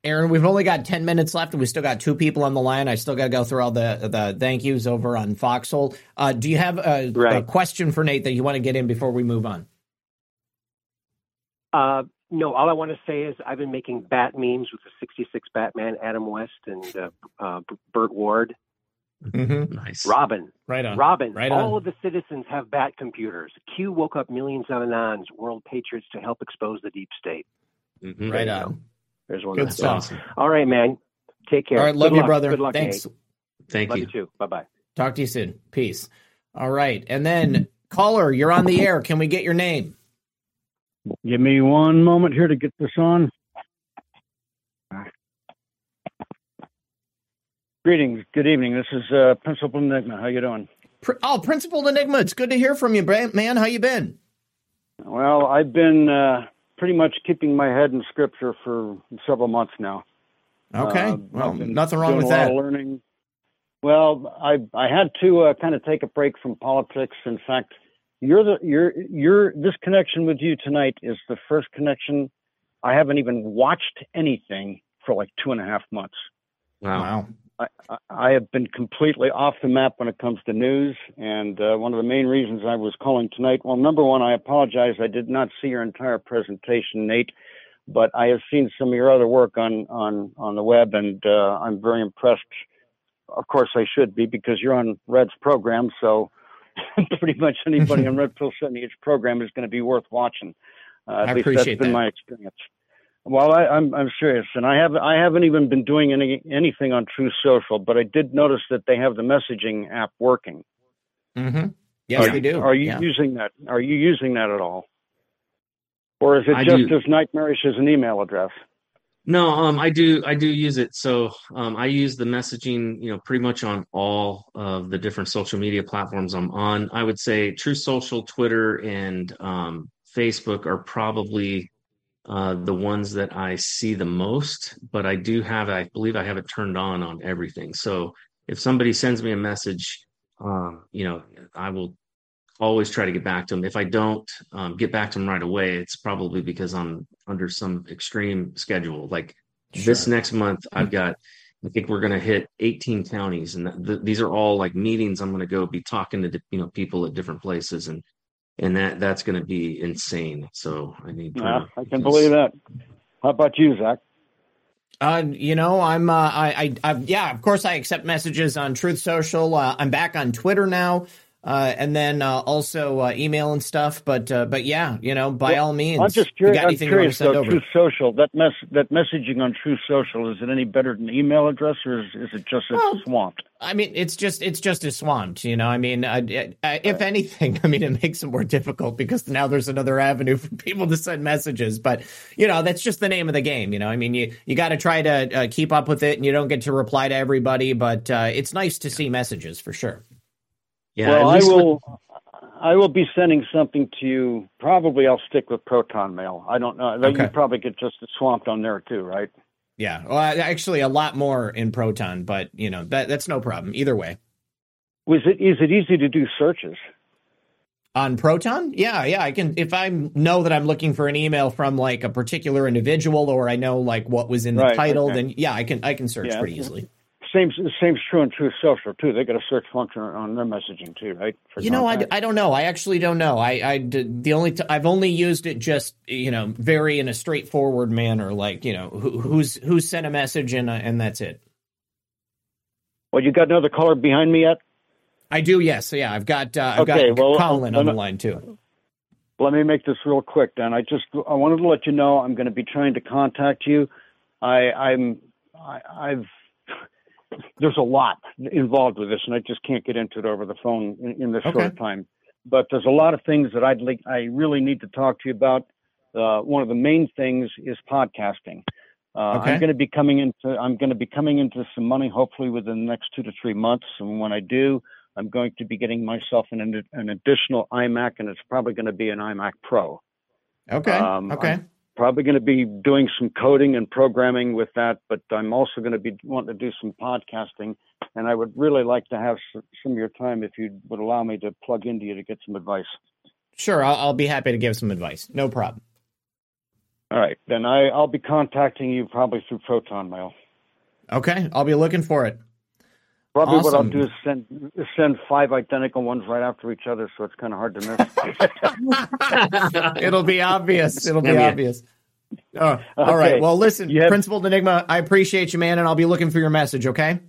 Aaron, we've only got ten minutes left, and we still got two people on the line. I still got to go through all the the thank yous over on Foxhole. Uh, do you have a, right. a question for Nate that you want to get in before we move on? Uh. No, all I want to say is I've been making bat memes with the sixty-six Batman, Adam West, and uh, uh, Burt Ward. Mm-hmm. Nice. Robin. Right on. Robin. Right on. All of the citizens have bat computers. Q woke up millions of anons, world patriots, to help expose the deep state. Mm-hmm. Right on. Go. There's one. Good stuff. All right, man. Take care. All right. Love you, brother. Good luck. Thanks. Nate. Thank love you. Love you, too. Bye-bye. Talk to you soon. Peace. All right. And then, caller, you're on the air. Can we get your name? Give me one moment here to get this on. Greetings. Good evening. This is uh, Principal Enigma. How you doing? Oh, Principal Enigma. It's good to hear from you, man. How you been? Well, I've been uh, pretty much keeping my head in scripture for several months now. Okay. Uh, well, nothing wrong with that. Learning. Well, I I had to uh, kind of take a break from politics. In fact, you're the you're you're this connection with you tonight is the first connection. I haven't even watched anything for like two and a half months. Wow. I, I have been completely off the map when it comes to news. And uh, one of the main reasons I was calling tonight, well, number one, I apologize. I did not see your entire presentation, Nate, but I have seen some of your other work on, on, on the web, and uh, I'm very impressed. Of course, I should be, because you're on Red's program. So pretty much anybody on Red Pill seventy-eight's program is going to be worth watching. Uh, at least that's been that. my experience. Well, I, I'm I'm serious, and I have I haven't even been doing any anything on True Social, but I did notice that they have the messaging app working. Mm-hmm. Yes, are, we do. Are you yeah. using that? Are you using that at all, or is it I just do. as nightmarish as an email address? No, um, I do I do use it. So um, I use the messaging, you know, pretty much on all of the different social media platforms I'm on. I would say True Social, Twitter, and um, Facebook are probably Uh, the ones that I see the most, but I do have, I believe I have it turned on on everything. So if somebody sends me a message, um, you know, I will always try to get back to them. If I don't um, get back to them right away, it's probably because I'm under some extreme schedule. Like sure. this next month, I've got, I think we're going to hit eighteen counties, and th- th- these are all like meetings. I'm going to go be talking to, you know, people at different places, and And that, that's going to be insane. So I need. Yeah, I can believe that. How about you, Zach? Uh, you know, I'm. Uh, I. I. I've, yeah. Of course, I accept messages on Truth Social. Uh, I'm back on Twitter now, uh, and then uh, also uh, email and stuff. But uh, but yeah, you know, by well, all means. I'm just curious. You got anything I'm curious you want to send though, over? Truth Social. That mess. That messaging on Truth Social, is it any better than email address, or is, is it just well, swamped? I mean, it's just it's just as swamped, you know, I mean, I, I, if anything, I mean, it makes it more difficult because now there's another avenue for people to send messages. But, you know, that's just the name of the game. You know, I mean, you, you got to try to uh, keep up with it, and you don't get to reply to everybody. But uh, it's nice to see messages for sure. Yeah, well, I will. When... I will be sending something to you. Probably I'll stick with Proton Mail. I don't know. Okay. You probably get just swamped on there, too, right? Yeah, well, actually, a lot more in Proton, but you know that that's no problem either way. Was it is it easy to do searches on Proton? Yeah, yeah, I can. If I know that I'm looking for an email from like a particular individual, or I know like what was in the right, title, okay. then yeah, I can I can search yeah. pretty easily. Same, same's true in True Social, too. They got a search function on their messaging, too, right? For you know, I, I don't know. I actually don't know. I, I the only t- I've only used it just, you know, very in a straightforward manner, like, you know, who, who's who sent a message, and, uh, and that's it. Well, you got another caller behind me yet? I do, yes. So, yeah, I've got, uh, I've okay, got well, Colin uh, on the line, too. Let me make this real quick, Dan. I just I wanted to let you know I'm going to be trying to contact you. I, I'm I, I've... There's a lot involved with this, and I just can't get into it over the phone in, in this okay. short time. But there's a lot of things that I'd like, I really need to talk to you about. Uh, one of the main things is podcasting. Uh, okay. I'm going to be coming into I'm going to be coming into some money, hopefully within the next two to three months. And when I do, I'm going to be getting myself an an additional iMac, and it's probably going to be an iMac Pro. Okay. Um, okay. I'm, Probably going to be doing some coding and programming with that, but I'm also going to be wanting to do some podcasting, and I would really like to have some of your time if you would allow me to plug into you to get some advice. Sure, I'll, I'll be happy to give some advice. No problem. All right, then I, I'll be contacting you probably through Proton Mail. Okay, I'll be looking for it. Probably awesome. What I'll do is send send five identical ones right after each other, so it's kind of hard to miss. It'll be obvious. It'll be yeah. obvious. Oh, okay. All right. Well, listen, have- Principal Enigma, I appreciate you, man, and I'll be looking for your message, okay?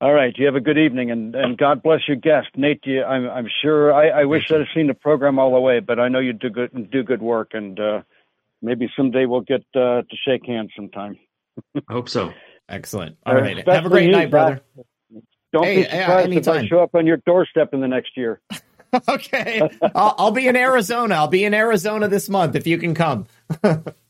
All right. You have a good evening, and, and God bless your guest. Nate, you, I'm, I'm sure I, I wish I'd have seen the program all the way, but I know you do good, do good work, and uh, maybe someday we'll get uh, to shake hands sometime. I hope so. Excellent. All, all right. Have a great night, brother. Back. Don't hey, be surprised yeah, if I show up on your doorstep in the next year. Okay. I'll, I'll be in Arizona. I'll be in Arizona this month if you can come.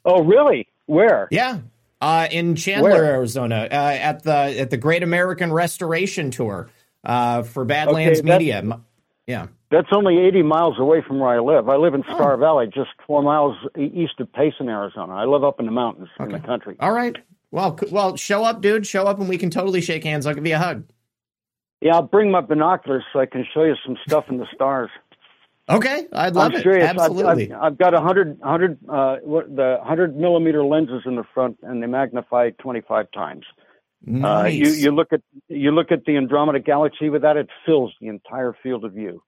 Oh, really? Where? Yeah. uh, in Chandler, Where? Arizona, uh, at the at the Great American Restoration Tour uh, for Badlands okay, Media. Yeah. That's only eighty miles away from where I live. I live in Star oh. Valley, just four miles east of Payson, Arizona. I live up in the mountains okay. in the country. All right. Well, well, show up, dude. Show up, and we can totally shake hands. I'll give you a hug. Yeah, I'll bring my binoculars so I can show you some stuff in the stars. Okay, I'd love I'm it. Serious. Absolutely. I've, I've, I've got one hundred, one hundred, uh, the one hundred millimeter lenses in the front, and they magnify twenty-five times. Nice. Uh, you, you look at you look at the Andromeda Galaxy with that, it fills the entire field of view.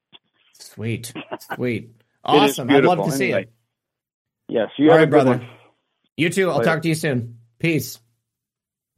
Sweet, sweet, awesome. I'd love to see anyway. it. Yes, you all right, brother. One. You too. I'll Later. talk to you soon. Peace.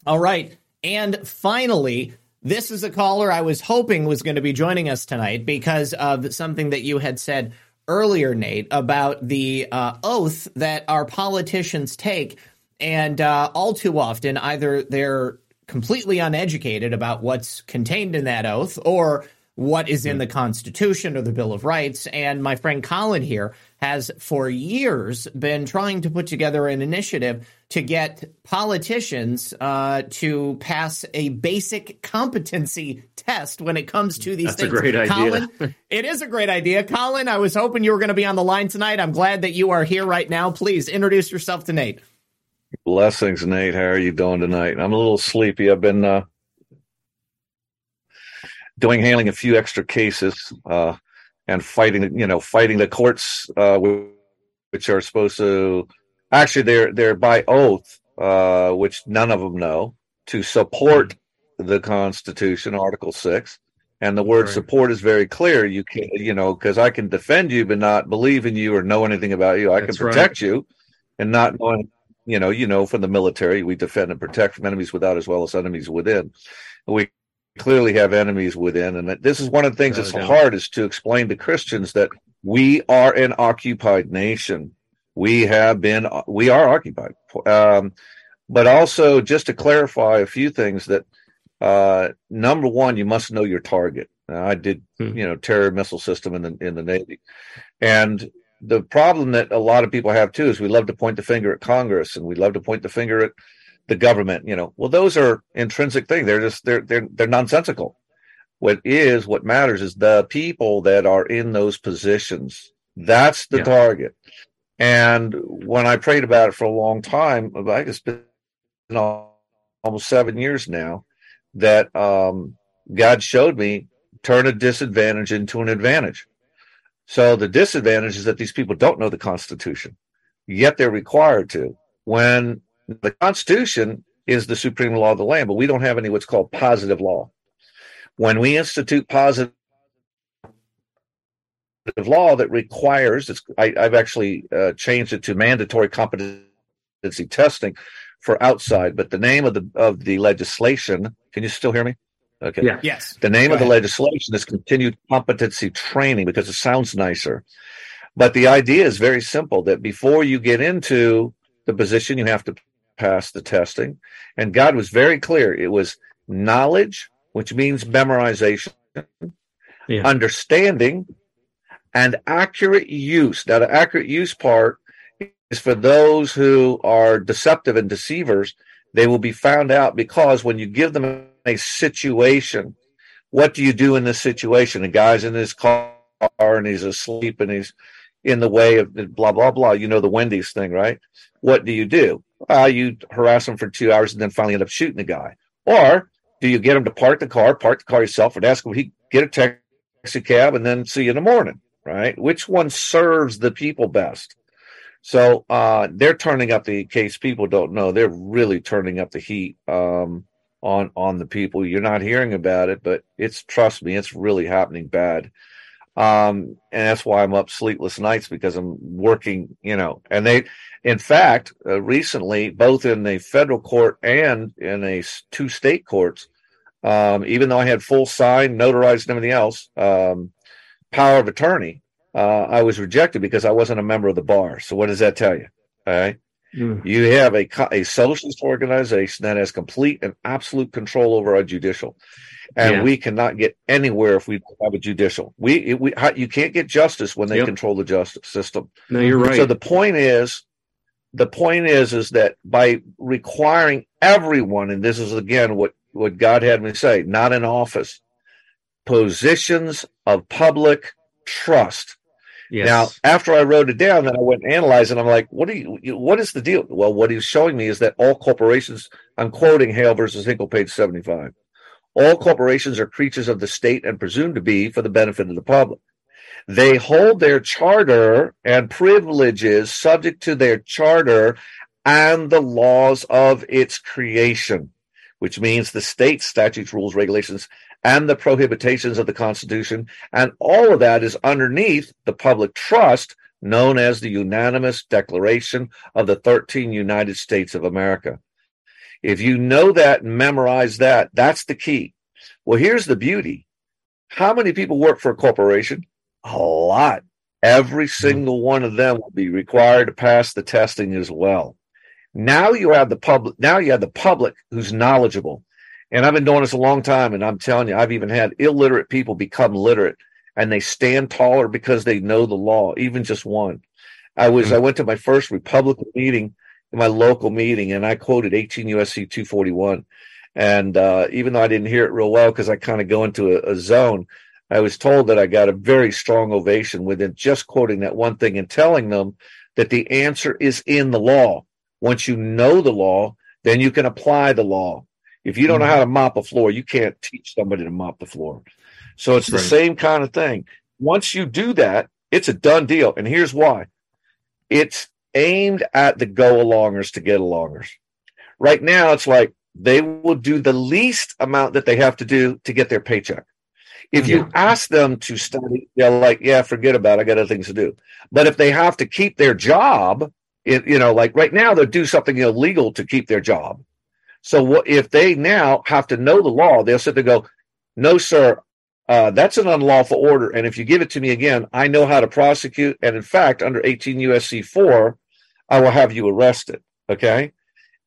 All right, and finally, this is a caller I was hoping was going to be joining us tonight because of something that you had said earlier, Nate, about the uh, oath that our politicians take, and uh, all too often either they're completely uneducated about what's contained in that oath or what is in the Constitution or the Bill of Rights. And my friend Colin here has for years been trying to put together an initiative to get politicians uh, to pass a basic competency test when it comes to these That's things. That's a great Colin, idea. It is a great idea. Colin, I was hoping you were going to be on the line tonight. I'm glad that you are here right now. Please introduce yourself to Nate. Blessings, Nate. How are you doing tonight? I'm a little sleepy. I've been uh, doing handling a few extra cases uh, and fighting, you know, fighting the courts, uh, which are supposed to actually they're they're by oath, uh, which none of them know, to support the Constitution, Article Six, and the word right. support is very clear. You can, you know, because I can defend you, but not believe in you or know anything about you. I That's can protect right. you, and not knowing. You know, you know, from the military, we defend and protect from enemies without as well as enemies within. We clearly have enemies within. And this is one of the things that's hard is to explain to Christians that we are an occupied nation. We have been, we are occupied. Um, but also just to clarify a few things that, uh, number one, you must know your target. Now, I did, hmm. you know, terror missile system in the, in the Navy. And the problem that a lot of people have, too, is we love to point the finger at Congress and we love to point the finger at the government. You know, well, those are intrinsic things. They're just they're they're they're nonsensical. What is what matters is the people that are in those positions. That's the yeah. target. And when I prayed about it for a long time, I guess it's been almost seven years now that um, God showed me turn a disadvantage into an advantage. So the disadvantage is that these people don't know the Constitution, yet they're required to, when the Constitution is the supreme law of the land, but we don't have any what's called positive law. When we institute positive law that requires, it's, I, I've actually uh, changed it to mandatory competency testing for outside, but the name of the of the legislation, can you still hear me? Okay. Yeah. Yes. The name Go of the ahead. legislation is continued competency training because it sounds nicer. But the idea is very simple, that before you get into the position, you have to pass the testing. And God was very clear. It was knowledge, which means memorization, yeah. understanding, and accurate use. Now, the accurate use part is for those who are deceptive and deceivers. They will be found out because when you give them a situation, what do you do in this situation? A guy's in his car and he's asleep and he's in the way of blah, blah, blah. You know the Wendy's thing, right? What do you do? Uh, you harass him for two hours and then finally end up shooting the guy. Or do you get him to park the car, park the car yourself, and ask him, he get a taxi cab and then see you in the morning, right? Which one serves the people best? So uh, they're turning up the case. People don't know. They're really turning up the heat um, on on the people. You're not hearing about it, but it's, trust me, it's really happening bad. Um, and that's why I'm up sleepless nights, because I'm working, you know. And they, in fact, uh, recently, both in a federal court and in a two state courts, um, even though I had full sign, notarized, and everything else, um, power of attorney, Uh, I was rejected because I wasn't a member of the bar. So what does that tell you? All right. Mm. You have a, a socialist organization that has complete and absolute control over our judicial. And yeah. we cannot get anywhere if we have a judicial. We, we You can't get justice when they yep. control the justice system. No, you're right. So the point is the point is, is that by requiring everyone, and this is, again, what, what God had me say, not in office, positions of public trust. Yes. Now, after I wrote it down, then I went and analyzed it. I'm like, what do you, what is the deal? Well, what he's showing me is that all corporations, I'm quoting Hale versus Hinkle, page seventy-five. All corporations are creatures of the state and presumed to be for the benefit of the public. They hold their charter and privileges subject to their charter and the laws of its creation, which means the state statutes, rules, regulations, and the prohibitions of the Constitution. And all of that is underneath the public trust known as the Unanimous Declaration of the thirteen United States of America. If you know that and memorize that, that's the key. Well, here's the beauty. How many people work for a corporation? A lot. Every single one of them will be required to pass the testing as well. Now you have the public, now you have the public who's knowledgeable. And I've been doing this a long time, and I'm telling you, I've even had illiterate people become literate, and they stand taller because they know the law, even just one. I was mm-hmm. I went to my first Republican meeting, my local meeting, and I quoted eighteen U S C two forty-one. And uh, even though I didn't hear it real well because I kind of go into a, a zone, I was told that I got a very strong ovation within just quoting that one thing and telling them that the answer is in the law. Once you know the law, then you can apply the law. If you don't know how to mop a floor, you can't teach somebody to mop the floor. So it's the right. same kind of thing. Once you do that, it's a done deal. And here's why. It's aimed at the go-alongers to get-alongers. Right now, it's like they will do the least amount that they have to do to get their paycheck. If yeah. you ask them to study, they're like, yeah, forget about it. I got other things to do. But if they have to keep their job, it, you know, like right now, they'll do something illegal to keep their job. So if they now have to know the law, they'll sit there and go, no, sir, uh, that's an unlawful order. And if you give it to me again, I know how to prosecute. And in fact, under eighteen U S C four, I will have you arrested. Okay.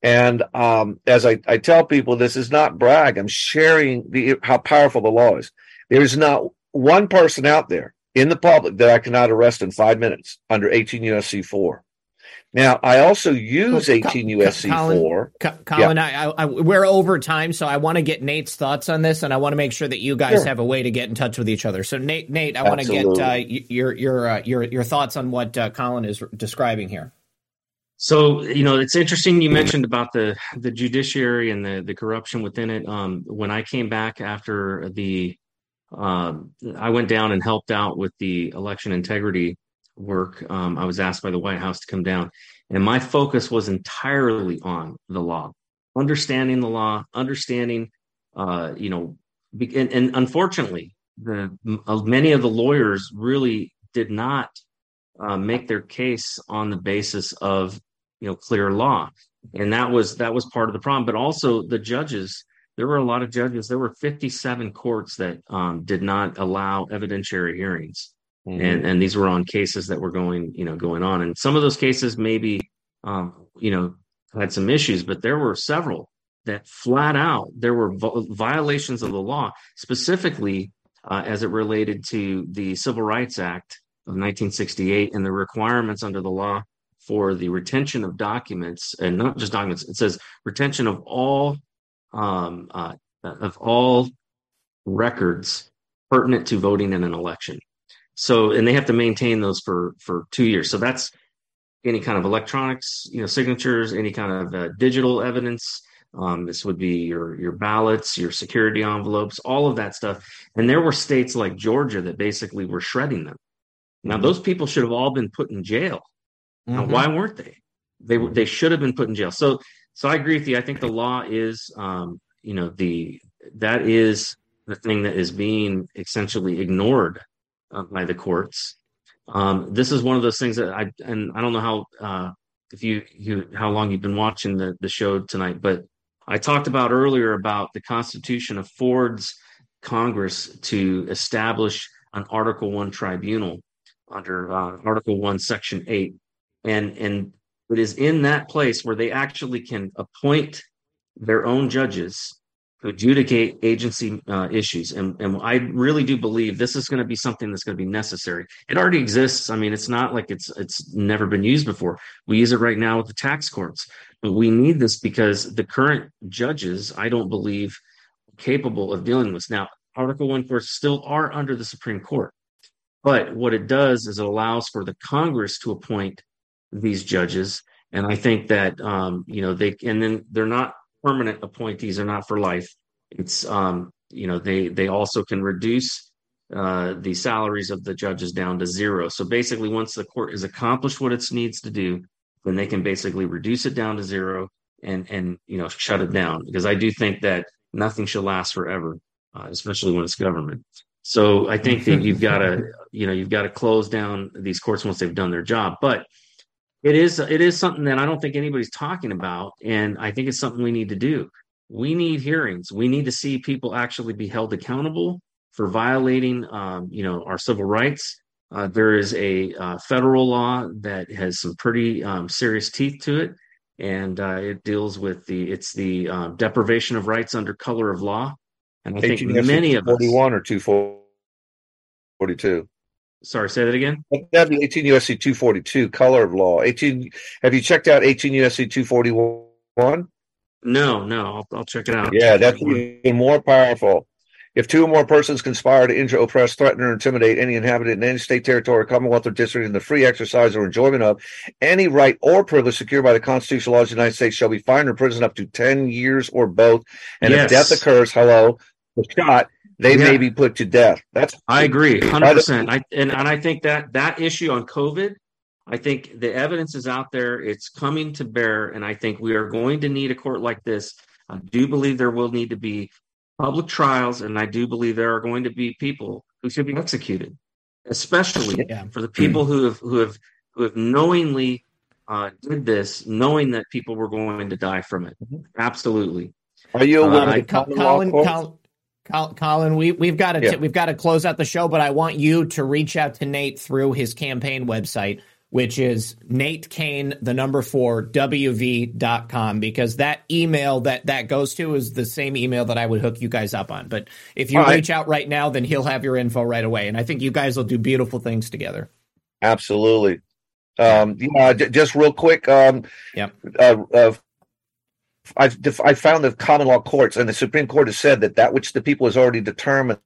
And um, as I, I tell people, this is not brag. I'm sharing the, how powerful the law is. There is not one person out there in the public that I cannot arrest in five minutes under eighteen U S C four. Now, I also use eighteen U S C four. Colin, Colin yeah. I, I, we're over time, so I want to get Nate's thoughts on this, and I want to make sure that you guys sure. have a way to get in touch with each other. So, Nate, Nate, I want to get uh, your your uh, your your thoughts on what uh, Colin is describing here. So, you know, it's interesting you mentioned about the, the judiciary and the, the corruption within it. Um, when I came back after the um, – I went down and helped out with the election integrity work. Um, I was asked by the White House to come down, and my focus was entirely on the law, understanding the law, understanding, uh, you know, and, and unfortunately, the many of the lawyers really did not uh, make their case on the basis of, you know, clear law. And that was that was part of the problem. But also the judges, there were a lot of judges. There were fifty-seven courts that um, did not allow evidentiary hearings. Mm-hmm. And and these were on cases that were going, you know, going on. And some of those cases maybe, um, you know, had some issues, but there were several that flat out, there were vo- violations of the law, specifically uh, as it related to the Civil Rights Act of nineteen sixty-eight and the requirements under the law for the retention of documents, and not just documents. It says retention of all um, uh, of all records pertinent to voting in an election. So, and they have to maintain those for, for two years. So that's any kind of electronics, you know, signatures, any kind of uh, digital evidence. Um, this would be your, your ballots, your security envelopes, all of that stuff. And there were states like Georgia that basically were shredding them. Now, mm-hmm. those people should have all been put in jail. Now, mm-hmm. why weren't they? They were, they should have been put in jail. So, so I agree with you. I think the law is, um, you know, the, that is the thing that is being essentially ignored by the courts. Um, this is one of those things that I, and I don't know how, uh, if you, you, how long you've been watching the, the show tonight, but I talked about earlier about the Constitution affords Congress to establish an Article One tribunal under uh, Article One, Section Eight. And, and it is in that place where they actually can appoint their own judges to adjudicate agency uh, issues. And, and I really do believe this is going to be something that's going to be necessary. It already exists. I mean, it's not like it's it's never been used before. We use it right now with the tax courts. But we need this because the current judges, I don't believe, are capable of dealing with. Now, Article One courts still are under the Supreme Court. But what it does is it allows for the Congress to appoint these judges. And I think that, um, you know, they and then they're not permanent appointees, are not for life. It's, um, you know, they they also can reduce uh, the salaries of the judges down to zero. So basically, once the court has accomplished what it needs to do, then they can basically reduce it down to zero and, and you know, shut it down. Because I do think that nothing should last forever, uh, especially when it's government. So I think that you've got to, you know, you've got to close down these courts once they've done their job. But it is it is something that I don't think anybody's talking about. And I think it's something we need to do. We need hearings. We need to see people actually be held accountable for violating, um, you know, our civil rights. Uh, there is a uh, federal law that has some pretty um, serious teeth to it. And uh, it deals with the it's the uh, deprivation of rights under color of law. And I think many of us. two forty-one or two forty-two. Sorry, say that again. That'd be eighteen U S C two forty-two, color of law. eighteen. Have you checked out eighteen U S C two forty-one? No, no. I'll, I'll check it out. Yeah, that's even more powerful. If two or more persons conspire to injure, oppress, threaten, or intimidate any inhabitant in any state, territory, commonwealth, or district in the free exercise or enjoyment of any right or privilege secured by the Constitution, laws of the United States, shall be fined or imprisoned up to ten years or both. And yes. If death occurs, hello. The shot, they yeah. may be put to death. That's I agree, one hundred percent. I, and, and I think that that issue on COVID, I think the evidence is out there. It's coming to bear, and I think we are going to need a court like this. I do believe there will need to be public trials, and I do believe there are going to be people who should be executed, especially yeah. for the people who have who have who have knowingly uh, did this, knowing that people were going to die from it. Absolutely. Are you aware uh, of the common Colin, law Colin, Colin, we, we've got to yeah. we've got to close out the show, but I want you to reach out to Nate through his campaign website, which is Nate Cain, the number four, W V dot com, because that email that that goes to is the same email that I would hook you guys up on. But if you All reach right. out right now, then he'll have your info right away. And I think you guys will do beautiful things together. Absolutely. Um, yeah, j- just real quick. Um, yeah. Uh, uh, I've def- I found the common law courts, and the Supreme Court has said that that which the people has already determined,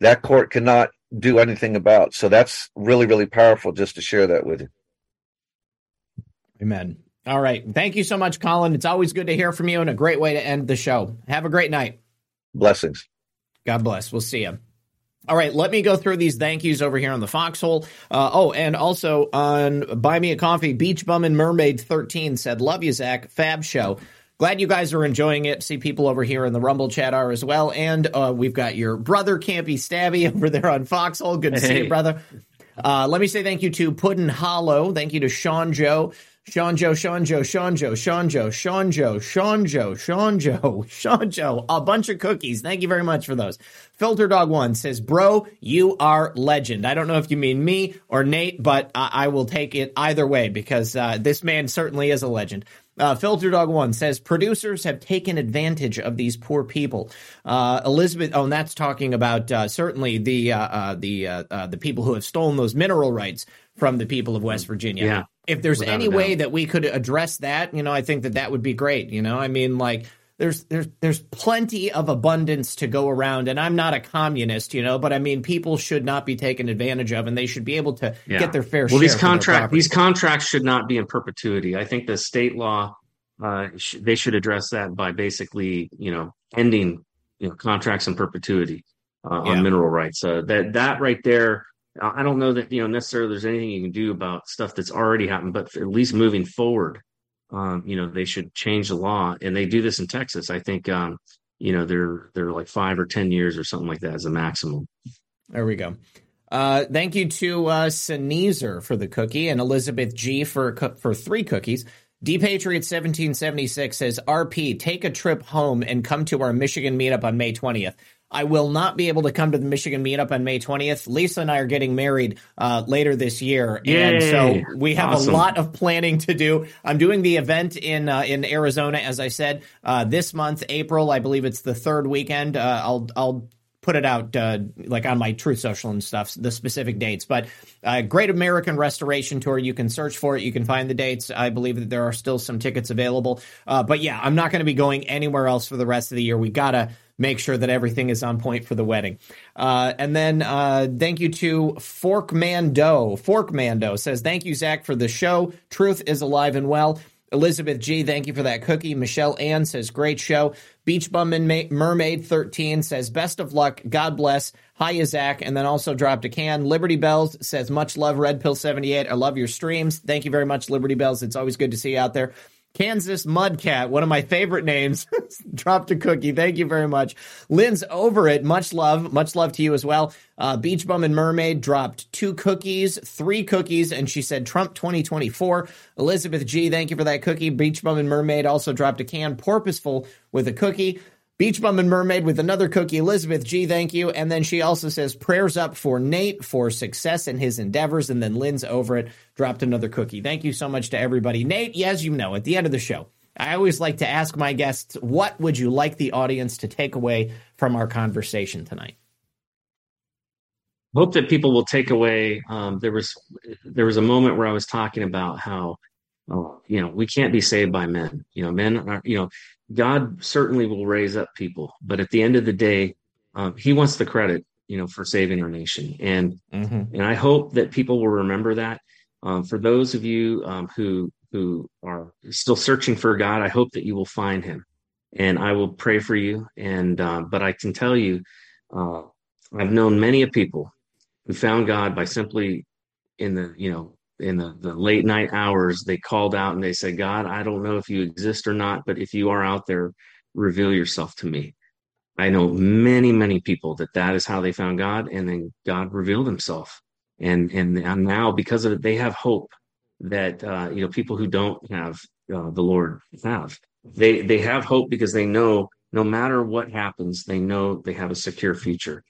that court cannot do anything about. So that's really, really powerful just to share that with you. Amen. All right. Thank you so much, Colin. It's always good to hear from you and a great way to end the show. Have a great night. Blessings. God bless. We'll see you. All right, let me go through these thank yous over here on the Foxhole. Uh, oh, and also on Buy Me a Coffee, Beach Bum and Mermaid thirteen said, love you, Zach. Fab show. Glad you guys are enjoying it. See people over here in the Rumble chat are as well. And uh, we've got your brother, Campy Stabby, over there on Foxhole. Good to hey. see you, brother. Uh, let me say thank you to Puddin' Hollow. Thank you to Sean Joe. Sean Joe, Sean Joe, Sean Joe, Sean Joe, Sean Joe, Sean Joe, Sean Joe, Sean Joe, a bunch of cookies. Thank you very much for those. Filter Dog One says, bro, you are legend. I don't know if you mean me or Nate, but uh, I will take it either way because uh, this man certainly is a legend. Uh, Filter Dog One says, producers have taken advantage of these poor people. Uh, Elizabeth, oh, and that's talking about uh, certainly the uh, uh, the uh, uh, the people who have stolen those mineral rights from the people of West Virginia. Yeah, if there's any way that we could address that, you know, I think that that would be great. You know, I mean, like there's there's there's plenty of abundance to go around, and I'm not a communist, you know, but I mean, people should not be taken advantage of, and they should be able to yeah. get their fair well, share. Well, these contracts these contracts should not be in perpetuity. I think the state law uh, sh- they should address that by basically, you know, ending you know contracts in perpetuity uh, yeah. on mineral rights. Uh, that that right there. I don't know that, you know, necessarily there's anything you can do about stuff that's already happened, but at least moving forward, um, you know, they should change the law. And they do this in Texas. I think, um, you know, they're they're like five or ten years or something like that as a maximum. There we go. Uh, thank you to uh, Sneezer for the cookie and Elizabeth G for for three cookies. D Patriot seventeen seventy-six says, R P, take a trip home and come to our Michigan meetup on May twentieth. I will not be able to come to the Michigan meetup on May twentieth. Lisa and I are getting married uh, later this year. Yay. And so we have awesome. a lot of planning to do. I'm doing the event in uh, in Arizona, as I said, uh, this month, April. I believe it's the third weekend. Uh, I'll I'll put it out uh, like on my True Social and stuff, the specific dates. But uh, Great American Restoration Tour, you can search for it. You can find the dates. I believe that there are still some tickets available. Uh, but yeah, I'm not going to be going anywhere else for the rest of the year. We got to make sure that everything is on point for the wedding. Uh, and then uh, thank you to Forkmando. Forkmando says, thank you, Zach, for the show. Truth is alive and well. Elizabeth G., thank you for that cookie. Michelle Ann says, great show. Beach Bum and Ma- Mermaid thirteen says, best of luck. God bless. Hiya, Zach. And then also dropped a can. Liberty Bells says, much love, Red Pill seventy-eight. I love your streams. Thank you very much, Liberty Bells. It's always good to see you out there. Kansas Mudcat, one of my favorite names, dropped a cookie. Thank you very much. Lynn's over it. Much love. Much love to you as well. Uh, Beach Bum and Mermaid dropped two cookies, three cookies, and she said Trump twenty twenty-four. Elizabeth G., thank you for that cookie. Beach Bum and Mermaid also dropped a can. Porpoiseful with a cookie. Beach Bum and Mermaid with another cookie. Elizabeth G., thank you. And then she also says prayers up for Nate for success in his endeavors. And then Lynn's over it dropped another cookie. Thank you so much to everybody. Nate, as you know, at the end of the show, I always like to ask my guests, what would you like the audience to take away from our conversation tonight? Hope that people will take away. Um, there was there was a moment where I was talking about how, oh, you know, we can't be saved by men. You know, men are, you know, God certainly will raise up people, but at the end of the day, um, he wants the credit, you know, for saving our nation. And mm-hmm. and I hope that people will remember that. Um, for those of you um, who who are still searching for God, I hope that you will find him, and I will pray for you. And uh, but I can tell you, uh, I've known many of people who found God by simply in the you know. in the, the late night hours, they called out and they said, God, I don't know if you exist or not, but if you are out there, reveal yourself to me. I know many, many people that that is how they found God. And then God revealed himself. And, and now because of it, they have hope that, uh, you know, people who don't have uh, the Lord have, they, they have hope because they know no matter what happens, they know they have a secure future.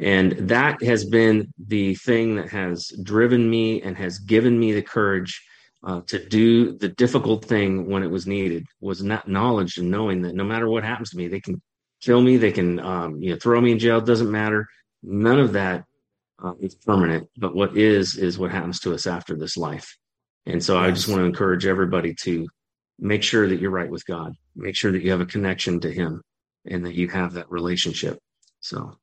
And that has been the thing that has driven me and has given me the courage uh, to do the difficult thing when it was needed, was not knowledge and knowing that no matter what happens to me, they can kill me, they can um, you know, throw me in jail, doesn't matter. None of that uh, is permanent. But what is, is what happens to us after this life. And so I just want to encourage everybody to make sure that you're right with God, make sure that you have a connection to him and that you have that relationship. So.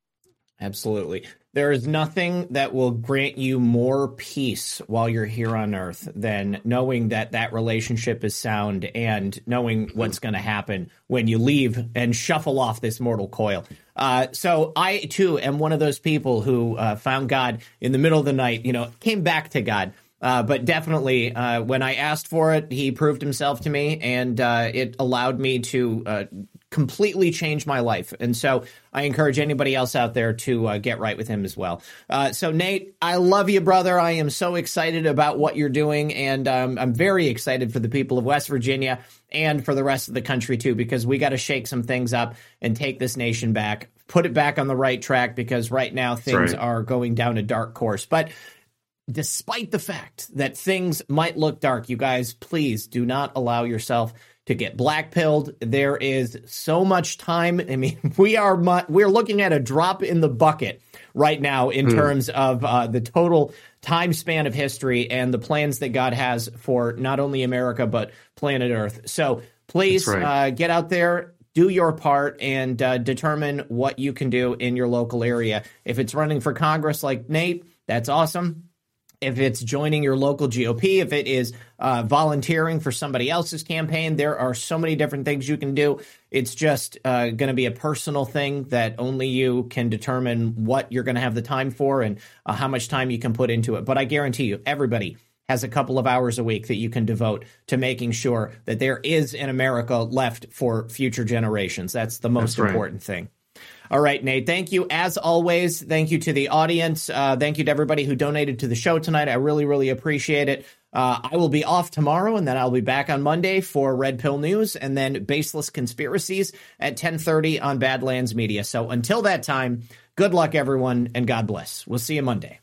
Absolutely. There is nothing that will grant you more peace while you're here on earth than knowing that that relationship is sound and knowing what's going to happen when you leave and shuffle off this mortal coil. Uh, so I, too, am one of those people who uh, found God in the middle of the night, you know, came back to God. Uh, but definitely, uh, when I asked for it, he proved himself to me, and uh, it allowed me to uh, completely change my life. And so I encourage anybody else out there to uh, get right with him as well. Uh, so, Nate, I love you, brother. I am so excited about what you're doing, and um, I'm very excited for the people of West Virginia and for the rest of the country, too, because we got to shake some things up and take this nation back, put it back on the right track, because right now things That's right. are going down a dark course. But despite the fact that things might look dark, you guys, please do not allow yourself to get blackpilled. There is so much time. I mean, we are mu- we're looking at a drop in the bucket right now in mm. terms of uh, the total time span of history and the plans that God has for not only America, but planet Earth. So please That's right. uh, get out there. Do your part and uh, determine what you can do in your local area. If it's running for Congress like Nate, that's awesome. If it's joining your local G O P, if it is uh, volunteering for somebody else's campaign, there are so many different things you can do. It's just uh, going to be a personal thing that only you can determine what you're going to have the time for and uh, how much time you can put into it. But I guarantee you, everybody has a couple of hours a week that you can devote to making sure that there is an America left for future generations. That's the most That's right. important thing. All right, Nate, thank you as always. Thank you to the audience. Uh, thank you to everybody who donated to the show tonight. I really, really appreciate it. Uh, I will be off tomorrow, and then I'll be back on Monday for Red Pill News and then Baseless Conspiracies at ten thirty on Badlands Media. So until that time, good luck, everyone, and God bless. We'll see you Monday.